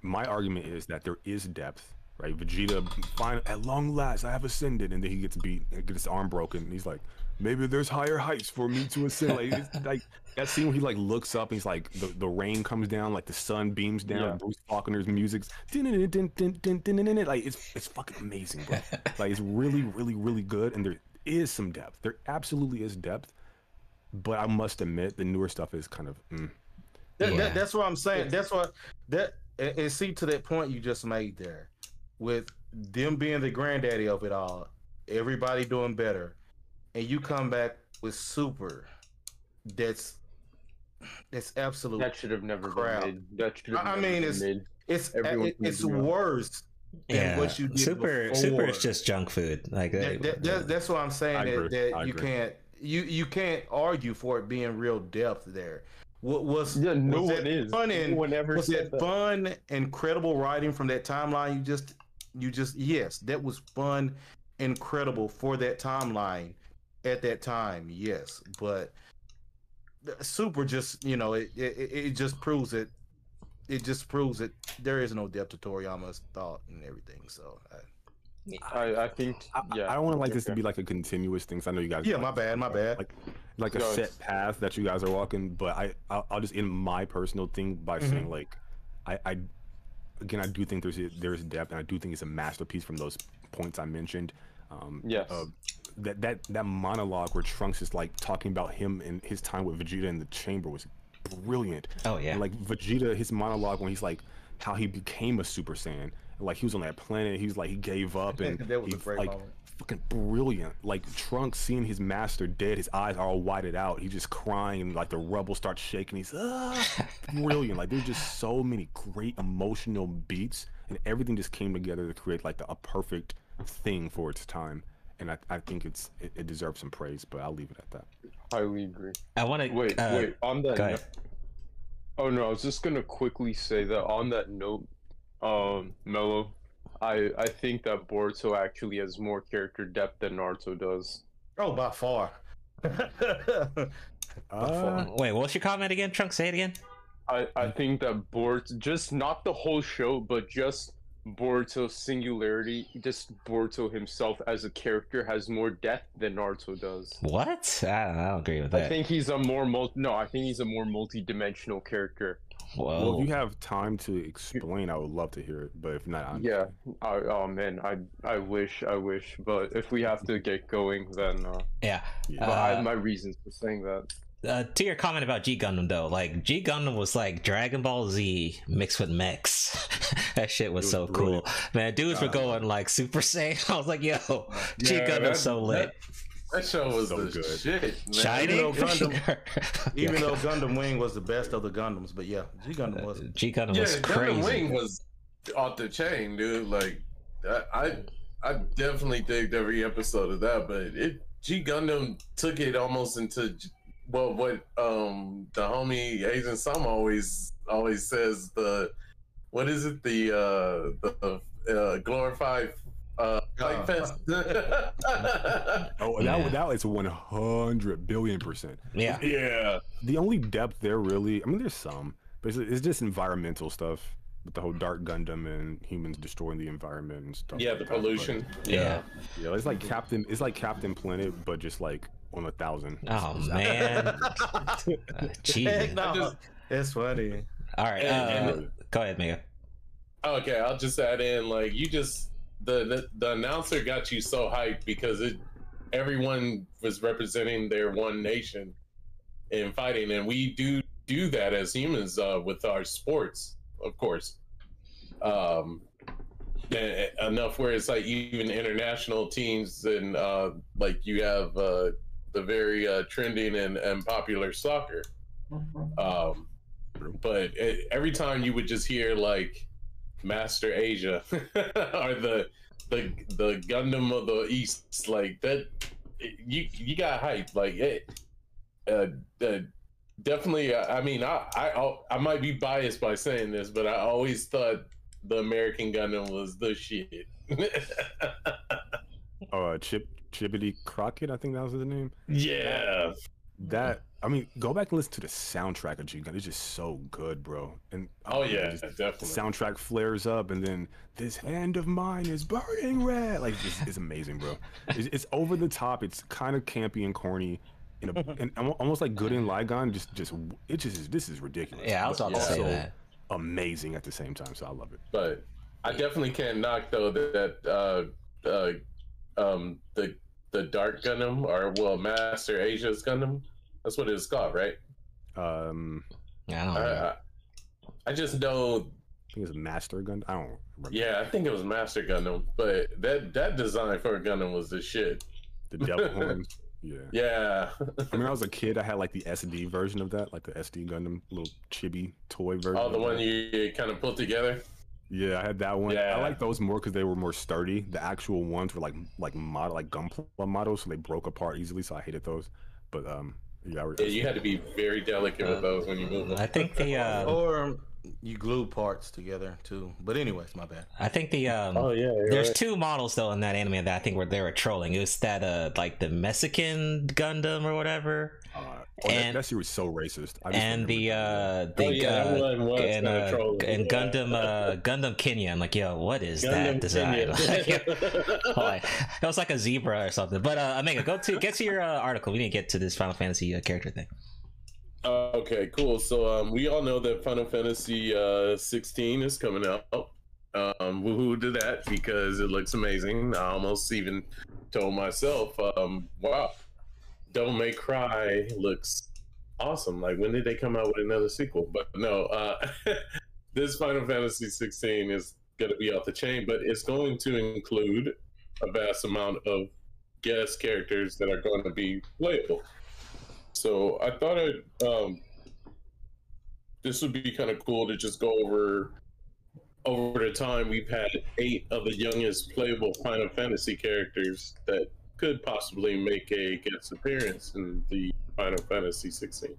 my argument is that there is depth. Right, Vegeta, fine, at long last, I have ascended, and then he gets beat, and gets his arm broken, and he's like, maybe there's higher heights for me to ascend. Like, it's like that scene where he like looks up, and he's like, the, the rain comes down, like the sun beams down, yeah. Bruce Faulkner's music's, like it's it's fucking amazing, bro. Like it's really, really, really good, and there is some depth. There absolutely is depth, but I must admit, the newer stuff is kind of. Mm. That, yeah. that, that's what I'm saying. That's what that and, and see to that point you just made there. With them being the granddaddy of it all, everybody doing better, and you come back with Super, that's that's absolute. That should have never crap. been made. That should have I never mean, been it's made. it's Everyone's it's worse than yeah. what you did Super before. Super is just junk food. Like that, that, that, that's what I'm saying. That, that you can't you you can't argue for it being real depth there. What was, yeah, no was, that, fun and, was that, that fun, incredible writing from that timeline? You just. You just yes, that was fun, incredible for that timeline, at that time. Yes, but Super just you know it it, it just proves it. It just proves that there is no depth to Toriyama's thought and everything. So I I, I think I, yeah. I don't want like this to be like a continuous thing. So I know you guys. Yeah, like, my bad, my bad. Like like a no, set path that you guys are walking. But I I'll, I'll just end my personal thing by mm-hmm. saying like I I. Again, I do think there's there's depth, and I do think it's a masterpiece from those points I mentioned. Um, yes. Uh, that that that monologue where Trunks is like talking about him and his time with Vegeta in the chamber was brilliant. Oh yeah. And, like Vegeta, his monologue when he's like how he became a Super Saiyan. Like he was on that planet. He was like he gave up and that was he, a great like moment. Fucking brilliant. Like Trunks seeing his master dead, his eyes are all whited out. He's just crying and like the rubble starts shaking. He's ah, brilliant. Like there's just so many great emotional beats and everything just came together to create like the, a perfect thing for its time. And I, I think it's it, it deserves some praise, but I'll leave it at that. Highly agree. I want to wait. Uh, wait on that. No oh no, I was just gonna quickly say that on that note, um, Mello. I, I think that Boruto actually has more character depth than Naruto does. Oh, by far. by uh, far. Wait, what's your comment again, Trunks? Say it again. I, I think that Boruto, just not the whole show, but just Boruto's singularity, just Boruto himself as a character has more depth than Naruto does. What? I don't, I don't agree with that. I think he's a more multi. No, I think he's a more multi-dimensional character. Whoa. Well, if you have time to explain, I would love to hear it. But if not, I'm... yeah. I, oh man, I I wish, I wish. But if we have to get going, then uh, yeah. But uh, I have my reasons for saying that. Uh, to your comment about G Gundam though, like G Gundam was like Dragon Ball Z mixed with mechs. That shit was, was so brilliant. Cool, man. Dudes uh, were going like Super Saiyan. I was like, yo, yeah, G Gundam's so lit. That... That show was so good. Shit, even though, Gundam, even though Gundam Wing was the best of the Gundams, but yeah, G Gundam was. Uh, G Gundam yeah, was Gundam crazy. Gundam Wing was off the chain, dude. Like, I, I definitely digged every episode of that, but it G Gundam took it almost into well, what um the homie Agent Sama always always says the, what is it the uh the uh, glorified. Uh, like fest. oh, that that is one hundred billion percent. Yeah, yeah. The only depth there really, I mean, there's some, but it's, it's just environmental stuff with the whole Dark Gundam and humans destroying the environment and stuff. Yeah, like the that. pollution. But, yeah. yeah, yeah. It's like Captain. It's like Captain Planet, but just like on a thousand. Oh man, Jesus, no. That's funny. All right, uh, go ahead, Mega. Okay, I'll just add in, like, you just, the, the, the announcer got you so hyped because it, everyone was representing their one nation in fighting. And we do do that as humans uh, with our sports, of course. Um, and, enough where it's like even international teams and uh, like you have uh, the very uh, trending and, and popular soccer. Um, but it, every time you would just hear like, Master Asia or the the the Gundam of the East, like that you you got hype like it uh, uh definitely uh, I mean I, I I might be biased by saying this, but I always thought the American Gundam was the shit. Oh uh, Chip Chibbity Crockett, I think that was his name. Yeah, that I mean, go back and listen to the soundtrack of G-Gundam. It's just so good, bro. And oh yeah, just, definitely. Soundtrack flares up, and then this hand of mine is burning red. Like it's, it's amazing, bro. It's, it's over the top. It's kind of campy and corny, and, a, and almost like Good and Ligon. Just, just it just is. This is ridiculous. Yeah, I was about to say that. Amazing at the same time, so I love it. But I definitely can't knock though that uh, uh, um, the the Dark Gundam or well Master Asia's Gundam. That's what it's called, right? Um, I don't know. I, I just know. I think it was Master Gundam. I don't remember. Yeah, I think it was Master Gundam, but that that design for a Gundam was the shit. The devil horn. Yeah. Yeah. I mean, I was a kid. I had like the S D version of that, like the S D Gundam, little chibi toy version. Oh, the one that. You kind of put together. Yeah, I had that one. Yeah. I like those more because they were more sturdy. The actual ones were like like model like Gunpla models, so they broke apart easily. So I hated those, but um. Yeah, yeah, you had to be very delicate uh, with those when you move them. I think the um, or you glue parts together too. But anyways, my bad. I think the um, oh yeah, there's right. two models though in that anime that I think were they were trolling. It was that uh like the Mexican Gundam or whatever. Uh, oh, and that, that was so racist. I and the uh, the oh, yeah, uh, one was and, uh, trolling, and yeah. Gundam uh, Gundam Kenya. I'm like, yo, what is Gundam that design? Like, yeah. Like, it was like a zebra or something. But uh, Omega, go to get to your uh, article. We need to get to this Final Fantasy uh, character thing. Uh, okay, cool. So um, we all know that Final Fantasy uh, sixteen is coming out. Um, woohoo to that because it looks amazing. I almost even told myself, um, wow. Don't Make Cry looks awesome. Like, when did they come out with another sequel? But no, uh, this Final Fantasy sixteen is going to be off the chain, but it's going to include a vast amount of guest characters that are going to be playable. So I thought I'd, um, this would be kind of cool to just go over, over the time we've had eight of the youngest playable Final Fantasy characters that could possibly make a guest appearance in the Final Fantasy sixteen.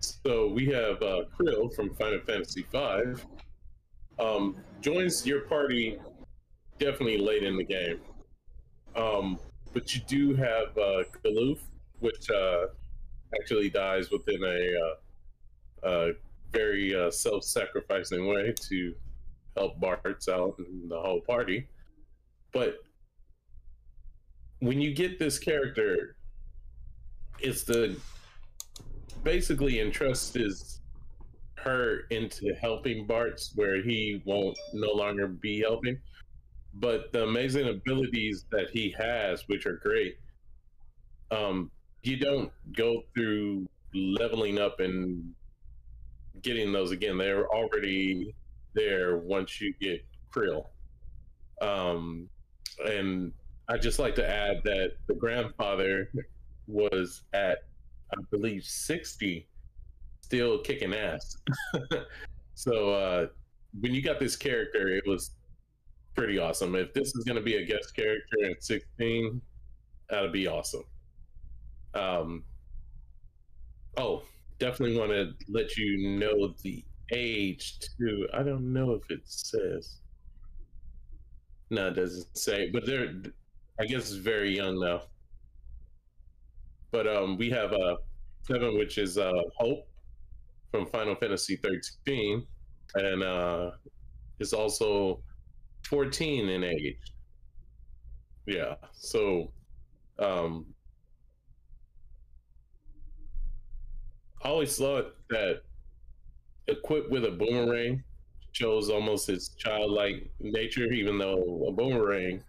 So we have uh, Krill from Final Fantasy five. Um, joins your party definitely late in the game. Um, but you do have uh, Kaluf, which uh, actually dies within a uh, uh, very uh, self-sacrificing way to help Bartz out and the whole party. But when you get this character, it's the basically entrust is her into helping Bartz where he won't no longer be helping. But the amazing abilities that he has, which are great, um, you don't go through leveling up and getting those again. They're already there once you get Krill. Um, and I just like to add that the grandfather was at, I believe, sixty, still kicking ass. So uh, when you got this character, it was pretty awesome. If this is going to be a guest character at sixteen, that'll be awesome. Um, oh, definitely want to let you know the age too. I don't know if it says. No, it doesn't say, but they're. I guess it's very young now. But um, we have uh, seven, which is uh, Hope from Final Fantasy thirteen, and uh, is also fourteen in age. Yeah, so um, I always thought that equipped with a boomerang shows almost its childlike nature, even though a boomerang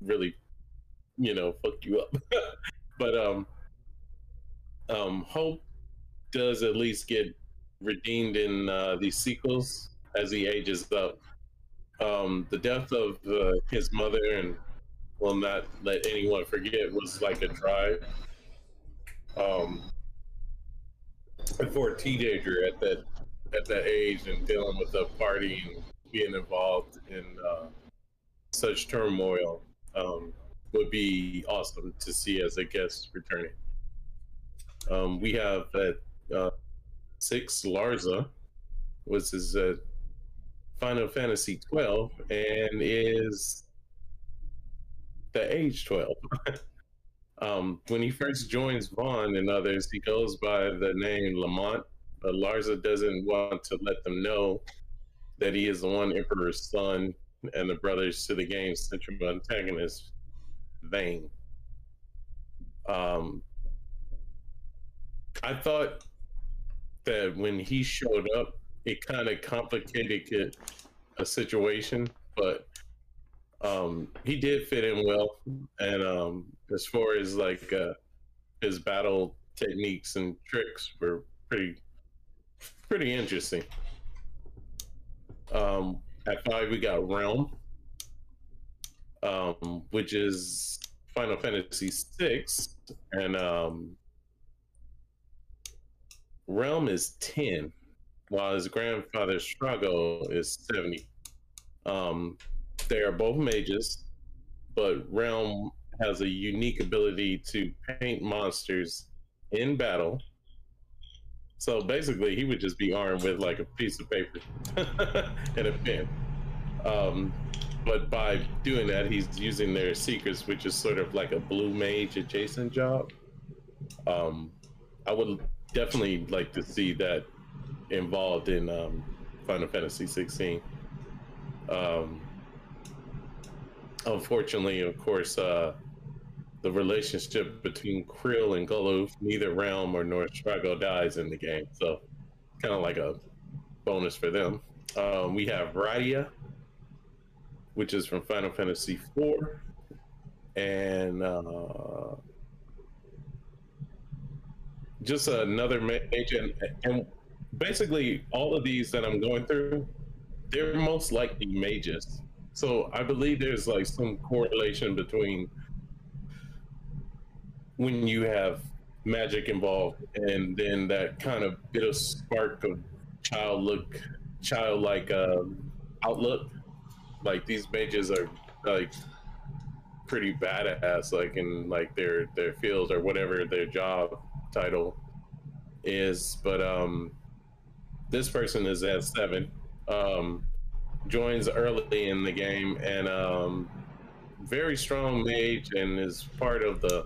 really, you know, fucked you up. But um, um, Hope does at least get redeemed in uh, these sequels as he ages up. Um, the death of uh, his mother, and will not let anyone forget, was like a drive um, for a teenager at that at that age, and dealing with the party and being involved in uh, such turmoil um, would be awesome to see as a guest returning. Um, we have at uh, six, Larza, which is a Final Fantasy twelve, and is the age twelve. Um, when he first joins Vaughn and others, he goes by the name Lamont, but Larza doesn't want to let them know that he is the one Emperor's son and the brothers to the game's central antagonist, Vayne. Um, I thought that when he showed up, it kind of complicated it, a situation, but um, he did fit in well. And um, as far as like uh, his battle techniques and tricks were pretty, pretty interesting. Um, at five, we got Realm, um, which is Final Fantasy six, and um, Realm is ten. While his grandfather Strago is seventy. Um, they are both mages, but Realm has a unique ability to paint monsters in battle. So basically, he would just be armed with like a piece of paper and a pen. Um, but by doing that, he's using their secrets, which is sort of like a blue mage adjacent job. Um, I would definitely like to see that involved in um, Final Fantasy sixteen. Um, unfortunately, of course, uh, the relationship between Krill and Golub, neither Realm or nor Strago dies in the game, so kind of like a bonus for them. Um, we have Radia, which is from Final Fantasy four, and uh, just another mage, and, and basically, all of these that I'm going through, they're most likely mages. So I believe there's like some correlation between when you have magic involved, and then that kind of bit of spark of child look, childlike um, outlook. Like these mages are like pretty badass, like in like their their fields or whatever their job title is, but um. This person is at seven, um, joins early in the game, and um, very strong mage, and is part of the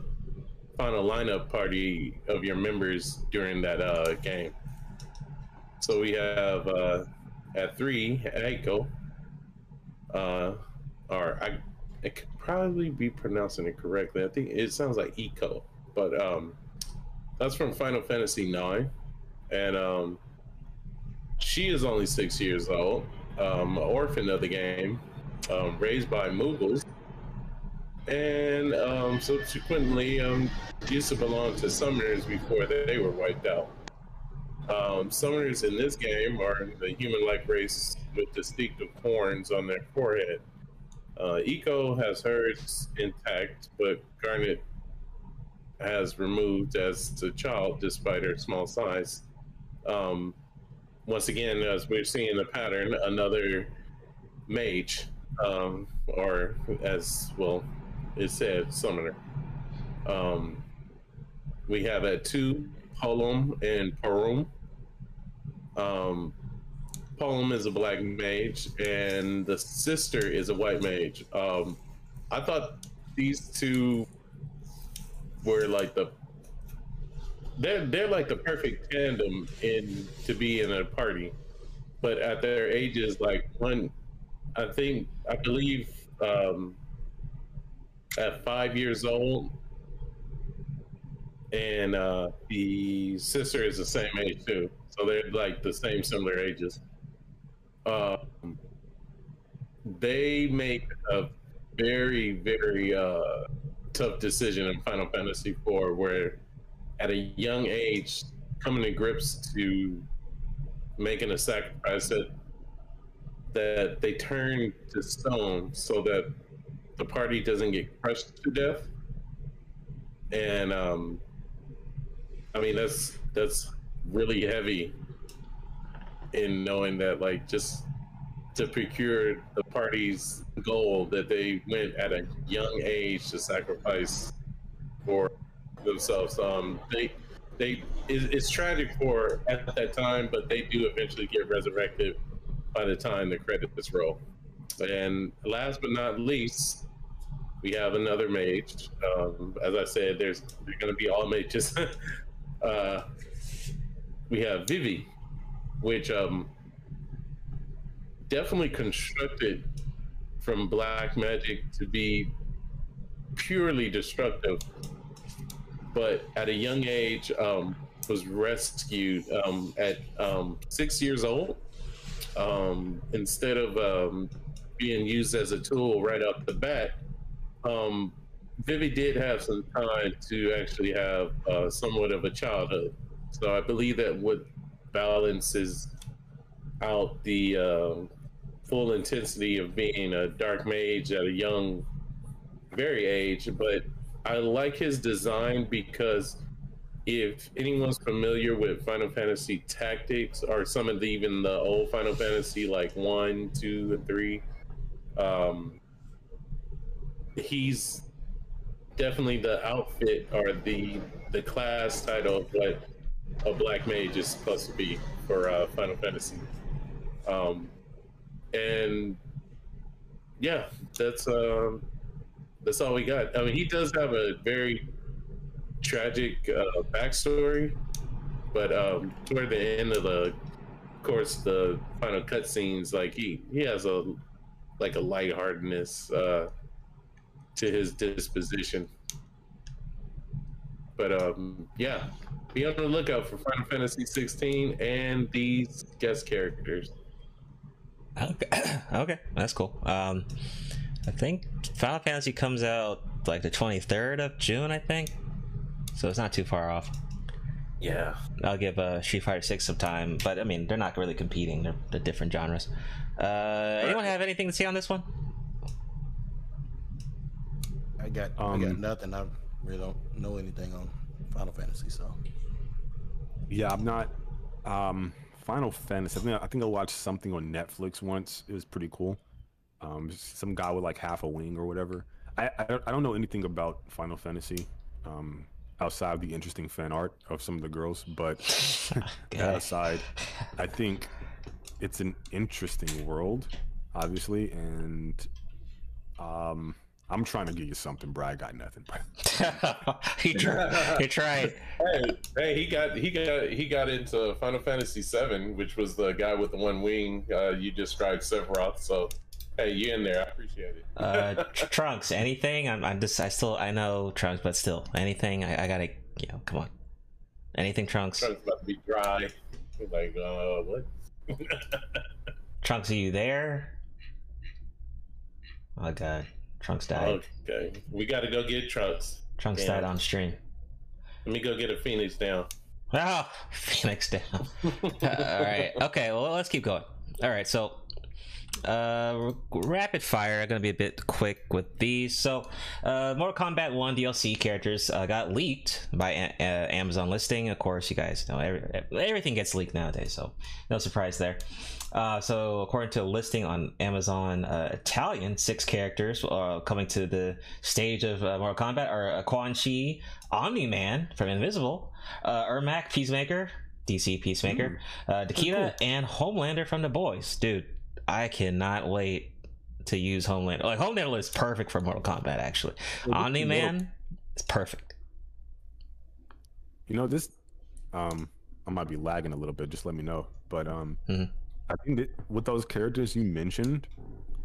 final lineup party of your members during that uh, game. So we have uh, at three, Aiko, uh, or I, I could probably be pronouncing it correctly. I think it sounds like Eco, but um, that's from Final Fantasy nine, and um, she is only six years old, um, orphan of the game, um, raised by Mughals, and um, subsequently um, used to belong to Summoners before they were wiped out. Um, summoners in this game are the human-like race with distinctive horns on their forehead. Uh, Eco has hers intact, but Garnet has removed as a child despite her small size. Um, Once again, as we're seeing the pattern, another mage, um, or as well it said, summoner. Um, we have at two, Polum and Parum. Um, Polum is a black mage, and the sister is a white mage. Um, I thought these two were like the They're, they're like the perfect tandem in to be in a party, but at their ages, like one, I think, I believe um, at five years old, and uh, the sister is the same age too. So they're like the same similar ages. uh, they make a very, very uh, tough decision in Final Fantasy four, where at a young age, coming to grips to making a sacrifice that, that they turn to stone so that the party doesn't get crushed to death. And um, I mean, that's that's really heavy in knowing that, like, just to procure the party's goal that they went at a young age to sacrifice for themselves. Um, they they it, it's tragic for at that time, but they do eventually get resurrected by the time the credits roll. And last but not least, we have another mage. Um, as I said, there's they're going to be all mages. uh, we have Vivi, which um, definitely constructed from black magic to be purely destructive, but at a young age um, was rescued um, at um, six years old. Um, instead of um, being used as a tool right off the bat, um, Vivi did have some time to actually have uh, somewhat of a childhood. So I believe that what balances out the uh, full intensity of being a dark mage at a young, very age. But I like his design because if anyone's familiar with Final Fantasy Tactics or some of the even the old Final Fantasy, like one, two, and three, um, he's definitely the outfit or the the class title of what a black mage is supposed to be for uh, Final Fantasy. Um, and yeah, that's um, that's all we got. I mean, he does have a very tragic uh, backstory, but um, toward the end of the course, the final cutscenes, like he he has a like a lightheartedness uh, to his disposition. But um, yeah, be on the lookout for Final Fantasy sixteen and these guest characters. Okay, okay, that's cool. Um, I think Final Fantasy comes out like the twenty-third of June, I think. So it's not too far off. Yeah, I'll give uh, Street Fighter six some time, but I mean, they're not really competing. They're, they're different genres. Uh, anyone have anything to say on this one? I got, um, I got nothing. I really don't know anything on Final Fantasy, so yeah, I'm not um, Final Fantasy. I think I think I watched something on Netflix once. It was pretty cool. Um, some guy with like half a wing or whatever. I I, I don't know anything about Final Fantasy. Um, outside of the interesting fan art of some of the girls, but that aside, I think it's an interesting world, obviously, and um, I'm trying to give you something, Brad. I got nothing. he tried. He tried. Hey, hey, he got he got he got into Final Fantasy seven, which was the guy with the one wing. Uh, you described Sephiroth, so. Hey, you in there? I appreciate it. uh, Trunks, anything? I'm, I'm just, I still, I know Trunks, but still, anything? I, I gotta, you know, come on. Anything, Trunks? Trunks about to be dry. Like, uh, what? Trunks, are you there? Oh god, Trunks died. Okay, we gotta go get Trunks. Trunks Damn. died on stream. Let me go get a Phoenix down. Ah, oh, Phoenix down. All right, okay. Well, let's keep going. All right, so. Uh, rapid fire. I'm gonna be a bit quick with these. So, uh, Mortal Kombat one D L C characters uh, got leaked by a a Amazon listing. Of course, you guys know every everything gets leaked nowadays, so no surprise there. Uh, so, according to a listing on Amazon, uh, Italian six characters uh, coming to the stage of uh, Mortal Kombat are uh, Quan Chi, Omni Man from Invisible, uh, Ermac Peacemaker, D C Peacemaker, mm. uh, Dakita, oh, cool. and Homelander from The Boys, dude. I cannot wait to use Homelander. Like, Homelander is perfect for Mortal Kombat, actually. Omni Man is perfect. You know, this, um, I might be lagging a little bit, just let me know. But um, mm-hmm. I think that with those characters you mentioned,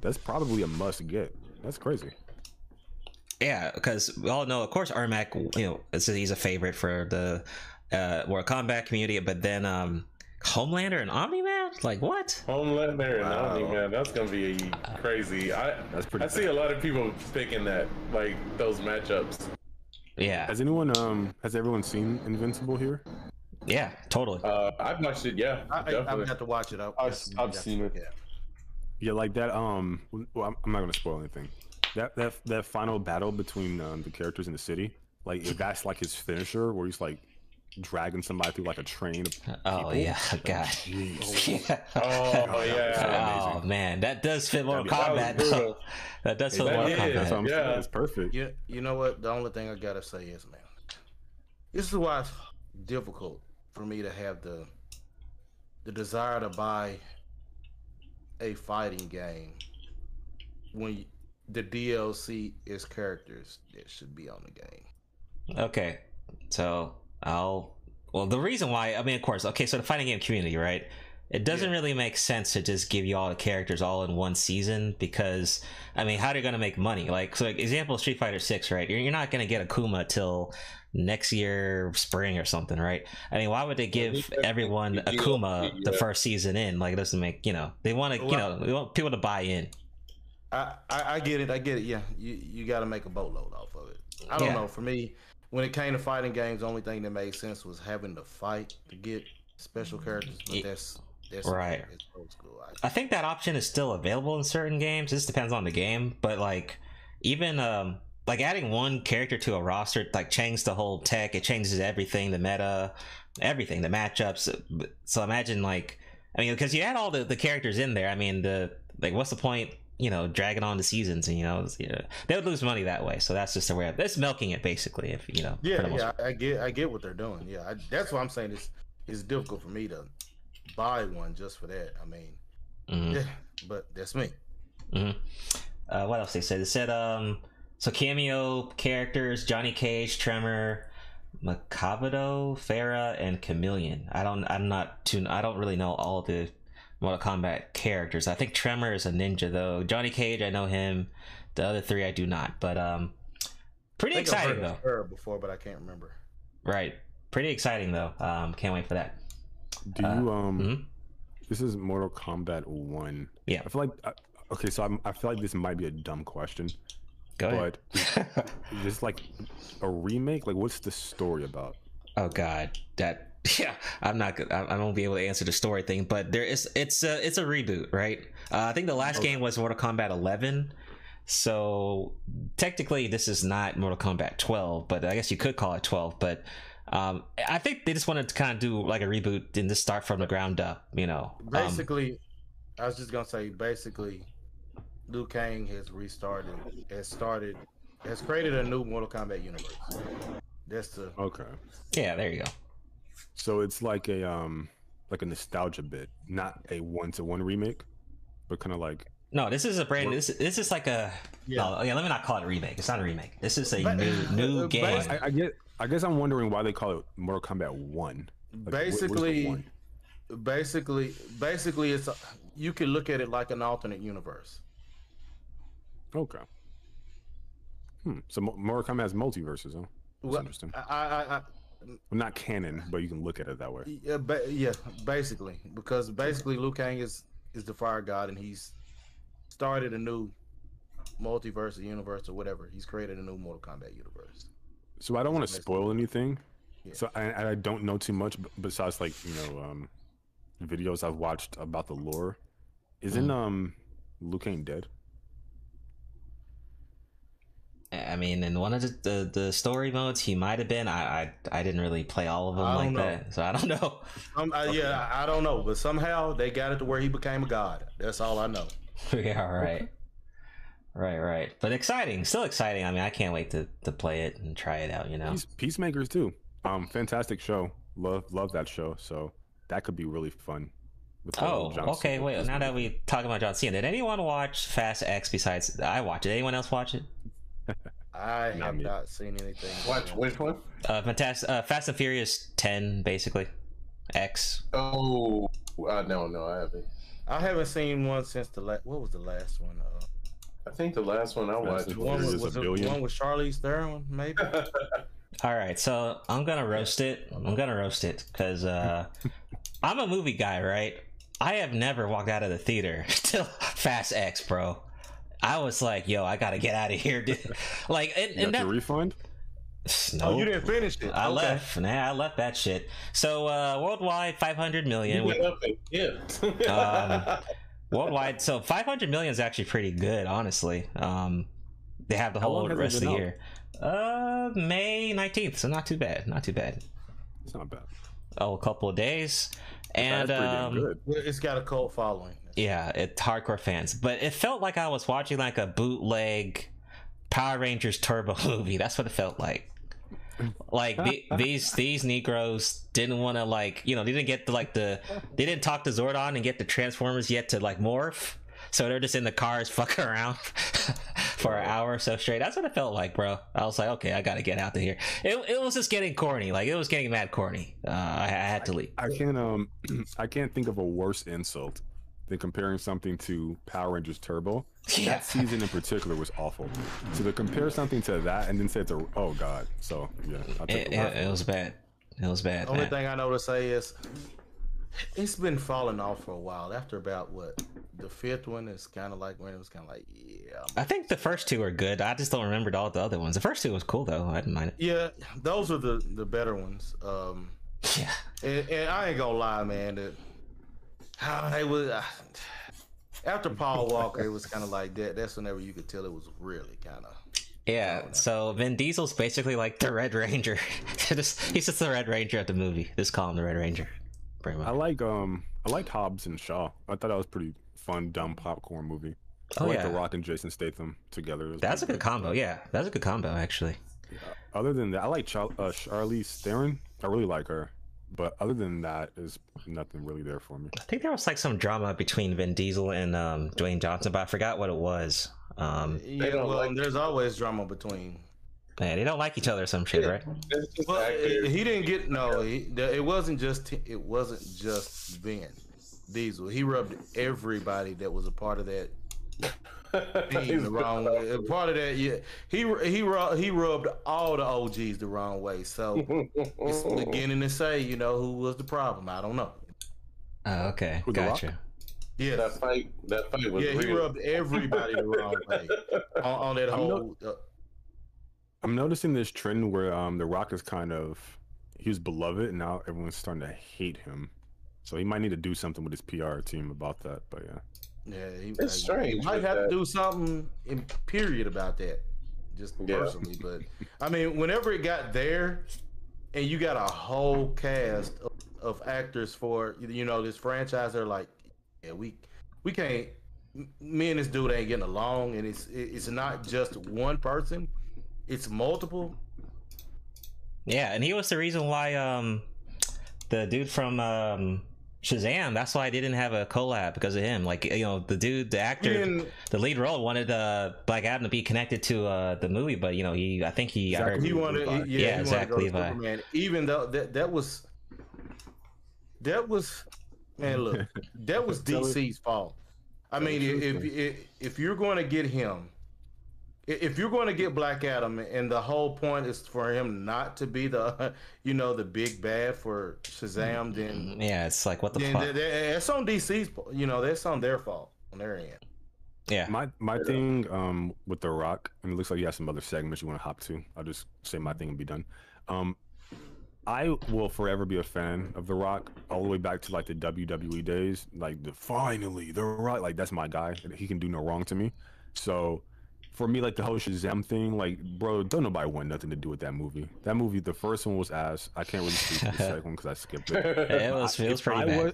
that's probably a must get. That's crazy. Yeah, because we all know, of course, Ermac, you know, is, he's a favorite for the uh, Mortal Kombat community, but then um, Homelander and Omni Man? Like what? Homeland Marion. Wow. I don't even know. That's gonna be crazy. I that's pretty I bad. See a lot of people picking that, like those matchups. Yeah. Has anyone um has everyone seen Invincible here? Yeah, totally. Uh, I've watched it. Yeah, I, I, I would have to watch it. I've, I've, I've seen it. Yeah. Yeah, like that. Um, well, I'm not gonna spoil anything. That that that final battle between um, the characters in the city, like if that's like his finisher, where he's like dragging somebody through like a train of people. Oh yeah, god. Yeah. Oh yeah. Oh man, that does fit Mortal Kombat. That, that does fit Mortal Kombat. That's what I'm saying. It's perfect. Yeah. You know what? The only thing I gotta say is, man, this is why it's difficult for me to have the the desire to buy a fighting game when you, the D L C is characters that should be on the game. Okay, so I'll well the reason why I mean of course okay so the fighting game community, right? It doesn't yeah. really make sense to just give you all the characters all in one season because I mean how are you gonna make money? Like so like example Street Fighter six, right? You're, you're not gonna get Akuma till next year spring or something, right? I mean why would they give everyone Akuma the first season in? Like it doesn't make you know they want to you know they want people to buy in. I, I I get it I get it yeah you you got to make a boatload off of it. I don't yeah. know, for me when it came to fighting games the only thing that made sense was having to fight to get special characters, but that's that's right. Old school. I, I think that option is still available in certain games. This depends on the game, but like even um like adding one character to a roster like changes the whole tech. It changes everything, the meta, everything, the matchups. So imagine like I mean because you add all the the characters in there. I mean the like what's the point? You know, dragging on the seasons, and you know, you know they would lose money that way. So that's just a way of, that's milking it, basically. If you know, yeah, yeah, I, I get, I get what they're doing. Yeah, I, that's why I'm saying it's it's difficult for me to buy one just for that. I mean, mm-hmm. yeah, but that's me. Mm-hmm. Uh, what else they said? They said um, so cameo characters: Johnny Cage, Tremor, Mikavado, Farah, and Chameleon. I don't, I'm not too, I don't really know all the Mortal Kombat characters. I think Tremor is a ninja though. Johnny Cage, I know him. The other three I do not. But um pretty I think exciting I've heard though. Her before, but I can't remember. Right. Pretty exciting though. Um can't wait for that. Do uh, you um mm-hmm. this is Mortal Kombat one. Yeah. I feel like okay, so I'm, I feel like this might be a dumb question. Go ahead. But is this like a remake? Like what's the story about? Oh god. That Yeah, I'm not good. I won't be able to answer the story thing, but there is it's a it's a reboot, right? Uh, I think the last okay. game was Mortal Kombat eleven, so technically this is not Mortal Kombat twelve, but I guess you could call it twelve. But um, I think they just wanted to kind of do like a reboot and just start from the ground up, you know. Basically, um, I was just gonna say basically, Liu Kang has restarted, has started, has created a new Mortal Kombat universe. That's the okay. Yeah, there you go. So it's like a um like a nostalgia bit, not a one-to-one remake, but kind of like no, this is a brand. This this is like a yeah. No, yeah. Let me not call it a remake. It's not a remake. This is a but, new new but, game. I, I get. I guess I'm wondering why they call it Mortal Kombat One. Like, basically, what, one? basically, basically, it's a, you can look at it like an alternate universe. Okay. Hmm. So Mortal Kombat has multiverses, huh? That's well, interesting. I. I, I Well, not canon, but you can look at it that way. Yeah, but yeah, basically, because basically Liu Kang is is the fire god, and he's started a new multiverse, or universe, or whatever. He's created a new Mortal Kombat universe. So I don't want to spoil anything. Yeah. So I, I don't know too much besides like you know um, videos I've watched about the lore. Isn't mm. um Liu Kang dead? I mean, in one of the, the the story modes, he might have been. I, I I didn't really play all of them like know. that, so I don't know. Um, I, okay. Yeah, I don't know, but somehow they got it to where he became a god. That's all I know. Yeah, right, right, right. But exciting, still exciting. I mean, I can't wait to to play it and try it out. You know, Peace, Peacemakers too. Um, fantastic show. Love love that show. So that could be really fun. Oh, okay. Wait, now that we talking about John Cena, did anyone watch Fast X besides I watch it? Did anyone else watch it? I not have me. not seen anything. Watch which one? Uh, fantastic. Uh, Fast and Furious ten, basically. X. Oh, uh, no, no, I haven't. I haven't seen one since the last. What was the last one? Uh, I think the last one I watched one was, was a a, one with Charlize Theron, maybe. All right, so I'm gonna roast it. I'm gonna roast it because uh, I'm a movie guy, right? I have never walked out of the theater till Fast X, bro. I was like, yo, I gotta get out of here, dude. Like, and, you got and that, your refund? No, oh, you didn't finish it. I okay. left. Nah, I left that shit. So uh, worldwide, five hundred million. With, yeah. um, worldwide, so five hundred million is actually pretty good, honestly. Um, they have the whole rest of the out? year. Uh, May nineteenth. So not too bad. Not too bad. It's not bad. Oh, a couple of days, and um, it's got a cult following. Yeah, it's hardcore fans. But it felt like I was watching like a bootleg Power Rangers Turbo movie. That's what it felt like. Like the, these these Negroes didn't want to, like, you know, they didn't get the, like the they didn't talk to Zordon and get the Transformers yet to like morph. So they're just in the cars fucking around for an hour or so straight. That's what it felt like, bro. I was like, okay, I gotta get out of here. It it was just getting corny. Like, it was getting mad corny. Uh, I, I had to leave. I, I can't um I can't think of a worse insult than comparing something to Power Rangers Turbo. Yeah. That season in particular was awful. So to compare something to that and then say it's a oh god. So yeah, I it, it, it was bad. It was bad. The only man. thing I know to say is it's been falling off for a while. After about what the fifth one is kind of like when it was kind of like yeah. I think the first two are good. I just don't remember all the other ones. The first two was cool though. I didn't mind it. Yeah, those are the the better ones. Um, yeah. And, and I ain't gonna lie, man. That how they was uh, after Paul Walker, it was kind of like that. That's whenever you could tell it was really kind of. Yeah, so Vin Diesel's basically like the Red Ranger. just, he's just the Red Ranger of the movie. Just call him the Red Ranger. Pretty much. I like um I liked Hobbs and Shaw. I thought that was pretty fun, dumb popcorn movie. I oh, like yeah. The Rock and Jason Statham together. That's a good, good combo. Yeah, that's a good combo actually. Yeah. Other than that, I like Ch uh, Charlize Theron. I really like her, but other than that, there's nothing really there for me. I think there was like some drama between Vin Diesel and um Dwayne Johnson, but I forgot what it was. Um, yeah, well, like there's always drama between. Man, they don't like each other or some shit, right? Well, he didn't get no. He, it wasn't just it wasn't just Vin Diesel. He rubbed everybody that was a part of that thing the wrong way. Part of that, yeah. He he he rubbed all the O Gs the wrong way. So it's beginning to say, you know, who was the problem? I don't know. Oh, okay, who gotcha. Yeah, that fight. That fight was. Yeah, real. He rubbed everybody the wrong way on, on that whole. I'm noticing this trend where um, The Rock is kind of, he was beloved and now everyone's starting to hate him. So he might need to do something with his P R team about that, but yeah. Yeah, he, it's strange. He might have that. to do something in period about that, just yeah. personally. But I mean, whenever it got there and you got a whole cast of, of actors for, you know, this franchise, they're like, yeah, we, we can't, me and this dude ain't getting along. And it's, it's not just one person. It's multiple. Yeah, and he was the reason why um the dude from um Shazam, that's why they didn't have a collab because of him. Like, you know, the dude, the actor, and the lead role wanted uh Black Adam to be connected to uh the movie, but you know, he I think he Zach, I heard he wanted he, yeah, yeah he exactly man. Even though that that was that was man look that was D C's fault. I mean, if if if you're going to get him. If you're going to get Black Adam, and the whole point is for him not to be the, you know, the big bad for Shazam, then yeah, it's like what the fuck. They, they, it's on D C's, you know, that's on their fault on their end. Yeah, my my thing um with The Rock, and it looks like you have some other segments you want to hop to. I'll just say my thing and be done. Um, I will forever be a fan of The Rock, all the way back to like the W W E days, like the finally The Rock, like that's my guy. He can do no wrong to me, so. For me, like the whole Shazam thing, like, bro, don't nobody want nothing to do with that movie. That movie, the first one was ass. I can't really speak to the second one because I skipped it. It was, it was pretty I bad. Were,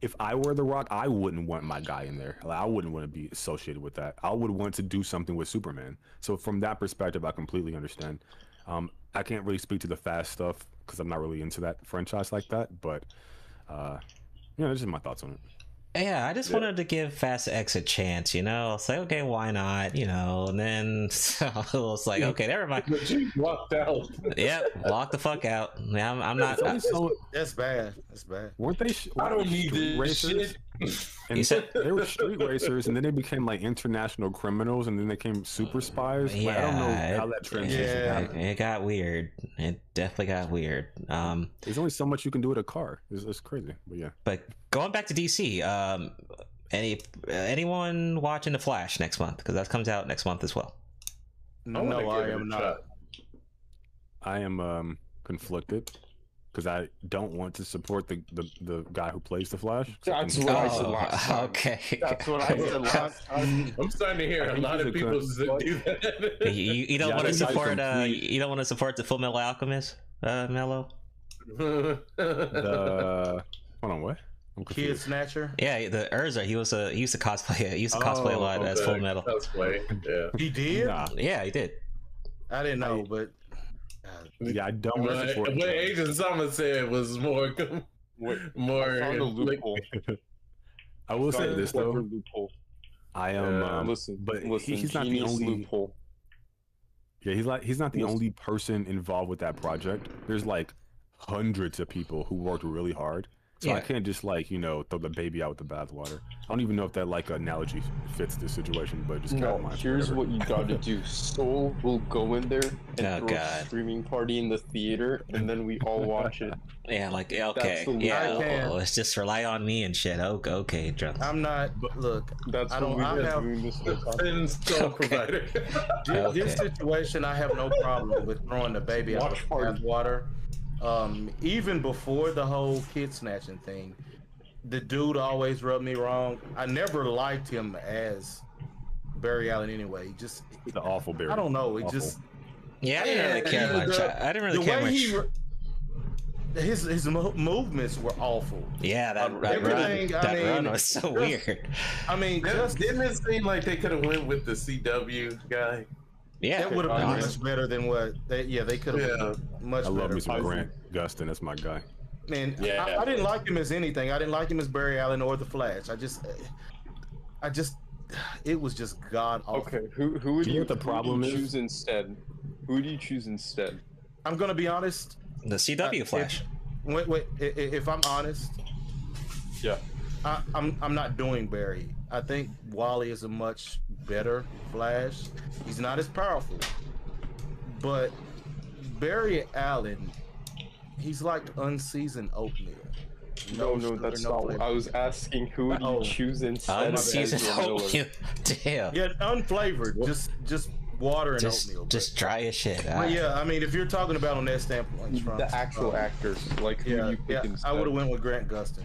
if I were The Rock, I wouldn't want my guy in there. Like, I wouldn't want to be associated with that. I would want to do something with Superman. So from that perspective, I completely understand. Um, I can't really speak to the Fast stuff because I'm not really into that franchise like that. But, uh, you know, that's just my thoughts on it. Yeah, I just yeah. wanted to give Fast X a chance, you know. I was like, okay, why not, you know? And then so I was like, okay, never mind. But you walked out. Yep, walk the fuck out. I'm, I'm not. That's, I, so, that's bad. That's bad. Weren't they? I don't need this racist? shit. And you said they were street racers, and then they became like international criminals, and then they became super spies. Yeah, like, I don't know how that transition yeah. happened. It got weird. It definitely got weird. Um, There's only so much you can do with a car. It's, it's crazy, but yeah. But going back to D C, um, any uh, anyone watching The Flash next month? Because that comes out next month as well. No, no I am not. I am um, conflicted. Because I don't want to support the, the, the guy who plays the Flash. That's what oh, I said last time. Okay. That's what I said last time. I'm starting to hear a lot of people do that. You, you don't yeah, want to support. Uh, you don't want to support the Full Metal Alchemist, uh, Mello. The, hold on, what? Kid Snatcher. Yeah, the Urza. He was a. He used to cosplay. He used to cosplay oh, a lot okay. as Full Metal. Cosplay. Yeah. He did. Nah. Yeah, he did. I didn't know, I, but. Yeah, I don't want to support. What Agent Summer said was more, more. I, like, I will say this though. Loophole. I am. Uh, um, listen, but listen, he's not the only. Loophole. Yeah, he's like he's not the listen. only person involved with that project. There's like hundreds of people who worked really hard. So yeah. I can't just like you know throw the baby out with the bathwater. I don't even know if that like analogy fits this situation, but just no. Here's whatever. what you gotta do: Soul will go in there and oh, throw God. a streaming party in the theater, and then we all watch it. Yeah, like okay, yeah, oh, oh, it's just rely on me and shit. Oh, okay, John. I'm not. But look, that's I don't. I have this soul provider. Okay. This situation, I have no problem with throwing the baby watch out with the bathwater. Um, even before the whole kid snatching thing, the dude always rubbed me wrong. I never liked him as Barry Allen anyway. He just the awful Barry. I don't know. It awful. just yeah. I didn't really care much. I didn't really care much. He, his his mo movements were awful. Yeah, that, uh, that everything, run, I that mean, run was so just, weird. I mean, just, didn't it seem like they could have went with the C W guy? Yeah, that would have been much better than what they yeah they could have yeah. been much I better. I love Mister Grant Gustin, that's my guy. And yeah, I, I didn't like him as anything. I didn't like him as Barry Allen or the Flash. I just, I just, it was just god awful. Okay, who who would you, you the problem you choose instead? Who do you choose instead? I'm gonna be honest. The C W I, Flash. If, wait, wait. If, if I'm honest, yeah, I, I'm I'm not doing Barry. I think Wally is a much better Flash. He's not as powerful, but Barry Allen, he's like unseasoned oatmeal. No, no, no that's no not what I was asking. Who would oh. you choose instead unseasoned of Unseasoned oatmeal? Damn. Yeah, unflavored. What? Just, just water and just, oatmeal. But. Just dry as shit. Well, yeah, I mean, if you're talking about on that standpoint, Trump, the actual um, actors, like who yeah, you pick yeah, instead. I would have went with Grant Gustin.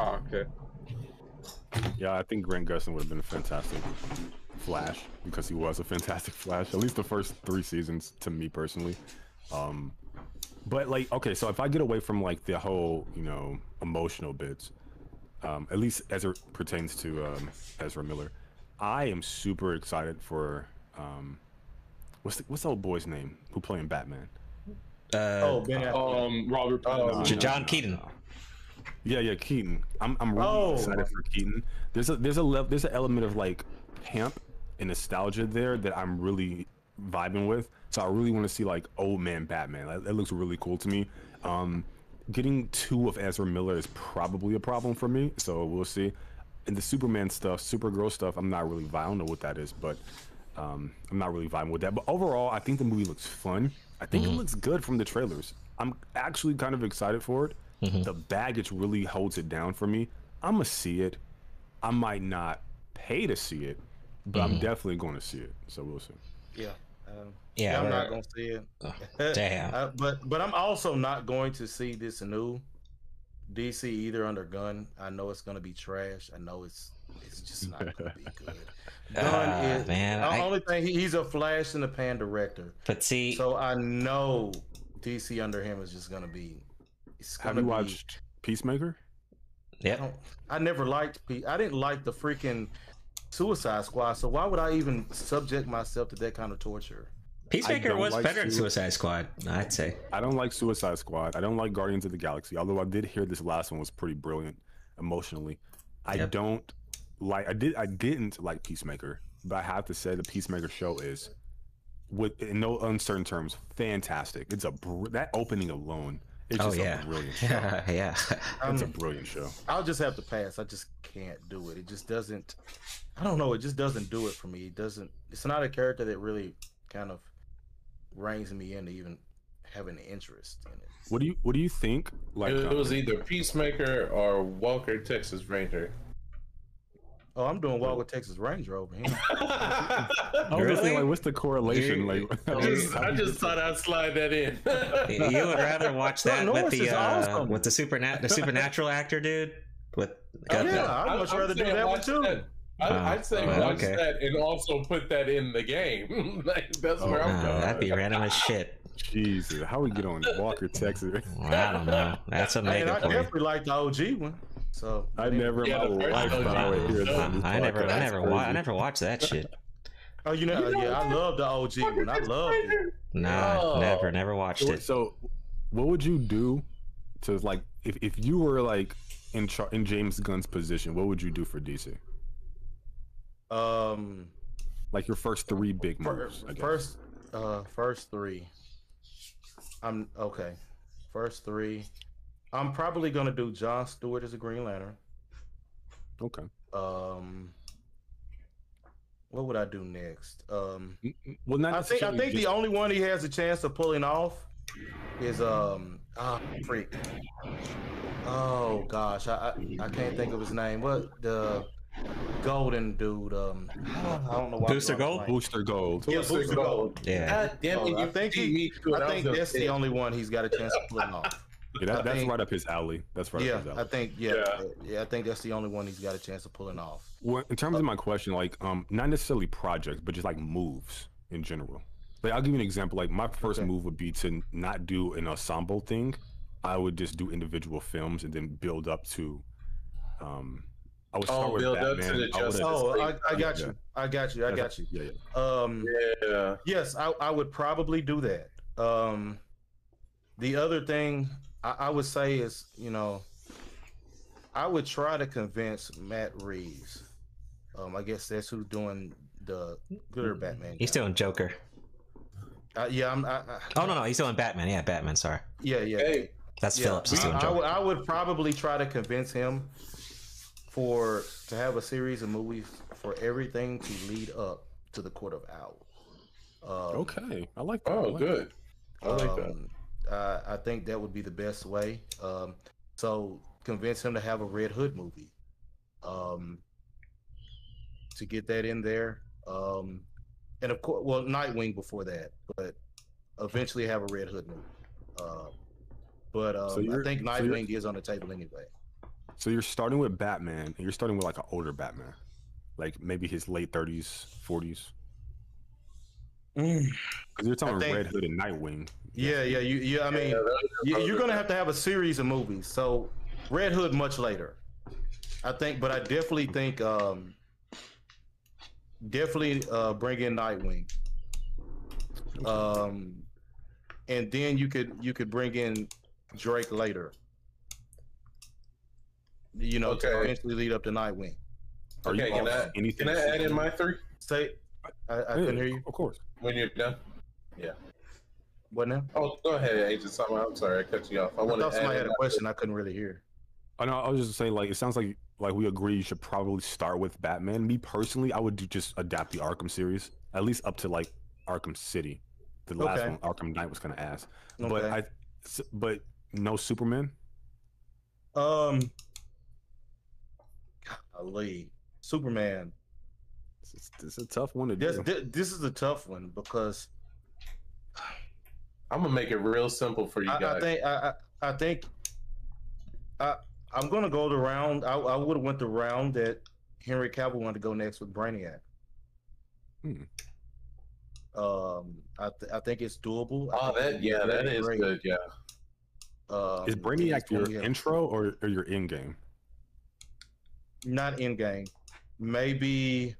Oh, okay. Yeah, I think Grant Gustin would have been a fantastic Flash because he was a fantastic Flash, at least the first three seasons to me personally. Um, but like, okay, so if I get away from like the whole, you know, emotional bits, um, at least as it pertains to um, Ezra Miller, I am super excited for um, what's the, what's the old boy's name who playing Batman? Uh, oh, Ben uh, um, Robert. Uh, John no, Keaton. No. Yeah, yeah, Keaton. I'm, I'm really oh. excited for Keaton. There's a, there's a, le there's an element of like camp and nostalgia there that I'm really vibing with. So I really want to see like old man Batman. That, that looks really cool to me. Um, getting two of Ezra Miller is probably a problem for me. So we'll see. And the Superman stuff, Supergirl stuff, I'm not really vibing. I don't know what that is, but um, I'm not really vibing with that. But overall, I think the movie looks fun. I think mm-hmm. it looks good from the trailers. I'm actually kind of excited for it. Mm-hmm. The baggage really holds it down for me. I'ma see it. I might not pay to see it, but mm-hmm. I'm definitely going to see it. So we'll see. Yeah, um, yeah, yeah. I'm not going to see it. Oh, damn. uh, but but I'm also not going to see this new D C either under Gunn. I know it's going to be trash. I know it's it's just not going to be good. Gunn uh, is man, the I... only thing. He, he's a flash in the pan director. But see, so I know D C under him is just going to be. Have you be... watched Peacemaker? Yeah, I, I never liked. Pe I didn't like the freaking Suicide Squad. So why would I even subject myself to that kind of torture? Peacemaker was like better than Suicide Squad, I'd say. I don't like Suicide Squad. I don't like Guardians of the Galaxy. Although I did hear this last one was pretty brilliant emotionally. I yep. don't like. I did. I didn't like Peacemaker, but I have to say the Peacemaker show is, with in no uncertain terms, fantastic. It's a br that opening alone. It's just oh, yeah. a brilliant show. yeah. It's a brilliant show. I'll just have to pass. I just can't do it. It just doesn't, I don't know, it just doesn't do it for me. It doesn't, it's not a character that really kind of reins me in to even have an interest in it. What do you, what do you think? Like It, it was either Peacemaker or Walker, Texas Ranger. Oh, I'm doing Walker, Texas Ranger over here. I was really? just saying, like, what's the correlation? Dude, like, I just, I just thought I'd slide that in. You would rather watch that no, with the uh, awesome. with the supernat the supernatural actor, dude. With oh, yeah, I'd much rather do that one too. That. I, uh, I'd say well, watch okay. that and also put that in the game. Like, that's oh, where I'm no, going. That'd be random as shit. Jesus, how we get on Walker, Texas? Well, I don't know. That's a mega I, I definitely like the O G one. So I never in my life I never I never watched I never watched that shit. Oh, you know, you know yeah, I love the O G one. I love it. Nah, oh. never never watched it. So what would you do to like if if you were like in char in James Gunn's position, what would you do for D C? Um like your first three big moves. First, first uh first three. I'm okay. First three I'm probably gonna do Jon Stewart as a Green Lantern. Okay. Um, what would I do next? Um, well, not I think I think just... the only one he has a chance of pulling off is um ah oh, freak. Oh gosh, I, I I can't think of his name. What the golden dude? Um, I don't know why. Booster Gold. Booster Gold. Yeah, Booster, Booster Gold. Gold. Yeah. God damn it! Oh, you think he? I think that's the only one he's got a chance of pulling off. Yeah, that, that's think, right up his alley. That's right yeah, up his alley. I think, yeah, yeah, yeah, I think that's the only one he's got a chance of pulling off. Well, in terms uh, of my question, like, um, not necessarily projects, but just like moves in general. Like, I'll give you an example. Like, my first okay. move would be to not do an ensemble thing. I would just do individual films and then build up to. Um, I would start oh, with build Batman. Up to the Justice I oh, I, I got yeah. you. I got you. I got that's, you. Yeah, yeah. Um, yeah. Yes, I, I would probably do that. Um, the other thing. I would say is, you know, I would try to convince Matt Reeves. Um, I guess that's who's doing the gooder Batman. He's doing Joker. Uh, yeah, I'm. I, I, oh no, no, he's doing Batman. Yeah, Batman. Sorry. Yeah, yeah. Hey, that's yeah. Phillips. He's doing Joker. I, I, would, I would probably try to convince him for to have a series of movies for everything to lead up to the Court of Owls. Um, okay, I like that. Oh, I like good. That. I like that. Um, Uh, I think that would be the best way. Um, so convince him to have a Red Hood movie um, to get that in there. Um, and of course, well, Nightwing before that, but eventually have a Red Hood movie. Uh, but um, so I think Nightwing so is on the table anyway. So you're starting with Batman, and you're starting with like an older Batman, like maybe his late thirties, forties. Because you're talking think, Red Hood and Nightwing. Yeah, yeah, you, yeah. I mean, yeah, you're gonna have to have a series of movies. So, Red Hood much later, I think. But I definitely think, um, definitely uh, bring in Nightwing. Um, and then you could you could bring in Drake later. You know, okay. to eventually lead up to Nightwing. Are okay, you can I, anything? Can I add in my three? Say, I, I yeah, couldn't hear you. Of course. When you're done. Yeah. What now? Oh, go ahead, Agent Summer. I'm sorry, I cut you off. I, I wanted thought to somebody had a question it. I couldn't really hear. I know. I was just saying, like, it sounds like like we agree you should probably start with Batman. Me personally, I would do just adapt the Arkham series, at least up to like Arkham City. The okay. last one, Arkham Knight, was gonna ask, okay. but I, but no Superman. Um, golly, Superman. This is a tough one to do. This, this is a tough one because. I'm gonna make it real simple for you I, guys. I think I, I think I I'm gonna go the round. I, I would have went the round that Henry Cavill wanted to go next with Brainiac. Hmm. Um, I th I think it's doable. Oh, that yeah, that is great. good. Yeah. Um, is Brainiac your yeah. intro or, or your end game? Not end game. Maybe.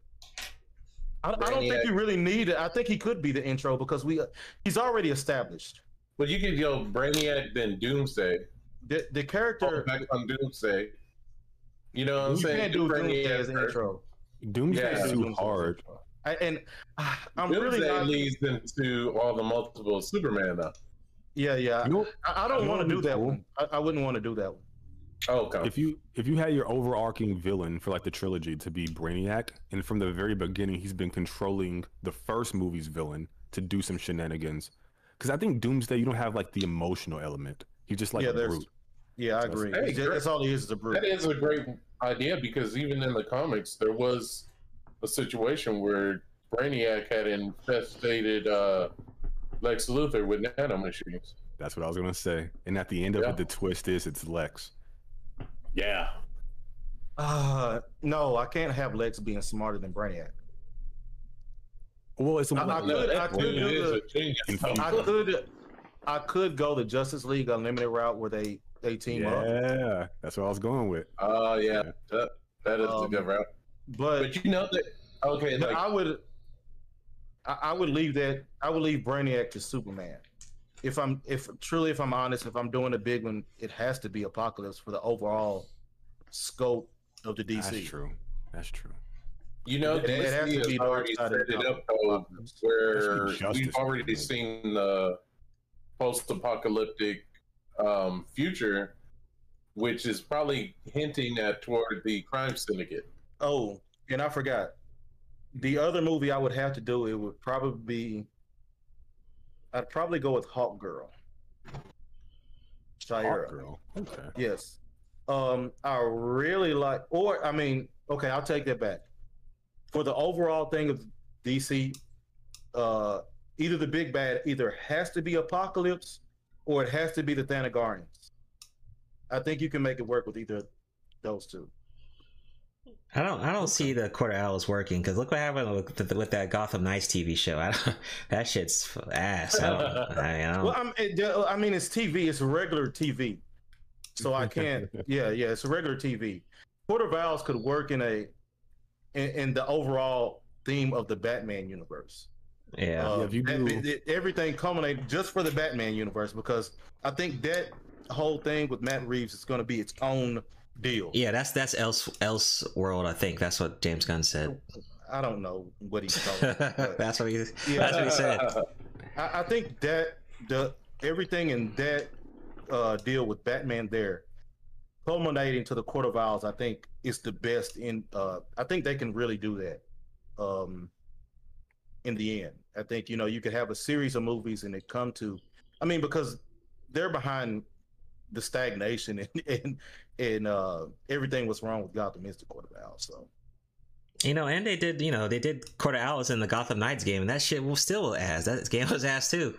I, I don't think you really need it. I think he could be the intro because we uh, he's already established. But you could go Brainiac, then Doomsday. The, the character... Oh, back on Doomsday. You know what I'm you saying? You can't do Brainiac Doomsday as an intro. Doomsday yeah, is too Doomsday hard. I, and uh, I'm Doomsday really not... leads into all the multiple Superman, though. Yeah, yeah. You know, I, I don't want to do that cool. one. I, I wouldn't want to do that one. Oh, okay. If you if you had your overarching villain for like the trilogy to be Brainiac, and from the very beginning he's been controlling the first movie's villain to do some shenanigans, because I think Doomsday, you don't have like the emotional element. He's just like yeah, a brute. Yeah, I so agree. That's, hey, that's all he is, is a brute. That is a great idea, because even in the comics there was a situation where Brainiac had infestated uh, Lex Luthor with nanomachines. That's what I was gonna say. And at the end of yeah. it, the twist is it's Lex. Yeah. Uh, no, I can't have Lex being smarter than Brainiac. Well, it's a I, I could, I could, do the, I could, I could go the Justice League Unlimited route where they they team yeah, up. Yeah, that's what I was going with. Oh uh, yeah, that, that is um, a good route. But but you know that okay, like, I would, I, I would leave that. I would leave Brainiac to Superman. If I'm, if truly, if I'm honest, if I'm doing a big one, it has to be Apocalypse for the overall scope of the D C. That's true. That's true. You know, it, it has to be already set it up though, where we've already seen the post-apocalyptic um, future, which is probably hinting at toward the crime syndicate. Oh, and I forgot the other movie I would have to do. It would probably be. I'd probably go with Hawk Girl. Shira. Hawk Girl. Okay. Yes. Um, I really like, or I mean, okay, I'll take that back. For the overall thing of D C, uh, either the big bad either has to be Apocalypse or it has to be the Thanagarians. I think you can make it work with either of those two. I don't. I don't see the quarter hours working, because look what happened with, with that Gotham Knights T V show. I don't, that shit's ass. I don't. I mean, I don't. Well, I'm, it, I mean, it's T V. It's regular T V. So I can't. yeah, yeah. It's regular T V. Quarter hours could work in a in, in the overall theme of the Batman universe. Yeah. Uh, yeah if you do. It, it, everything culminates just for the Batman universe, because I think that whole thing with Matt Reeves is going to be its own deal. Yeah, that's that's else else world. I think that's what James Gunn said. I don't know what he said. that's what he. Yeah, that's what he said. I, I think that the everything in that uh, deal with Batman there, culminating to the Court of Owls, I think is the best. In uh, I think they can really do that. Um, in the end, I think you know you could have a series of movies and it come to. I mean, because they're behind the stagnation and and, and uh, everything was wrong with Gotham is the Court of Owls. So you know, and they did you know they did Court of Owls in the Gotham Knights game, and that shit was still ass. That game was ass too.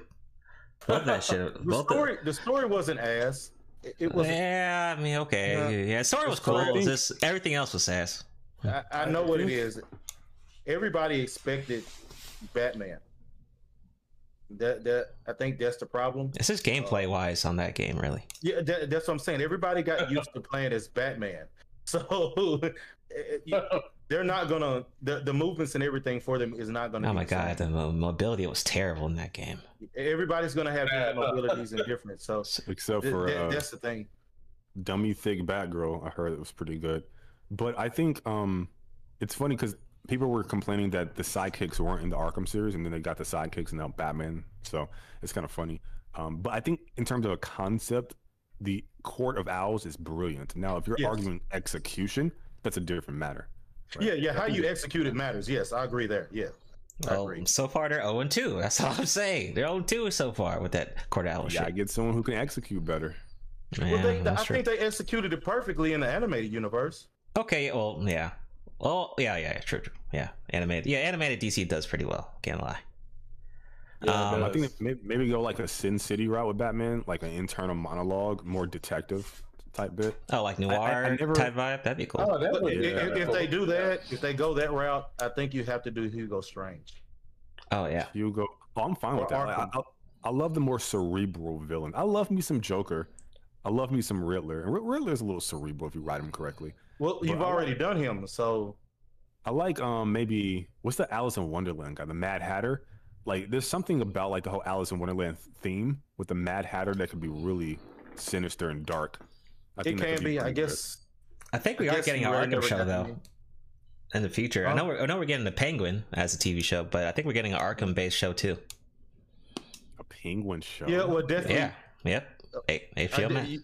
Love that shit. the Both story the... the story wasn't ass. It, it was yeah. I mean, okay, uh, yeah. The story was cool. Just everything else was ass. I, I know what it is. Everybody expected Batman. That that I think that's the problem. It's just gameplay wise on that game, really. Yeah, that, that's what I'm saying. Everybody got used to playing as Batman, so you, they're not gonna the, the movements and everything for them is not gonna. Oh be my god, same. The mobility was terrible in that game. Everybody's gonna have different mobilities and different. So except th for th uh, that's the thing. Dummy thick Batgirl, I heard it was pretty good, but I think um, it's funny because people were complaining that the sidekicks weren't in the Arkham series, and then they got the sidekicks and now Batman. So it's kind of funny. Um, but I think in terms of a concept, the Court of Owls is brilliant. Now, if you're yes. arguing execution, that's a different matter. Right? Yeah, yeah. How you execute it matters. Yes, I agree there. Yeah. Well, so far they're oh and two. That's all I'm saying. They're oh and two so far with that Court of Owls. Yeah, I get someone who can execute better. Yeah, well, they, I true. think they executed it perfectly in the animated universe. Okay. Well, yeah. Oh yeah, yeah, yeah, true, true. Yeah, animated. Yeah, animated D C does pretty well. Can't lie. Yeah, um, I think maybe, maybe go like a Sin City route with Batman, like an internal monologue, more detective type bit. Oh, like noir I, I, I never... type vibe. That'd be cool. Oh, that would, yeah, if, if they do that, if they go that route, I think you have to do Hugo Strange. Oh yeah, Hugo. Oh, I'm fine or with that. Like, I, I, I love the more cerebral villain. I love me some Joker. I love me some Riddler. And Riddler's a little cerebral if you write him correctly. Well, you've but already like, done him, so. I like um maybe what's the Alice in Wonderland guy, the Mad Hatter. Like, there's something about like the whole Alice in Wonderland theme with the Mad Hatter that could be really sinister and dark. I it think can be, be I guess. Good. I think we I are getting an Arkham show though, in the future. Huh? I know we're I know we're getting the Penguin as a T V show, but I think we're getting an Arkham-based show too. A Penguin show. Yeah, well, definitely. Yeah, yep. Hey, hey, feel man. You,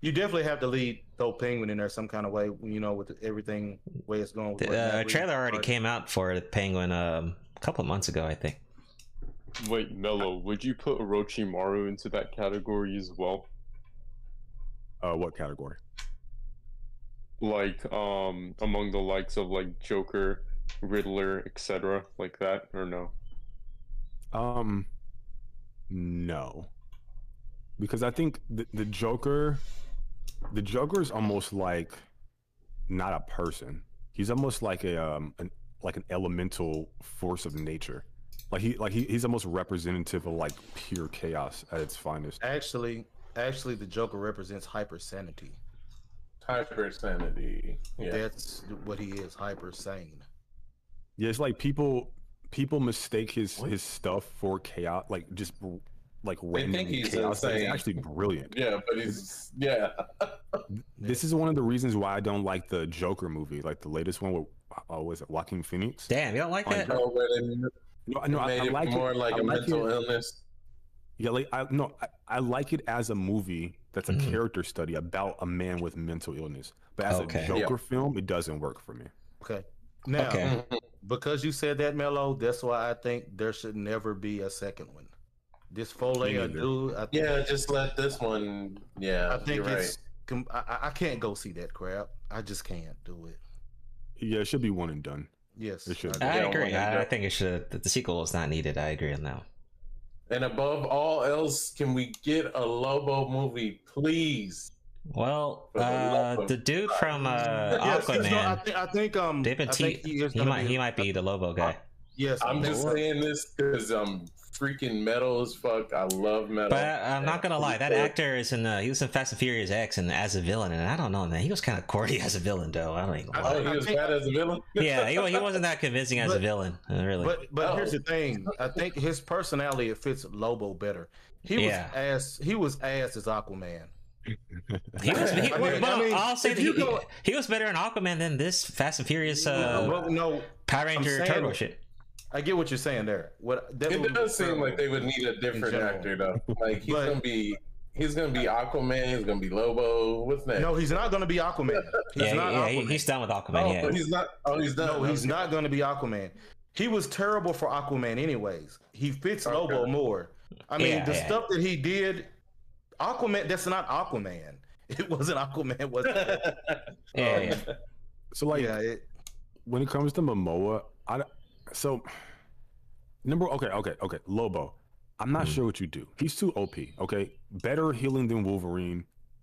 you definitely have to lead Though Penguin in there some kind of way, you know, with everything way it's going. With the uh, trailer already started. Came out for Penguin um, a couple of months ago, I think. Wait, Mello, would you put Orochimaru into that category as well? Uh, what category? Like, um, among the likes of like Joker, Riddler, et cetera, like that, or no? Um, no, because I think the, the Joker, the Joker is almost like not a person. He's almost like a um, an, like an elemental force of nature. Like he, like he, he's almost representative of like pure chaos at its finest. Actually, actually, the Joker represents hypersanity. Hypersanity. Yeah. That's what he is. Hypersane. Yeah, it's like people people mistake his what? his stuff for chaos, like just like random. They think he's chaos. It's actually brilliant. Yeah, but he's yeah. This is one of the reasons why I don't like the Joker movie, like the latest one with oh, was it Joaquin Phoenix? Damn, you don't like that? No, no, no I, I like it more like I a like mental it. illness. Yeah, like I no, I, I like it as a movie that's a mm. character study about a man with mental illness. But as okay. a Joker yeah. film, it doesn't work for me. Okay. Now, okay. because you said that, Mello, that's why I think there should never be a second one. This Foley or dude, I think, yeah, just let this one. Yeah, I think you're it's. Right. I, I can't go see that crap. I just can't do it. Yeah, it should be one and done. Yes, it should. I, I agree. I, I think it should. The sequel is not needed. I agree on that one. And above all else, can we get a Lobo movie, please? Well, uh, the dude from uh, Aquaman, yes, no, I, th I think um, David I T. Think he, he might be, he might be I, the Lobo guy. I, yes, I'm just work. saying this because I'm freaking metal as fuck. I love metal. But I, I'm not gonna lie, that actor is in. Uh, he was in Fast and Furious X and as a villain, and I don't know, man. He was kind of corny as a villain, though. I don't even. Lie. Oh, he was bad as a villain. Yeah, he, he wasn't that convincing as but, a villain, really. But but oh. here's the thing. I think his personality fits Lobo better. He yeah. was ass. He was ass as Aquaman. He was. He, I mean, well, I mean, I'll say that he, go, he was better in Aquaman than this Fast and Furious uh, well, no, Power Ranger saying, Turbo shit. I get what you're saying there. What that it does seem like they would need a different actor though. Like he's but, gonna be, he's gonna be Aquaman. He's gonna be Lobo. What's that? No, he's not gonna be Aquaman. He's yeah, not yeah, Aquaman. He, he's done with Aquaman. Oh, yeah. But he's not. Oh, he's done. No, he's not gonna be Aquaman. He was terrible for Aquaman, anyways. He fits okay. Lobo more. I mean, yeah, the yeah. stuff that he did. Aquaman, that's not Aquaman. It wasn't Aquaman, was it? yeah, um, yeah. So like, yeah, it, when it comes to Momoa, I so number okay, okay, okay. Lobo, I'm not mm. sure what you do. He's too O P. Okay, better healing than Wolverine,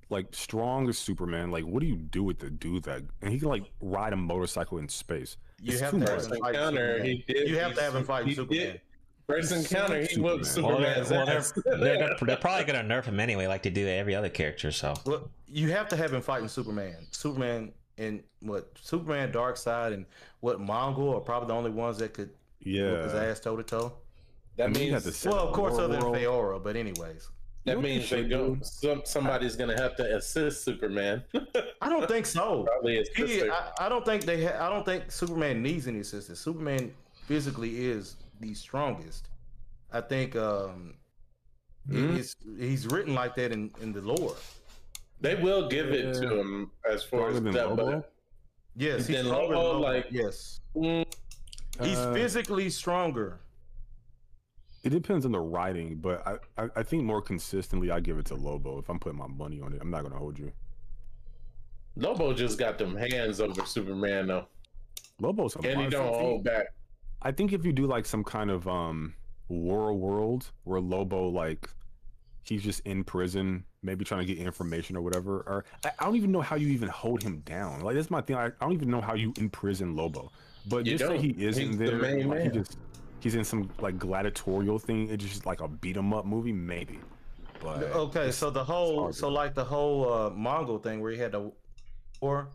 like strong as Superman. Like, what do you do with the dude that and he can like ride a motorcycle in space? You it's have to have him fight Superman. He did, you have to have him fight Superman. Did. First encounter, he whooped Superman. Well, they're, well, they're, they're, they're probably going to nerf him anyway, like they do every other character. So well, you have to have him fighting Superman. Superman and what? Superman, Darkseid, and what? Mongol are probably the only ones that could yeah. whoop his ass toe to toe. That I mean, means well, of course, other than Feora, but anyways. That you means they do. Some, somebody's going to have to assist Superman. I don't think so. Probably he, I, I don't think they. Ha I don't think Superman needs any assistance. Superman physically is the strongest. I think um mm-hmm. it's, he's written like that in in the lore. They will give yeah. it to him as far as that, but yes, he's Lobo, Lobo, like yes, mm, he's uh, physically stronger. It depends on the writing, but I, I I think more consistently I give it to Lobo if I'm putting my money on it. I'm not gonna hold you. Lobo just got them hands over Superman though. Lobo's a and he don't hold back. I think if you do like some kind of um war world where Lobo like he's just in prison, maybe trying to get information or whatever, or I, I don't even know how you even hold him down. Like that's my thing. I, I don't even know how you imprison Lobo. But you just don't. say he isn't he's there. The main like, man. He just he's in some like gladiatorial thing. It's just like a beat 'em up movie, maybe. But okay, so the whole so like the whole uh, Mongol thing where he had the war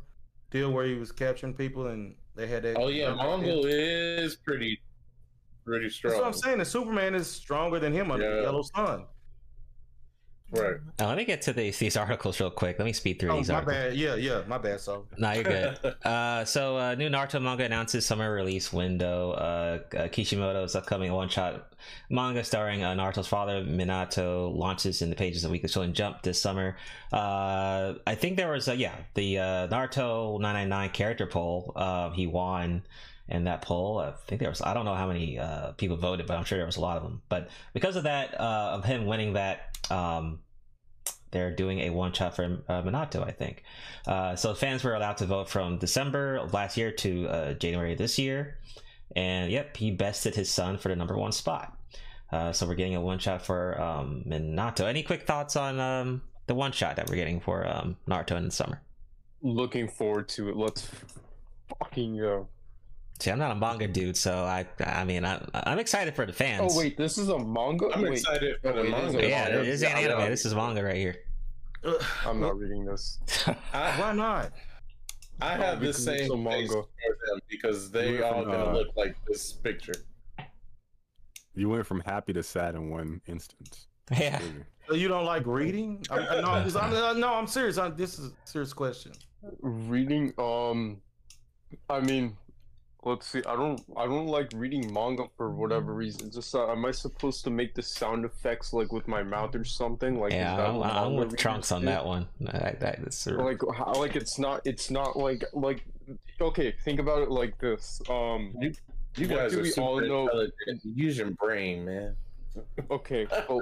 deal where he was capturing people and. They had that. Oh yeah, um, Mongol is pretty, pretty strong. That's what I'm saying. The Superman is stronger than him under yeah. the yellow sun. Right. Now, let me get to these these articles real quick. Let me speed through oh, these my articles. Bad. Yeah, yeah, my bad. So. No, you're good. uh, so, uh, new Naruto manga announces summer release window. Uh, uh, Kishimoto's upcoming one-shot manga starring uh, Naruto's father, Minato, launches in the pages of Weekly Shonen Jump this summer. Uh, I think there was, a, yeah, the uh, Naruto nine ninety-nine character poll. Uh, he won in that poll. I think there was, I don't know how many uh, people voted, but I'm sure there was a lot of them. But because of that, uh, of him winning that, um they're doing a one shot for uh, Minato, I think. Uh so fans were allowed to vote from December of last year to uh January this year, and yep, he bested his son for the number one spot. Uh so we're getting a one shot for um Minato. Any quick thoughts on um the one shot that we're getting for um Naruto in the summer? Looking forward to it. Let's fucking go. See, I'm not a manga dude, so I I mean, I, I'm excited for the fans. Oh, wait, this is a manga? I'm wait. excited for the wait, manga. Yeah, it is an anime. This is manga right here. I'm not reading this. I, Why not? I have oh, the same manga face for them because they are all going to look like this picture. You went from happy to sad in one instance. Yeah. So you don't like reading? I, I, no, I'm, no, I'm serious. I, this is a serious question. Reading, um, I mean... Let's see. I don't. I don't like reading manga for whatever reason. Just uh, am I supposed to make the sound effects like with my mouth or something? Like yeah, I'm, I'm with Trunks on that one. That, that is like how, like it's not. It's not like like. Okay, think about it like this. Um, you, you guys do are we super all know? Use your brain, man. Okay. Well,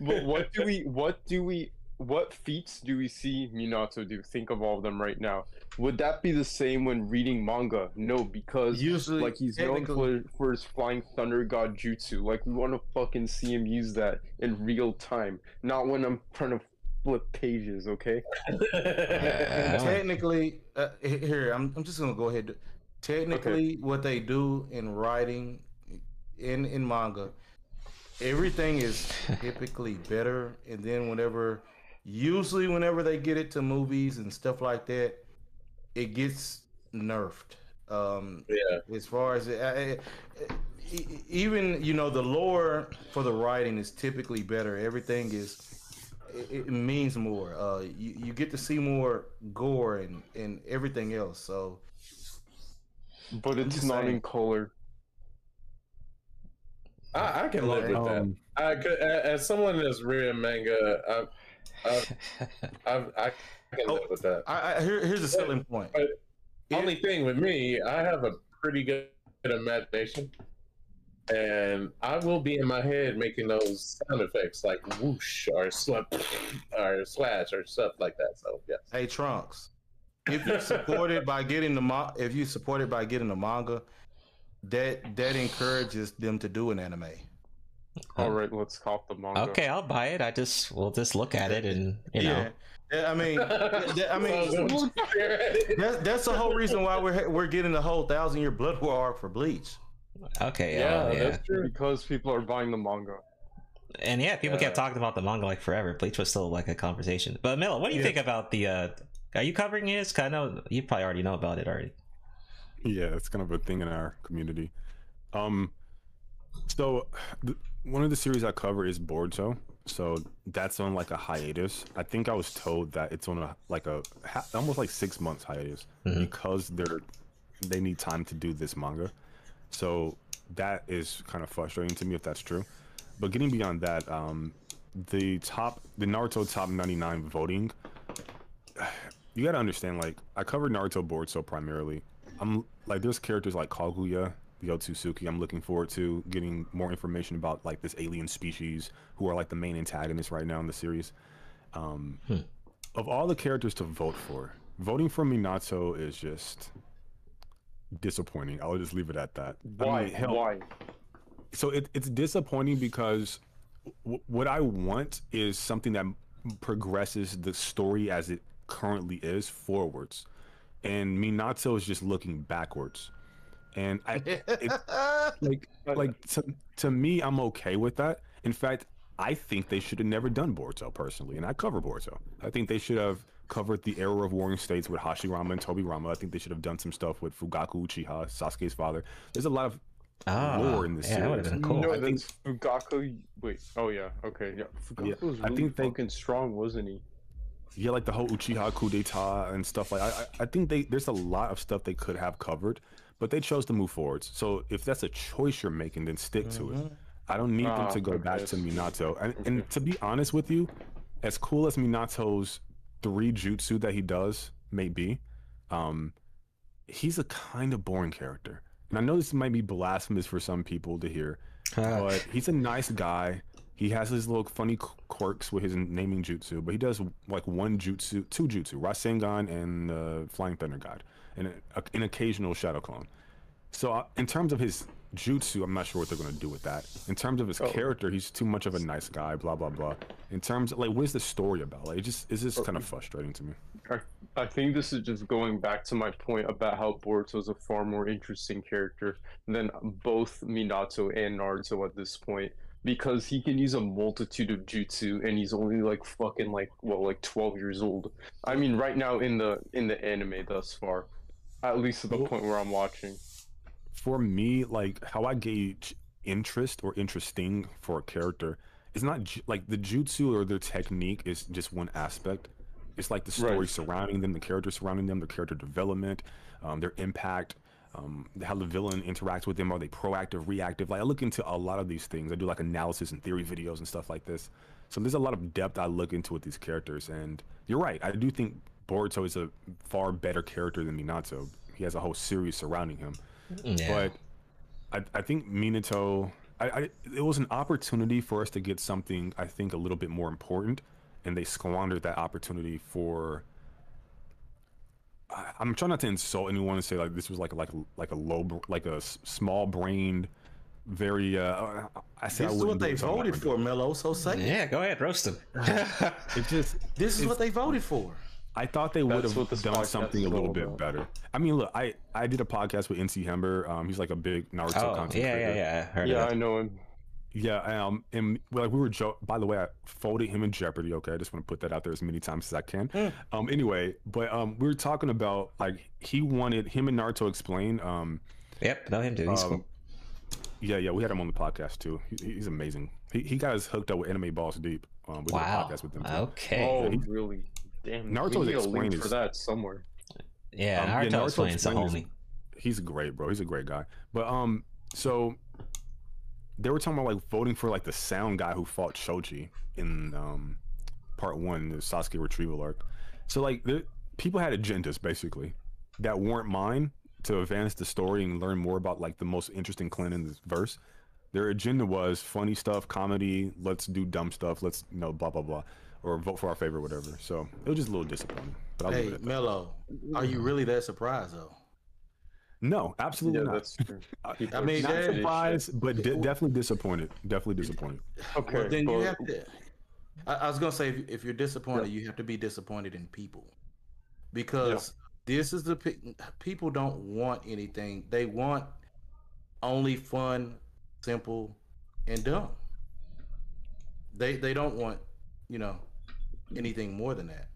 but what do we? What do we? What feats do we see Minato do? Think of all of them right now. Would that be the same when reading manga? No, because usually, like he's known for, for his flying thunder god jutsu. Like we want to fucking see him use that in real time, not when I'm trying to flip pages. Okay. Technically, uh, here I'm. I'm just gonna go ahead. Technically, okay. What they do in writing, in in manga, everything is typically better, and then whenever. Usually whenever they get it to movies and stuff like that, it gets nerfed. Um, yeah. As far as it, I, I, even, you know, the lore for the writing is typically better. Everything is, it, it means more. Uh, you, you get to see more gore and, and everything else. So, But it's not in color. I, I can live with um, that. I could, as someone that's reading manga, I I've, I've, I can live oh, with that. I, I, here, here's a selling point. But only thing with me, I have a pretty good imagination, and I will be in my head making those sound effects like whoosh or slap or slash or stuff like that. So yes. Hey Trunks, if you supported by getting the mo if you supported by getting the manga, that that encourages them to do an anime. All right, let's cop the manga. Okay, I'll buy it. I just we'll just look at it and you know. Yeah, I mean, I mean, that's that's the whole reason why we're we're getting the whole thousand year blood war arc for Bleach. Okay, yeah, uh, yeah, that's true because people are buying the manga. And yeah, people yeah. kept talking about the manga like forever. Bleach was still like a conversation. But Mel, what do you yeah. think about the? Uh, are you covering this? 'Cause I know you probably already know about it already. Yeah, it's kind of a thing in our community. Um, so. One of the series I cover is Boruto, so that's on like a hiatus. I think I was told that it's on a like a almost like six months hiatus mm-hmm. because they're they need time to do this manga. So that is kind of frustrating to me if that's true. But getting beyond that, um, the top the Naruto top ninety-nine voting, you gotta understand. Like I covered Naruto Boruto primarily. I'm like there's characters like Kaguya. The Otsutsuki, I'm looking forward to getting more information about like this alien species who are like the main antagonists right now in the series. Um, hmm. Of all the characters to vote for, voting for Minato is just disappointing. I'll just leave it at that. Why? I mean, hell, Why? So it, it's disappointing because w what I want is something that progresses the story as it currently is forwards, and Minato is just looking backwards. And I, it, like, like to, to me, I'm okay with that. In fact, I think they should have never done Boruto personally, and I cover Boruto. I think they should have covered the era of Warring States with Hashirama and Tobirama. I think they should have done some stuff with Fugaku Uchiha, Sasuke's father. There's a lot of ah, lore in the yeah, series. That would have been cool. No, I think Fugaku. Wait. Oh yeah. Okay. Yeah. Fugaku yeah, was really I think fucking they... strong, wasn't he? Yeah, like the whole Uchiha coup d'état and stuff. Like I, I think they there's a lot of stuff they could have covered, but they chose to move forwards. So if that's a choice you're making, then stick to mm-hmm. it. I don't need ah, them to go okay. back to Minato. And, okay. and to be honest with you, as cool as Minato's three jutsu that he does may be, um, he's a kind of boring character. And I know this might be blasphemous for some people to hear, but he's a nice guy. He has his little funny quirks with his naming jutsu, but he does like one jutsu, two jutsu, Rasengan and uh, Flying Thunder God, and a, an occasional Shadow Clone. So uh, in terms of his jutsu, I'm not sure what they're going to do with that. In terms of his oh. character, he's too much of a nice guy, blah, blah, blah. In terms of, like, what is the story about? Like, it just is just kind of frustrating to me. I, I think this is just going back to my point about how Boruto is a far more interesting character than both Minato and Naruto at this point, because he can use a multitude of jutsu and he's only like fucking like, well, like twelve years old. I mean, right now in the in the anime thus far, at least at the point where I'm watching. For me, like, how I gauge interest or interesting for a character is not ju- like the jutsu or their technique is just one aspect. It's like the story right. surrounding them, the character surrounding them, their character development, um, their impact, um, how the villain interacts with them. Are they proactive, reactive? Like, I look into a lot of these things. I do like analysis and theory videos and stuff like this. So there's a lot of depth I look into with these characters. And you're right. I do think Boruto is a far better character than Minato. He has a whole series surrounding him. Yeah. But I, I think Minato, I, I, it was an opportunity for us to get something, I think, a little bit more important, and they squandered that opportunity for. I, I'm trying not to insult anyone and say like this was like like like a low like a small brained, very. Uh, I said this I is what they voted for, Melo. So say yeah, go ahead, roast them. It's just this is what they voted for. I thought they would have done something a little bit better. I mean, look, I, I did a podcast with N C Hember. Um, he's like a big Naruto oh, content yeah, creator. Yeah, yeah, yeah. Yeah, I know him. Yeah, um, and like we were. Jo- By the way, I folded him in Jeopardy. Okay, I just want to put that out there as many times as I can. Mm. Um, anyway, but um, we were talking about like he wanted him and Naruto explain. Um, yep, know him too. He's um, cool. Yeah, yeah, we had him on the podcast too. He, he's amazing. He he got us hooked up with Anime Balls Deep. Um, we wow. did a podcast with them too. Okay. Oh, yeah, he, really. Damn, Naruto is explaining for his... that somewhere. Yeah, um, Naruto, yeah, Naruto explains the homie. He's great, bro. He's a great guy. But um, so they were talking about like voting for like the sound guy who fought Shoji in um part one, the Sasuke retrieval arc. So like the people had agendas basically that weren't mine to advance the story and learn more about like the most interesting clan in this verse. Their agenda was funny stuff, comedy. Let's do dumb stuff. Let's you know blah blah blah. Or vote for our favorite, whatever. So it was just a little disappointing. But I'll hey, Mello, are you really that surprised though? No, absolutely yeah, not. That's I mean, not surprised, but de- definitely disappointed. Definitely disappointed. Okay. Well, then well, you have to. I, I was gonna say, if, if you're disappointed, yeah. you have to be disappointed in people, because yeah. this is the people don't want anything. They want only fun, simple, and dumb. They they don't want you know. anything more than that,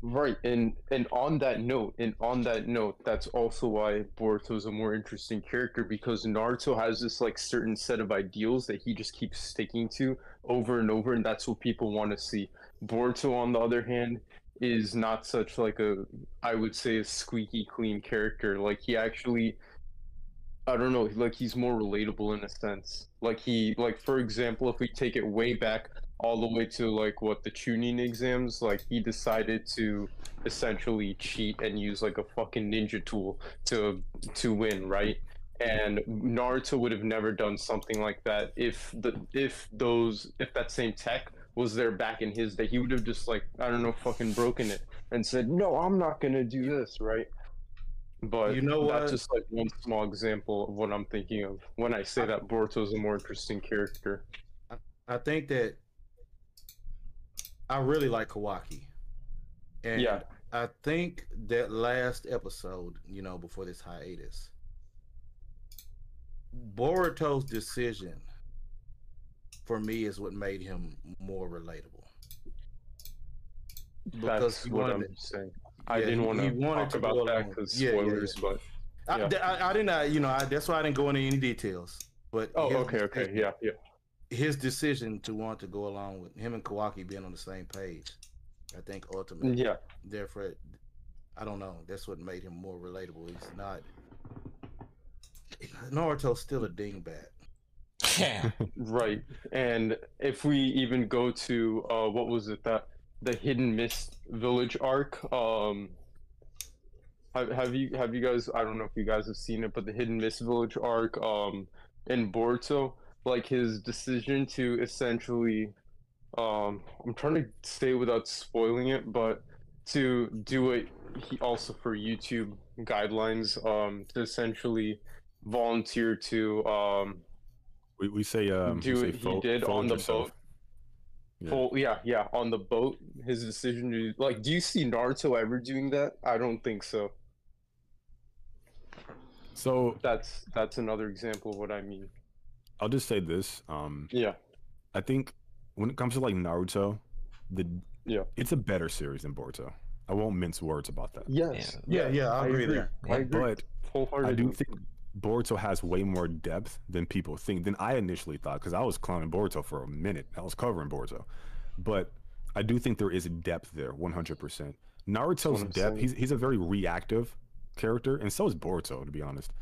right? And and on that note, and on that note, that's also why Boruto is a more interesting character, because Naruto has this like certain set of ideals that he just keeps sticking to over and over, and that's what people want to see. Boruto, on the other hand, is not such like a I would say a squeaky clean character. Like he actually, I don't know, like he's more relatable in a sense. Like he, like for example, if we take it way back. All the way to like what the Chunin exams, like he decided to essentially cheat and use like a fucking ninja tool to to win, right? And Naruto would have never done something like that if the if those if that same tech was there back in his day. He would have just like I don't know fucking broken it and said no, I'm not gonna do this, right? But you know that's what? Just like one small example of what I'm thinking of when I say that Boruto is a more interesting character. I think that. I really like Kawaki, and yeah. I think that last episode, you know, before this hiatus, Boruto's decision for me is what made him more relatable. Because That's what I'm to, saying. I yeah, didn't want to talk about that because spoilers, yeah, yeah. but Yeah. I, I didn't, I, you know, I, that's why I didn't go into any details. But oh, his, okay, okay, his, yeah, yeah. His decision to want to go along with him and Kawaki being on the same page, I think ultimately, yeah. Therefore, I don't know. That's what made him more relatable. He's not. Naruto's still a dingbat. Yeah. Right. And if we even go to uh, what was it that the Hidden Mist Village arc? Um, have, have you have you guys? I don't know if you guys have seen it, but the Hidden Mist Village arc um, in Boruto, like his decision to essentially, um, I'm trying to say without spoiling it, but to do it, he also for YouTube guidelines, um, to essentially volunteer to. Um, We we say um do we say he did on the yourself. boat. Yeah. Fold, yeah, yeah, on the boat. His decision to like. Do you see Naruto ever doing that? I don't think so. So that's that's another example of what I mean. I'll just say this. Um, yeah, I think when it comes to like Naruto, the yeah, it's a better series than Boruto. I won't mince words about that. Yes. Yeah, yeah, yeah I, I agree there. I agree. But wholeheartedly. I do think Boruto has way more depth than people think, than I initially thought, because I was clowning Boruto for a minute. I was covering Boruto. But I do think there is depth there, one hundred percent. Naruto's depth, he's, he's a very reactive character, and so is Boruto, to be honest.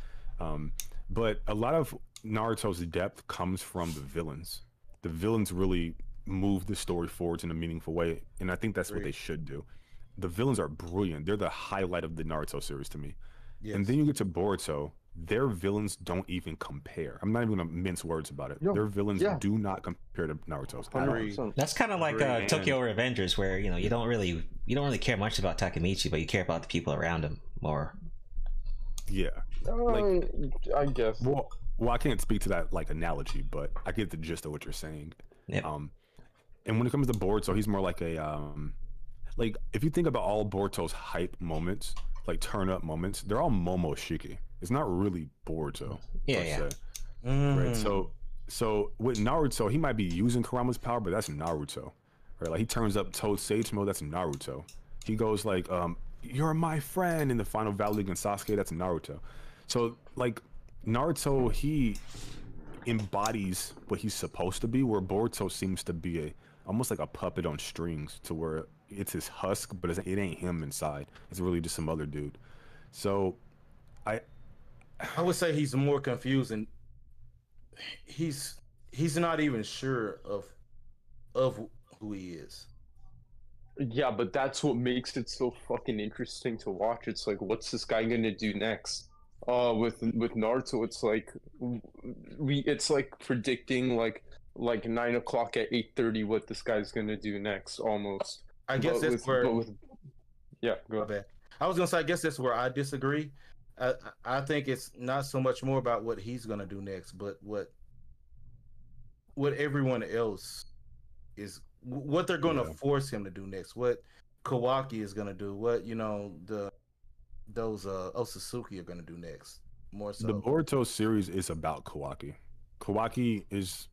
Um, but a lot of Naruto's depth comes from the villains. The villains really move the story forwards in a meaningful way, and I think that's Great. what they should do. The villains are brilliant. They're the highlight of the Naruto series to me. Yes. And then you get to Boruto. Their villains don't even compare. I'm not even gonna mince words about it. No, Their villains yeah. do not compare to Naruto's. one hundred percent. That's kind of like uh, Tokyo Revengers, where you know you don't really you don't really care much about Takemichi, but you care about the people around him more. Yeah, like, uh, I guess. Well, well, I can't speak to that like analogy, but I get the gist of what you're saying. Yep. Um, and when it comes to Boruto, he's more like a um, like if you think about all Boruto's hype moments, like turn up moments, they're all Momoshiki. It's not really Boruto. Yeah, yeah. Mm. Right. So, so with Naruto, he might be using Kurama's power, but that's Naruto, right? Like he turns up Toad Sage mode. That's Naruto. He goes like, um, "You're my friend" in the final battle against Sasuke. That's Naruto. So like Naruto, he embodies what he's supposed to be. Where Boruto seems to be a almost like a puppet on strings, to where it's his husk, but it ain't him inside. It's really just some other dude. So, I. I would say he's more confusing. He's he's not even sure of of who he is. Yeah, but that's what makes it so fucking interesting to watch. It's like, what's this guy gonna do next? Uh, with with Naruto, it's like we it's like predicting like like nine o'clock at eight thirty what this guy's gonna do next. Almost. I guess but that's with, where. With, yeah, go ahead. I was gonna say, I guess that's where I disagree. I, I think it's not so much more about what he's gonna do next, but what what everyone else is, what they're gonna yeah. force him to do next, what Kawaki is gonna do, what you know the those uh, Otsutsuki are gonna do next. More so, the Boruto series is about Kawaki. Kawaki is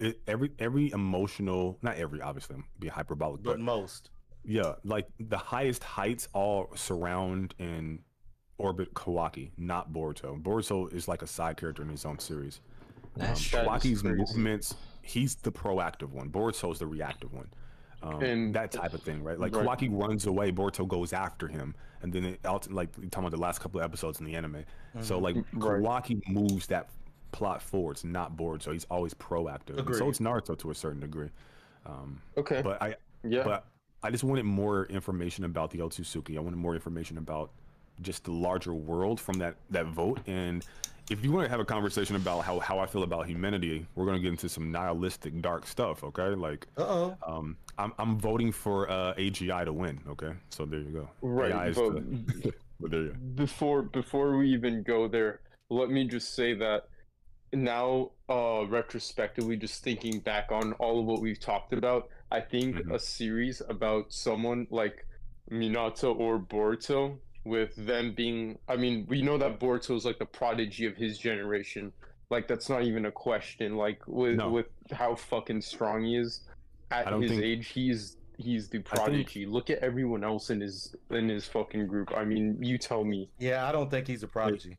it, every every emotional, not every obviously, I'm being hyperbolic, but, but most, yeah, like the highest heights all surround and orbit Kawaki, not Boruto. Boruto is like a side character in his own series. Um, Kawaki's movements, he's the proactive one. Boruto's the reactive one. Um, and that type of thing, right? Like right. Kawaki runs away, Boruto goes after him, and then it out like you're talking about the last couple of episodes in the anime. Mm-hmm. So like Kawaki right. moves that plot forwards, not Boruto. He's always proactive. And so it's Naruto to a certain degree. Um, okay. But I yeah. But I just wanted more information about the Otsutsuki. I wanted more information about just the larger world from that that vote. And if you want to have a conversation about how how I feel about humanity, we're going to get into some nihilistic dark stuff, okay? Like uh-oh. um i'm i'm voting for uh A G I to win, okay? So there you go. Right, but to, but there you go. before before we even go there, let me just say that now uh retrospectively, just thinking back on all of what we've talked about, I think mm-hmm. a series about someone like Minato or Boruto, with them being, I mean, we know that Boruto is like the prodigy of his generation. Like, that's not even a question. Like, with no. with how fucking strong he is at his think... age, he's He's the prodigy. Think, Look at everyone else in his in his fucking group. I mean, you tell me. Yeah, I don't think he's a prodigy.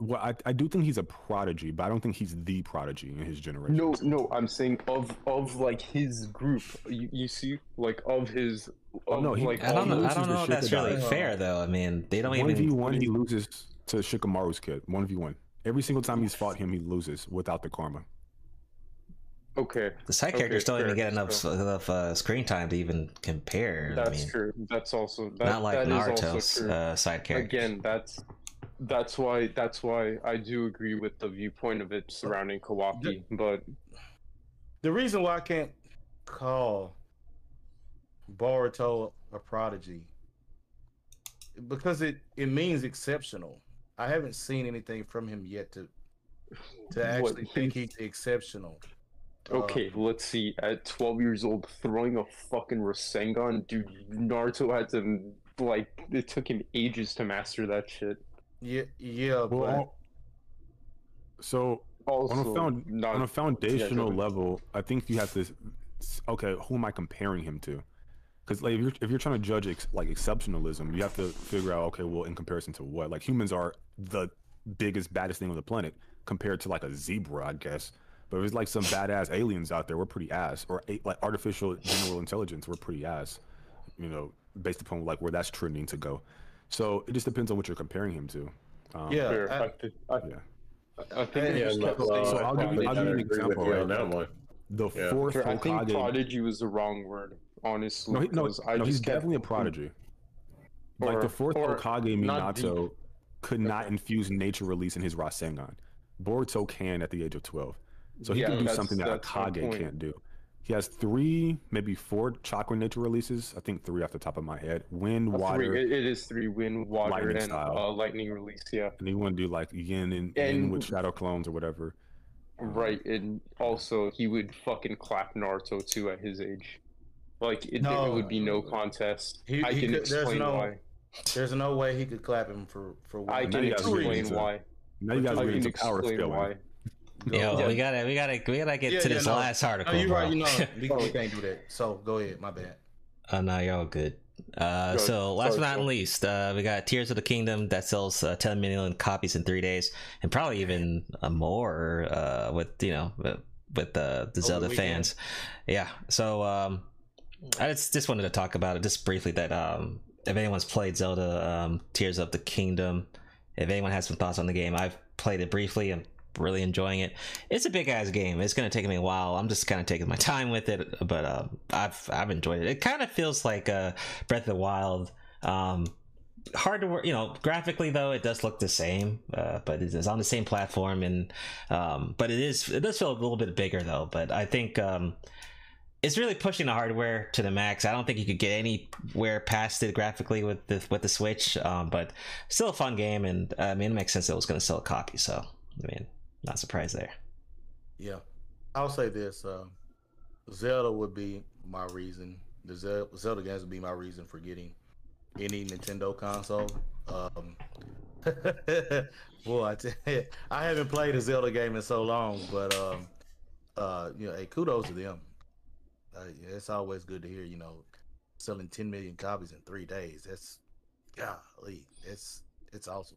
Like, well, I, I do think he's a prodigy, but I don't think he's the prodigy in his generation. No, no, I'm saying of of like his group. You, you see, like of his. Of, oh, no, he, like, I don't know. I don't know if that's really fair, though. I mean, they don't even. one v one he loses to Shikamaru's kid. one v one. Every single time he's fought him, he loses without the karma. Okay. The side okay, characters don't fair, even get enough enough uh, screen time to even compare. That's I mean, true. That's also that, not like that Naruto's uh, side characters. Again, that's. That's why. That's why I do agree with the viewpoint of it surrounding Kawaki. But the reason why I can't call Boruto a prodigy because it it means exceptional. I haven't seen anything from him yet to to actually what? think he's exceptional. Okay, um, let's see. At twelve years old, throwing a fucking Rasengan, dude. Naruto had to like. It took him ages to master that shit. Yeah, yeah, but well, so also on a, found, not, on a foundational yeah, level, I think you have to. Okay, who am I comparing him to? Because like, if you're if you're trying to judge ex, like exceptionalism, you have to figure out okay, well, in comparison to what? Like humans are the biggest, baddest thing on the planet compared to like a zebra, I guess. But if it's like some badass aliens out there, we're pretty ass, or like artificial general intelligence, we're pretty ass. You know, based upon like where that's trending to go. So it just depends on what you're comparing him to. Um, yeah, I, I, yeah. I think. Yeah, kept uh, so I'll give you an example. Right? That the yeah. fourth Hokage. I think prodigy was the wrong word, honestly. No, he, no, I no just he's kept... definitely a prodigy. Or, like the fourth Hokage Minato not could not infuse nature release in his Rasengan. Boruto can at the age of twelve, so he yeah, can do something that Hokage can't do. He has three, maybe four chakra nature releases. I think three off the top of my head. Wind, oh, water. Three. It, it is three. Wind, water, and uh, lightning release. Yeah. And you want to do like yin and, and yin with shadow clones or whatever. Right. And also, he would fucking clap Naruto too at his age. Like, it, no, there would be no contest. He, I he can could, explain there's no, why. There's no way he could clap him for, for one. I can explain why. Now you guys are into power scaling. Why. Go Yo, yeah. we gotta, we gotta, we gotta get yeah, to this yeah, no. last article. No, you're right, you know, we can't do that. So go ahead, my bad. Oh uh, no, y'all good. Uh, go so last sorry, but not sorry. least, uh, we got Tears of the Kingdom that sells uh, ten million copies in three days, and probably even uh, more uh, with you know with, with uh, the Zelda the fans. Yeah. So um, I just just wanted to talk about it just briefly. That um, if anyone's played Zelda um, Tears of the Kingdom, if anyone has some thoughts on the game, I've played it briefly and. Really enjoying it. It's a big ass game. It's gonna take me a while. I'm just kind of taking my time with it, but uh, I've I've enjoyed it. It kind of feels like uh, Breath of the Wild. Um, hard to work, you know. Graphically though, it does look the same, uh, but it's on the same platform, and um, but it is it does feel a little bit bigger though. But I think um, it's really pushing the hardware to the max. I don't think you could get anywhere past it graphically with the with the Switch. Um, but still a fun game, and I mean it makes sense that it was gonna sell a copy. So I mean. Not surprised there. Yeah, I'll say this: uh, Zelda would be my reason. The Zelda, Zelda games would be my reason for getting any Nintendo console. Um, boy, I, tell you, I haven't played a Zelda game in so long, but um, uh, you know, hey, kudos to them. Uh, it's always good to hear, you know, selling ten million copies in three days. That's golly, it's it's awesome.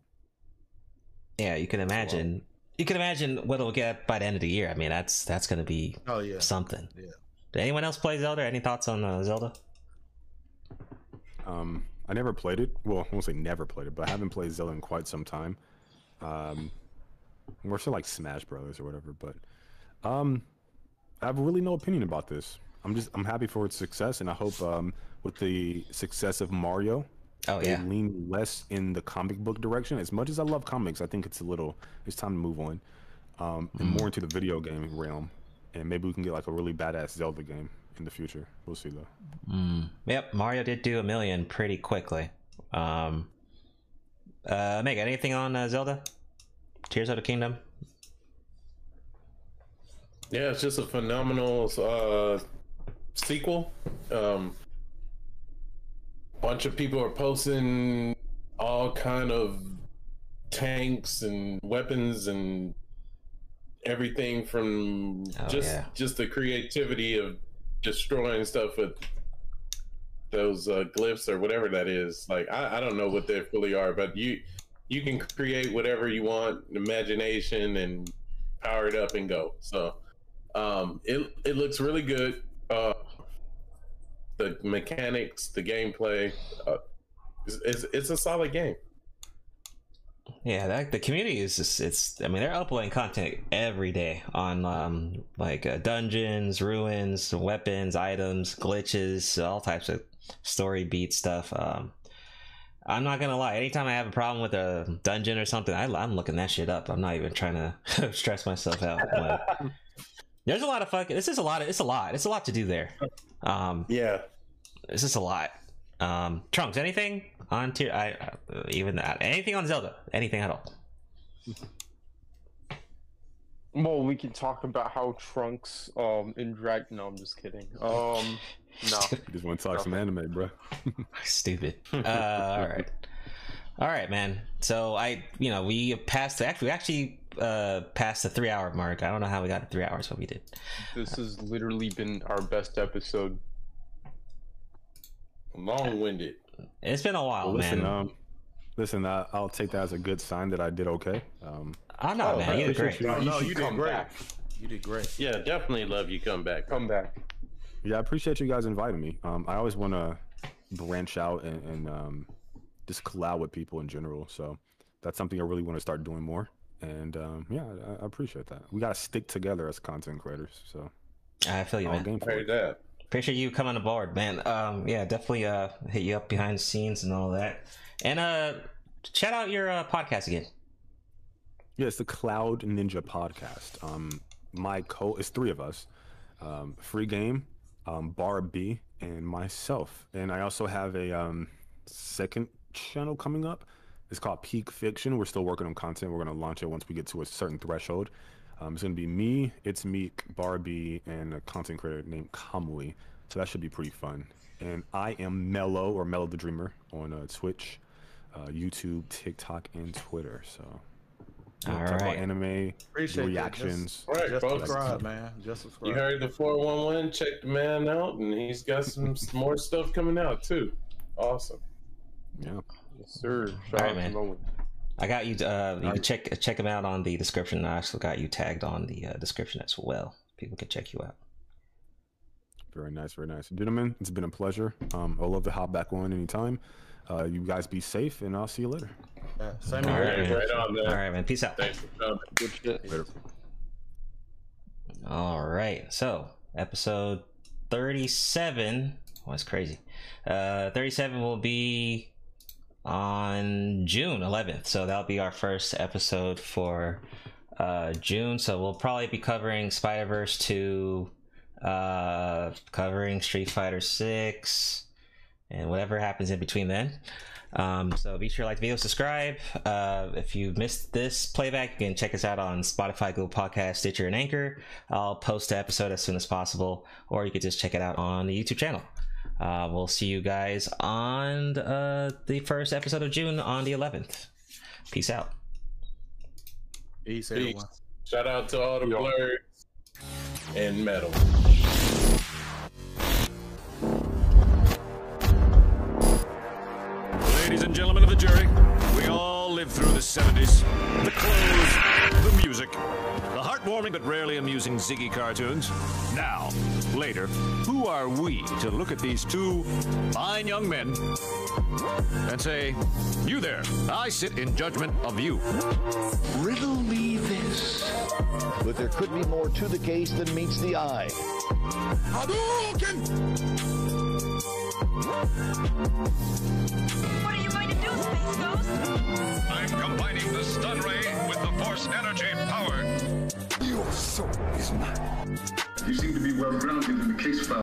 Yeah, you can imagine. Well, You can imagine what it'll get by the end of the year. I mean, that's that's gonna be oh, yeah. something. Yeah. Did anyone else play Zelda? Any thoughts on uh, Zelda? Um, I never played it. Well, I won't say never played it, but I haven't played Zelda in quite some time. Um, we're still like Smash Brothers or whatever, but um, I have really no opinion about this. I'm just I'm happy for its success, and I hope um with the success of Mario. Oh, they yeah. lean less in the comic book direction. As much as I love comics, I think it's a little. It's time to move on, um, and more into the video game realm. And maybe we can get like a really badass Zelda game in the future. We'll see though. Mm. Yep, Mario did do a million pretty quickly. Um, uh, Meg, anything on uh, Zelda? Tears of the Kingdom. Yeah, it's just a phenomenal uh, sequel. Um, Bunch of people are posting all kind of tanks and weapons and everything from oh, just yeah. just the creativity of destroying stuff with those uh, glyphs or whatever that is. Like, I, I don't know what they fully are, but you you can create whatever you want, imagination, and power it up and go. So um, it, it looks really good. Uh, the mechanics, the gameplay, uh, it's, it's, it's a solid game. Yeah, that, the community is just, it's, I mean, they're uploading content every day on, um, like, uh, dungeons, ruins, weapons, items, glitches, all types of story beat stuff. Um, I'm not gonna lie, anytime I have a problem with a dungeon or something, I, I'm looking that shit up. I'm not even trying to stress myself out. Like, there's a lot of fucking, this is a lot of, it's a lot, it's a lot to do there. Um, yeah. It's just a lot. Um, Trunks, anything on tier? I uh, even that anything on Zelda, anything at all? Well, we can talk about how Trunks um in drag. No, I'm just kidding. Um, no, you just want to talk no. some anime, bro. Stupid. Uh, all right, all right, man. So I, you know, we passed the actually, we actually uh passed the three hour mark. I don't know how we got to three hours, but we did. This has literally been our best episode. Long-winded. It's been a while, well, listen, man. Um, listen, I, I'll take that as a good sign that I did okay. Um, I know, oh, man. Right. You did great. You, oh, no, you, you did great. Back. You did great. Yeah, definitely love you. Come back. Come back. Yeah, I appreciate you guys inviting me. Um, I always want to branch out and, and um, just collab with people in general. So that's something I really want to start doing more. And um, yeah, I, I appreciate that. We got to stick together as content creators. So I feel you, man. Game for that. Appreciate you coming aboard, man. Um, yeah, definitely uh, hit you up behind the scenes and all that. And uh, shout out your uh, podcast again. Yeah, it's the Cloud Ninja Podcast. Um, my co it's three of us. Um, Free Game, um, Bar B, and myself. And I also have a um, second channel coming up. It's called Peak Fiction. We're still working on content. We're going to launch it once we get to a certain threshold. Um, it's going to be me, It's Meek, Barbie, and a content creator named Kamui. So that should be pretty fun. And I am Mello, or Mello the Dreamer, on uh, Twitch, uh, YouTube, TikTok, and Twitter. So, all right. Talk about anime, Appreciate reactions. Just, all right, just subscribe, man. Just subscribe. You heard the four one one, check the man out, and he's got some more stuff coming out, too. Awesome. Yeah. Yes, sir. Shout all right, man. Logan. I got you. Uh, you can check check them out on the description. I also got you tagged on the uh, description as well. People can check you out. Very nice, very nice, gentlemen. It's been a pleasure. Um, I'd love to hop back on anytime. Uh, you guys be safe, and I'll see you later. Yeah, same All right, man. Right on, man. All right, man. Peace out. Thanks for coming. Good shit. Later. All right. So episode thirty-seven was oh, crazy. Uh, thirty-seven will be on June eleventh, so that'll be our first episode for uh June. So we'll probably be covering Spider-Verse two, uh covering Street Fighter six, and whatever happens in between then. Um so be sure to like the video, subscribe. Uh if you missed this playback, you can check us out on Spotify, Google Podcasts, Stitcher, and Anchor. I'll post the episode as soon as possible, or you could just check it out on the YouTube channel. Uh, we'll see you guys on uh, the first episode of June on the eleventh. Peace out. Peace, everyone. Shout out to all the blurs and metal. Ladies and gentlemen of the jury, we all lived through the seventies. The clothes, the music, the heartwarming but rarely amusing Ziggy cartoons. Now, later, who are we to look at these two fine young men and say, "You there, I sit in judgment of you." Riddle me this. But there could be more to the case than meets the eye. Hadouken! What are you going to do, Space Ghost? I'm combining the stun ray with the force energy power. Your soul is mine. You seem to be well grounded in the case file.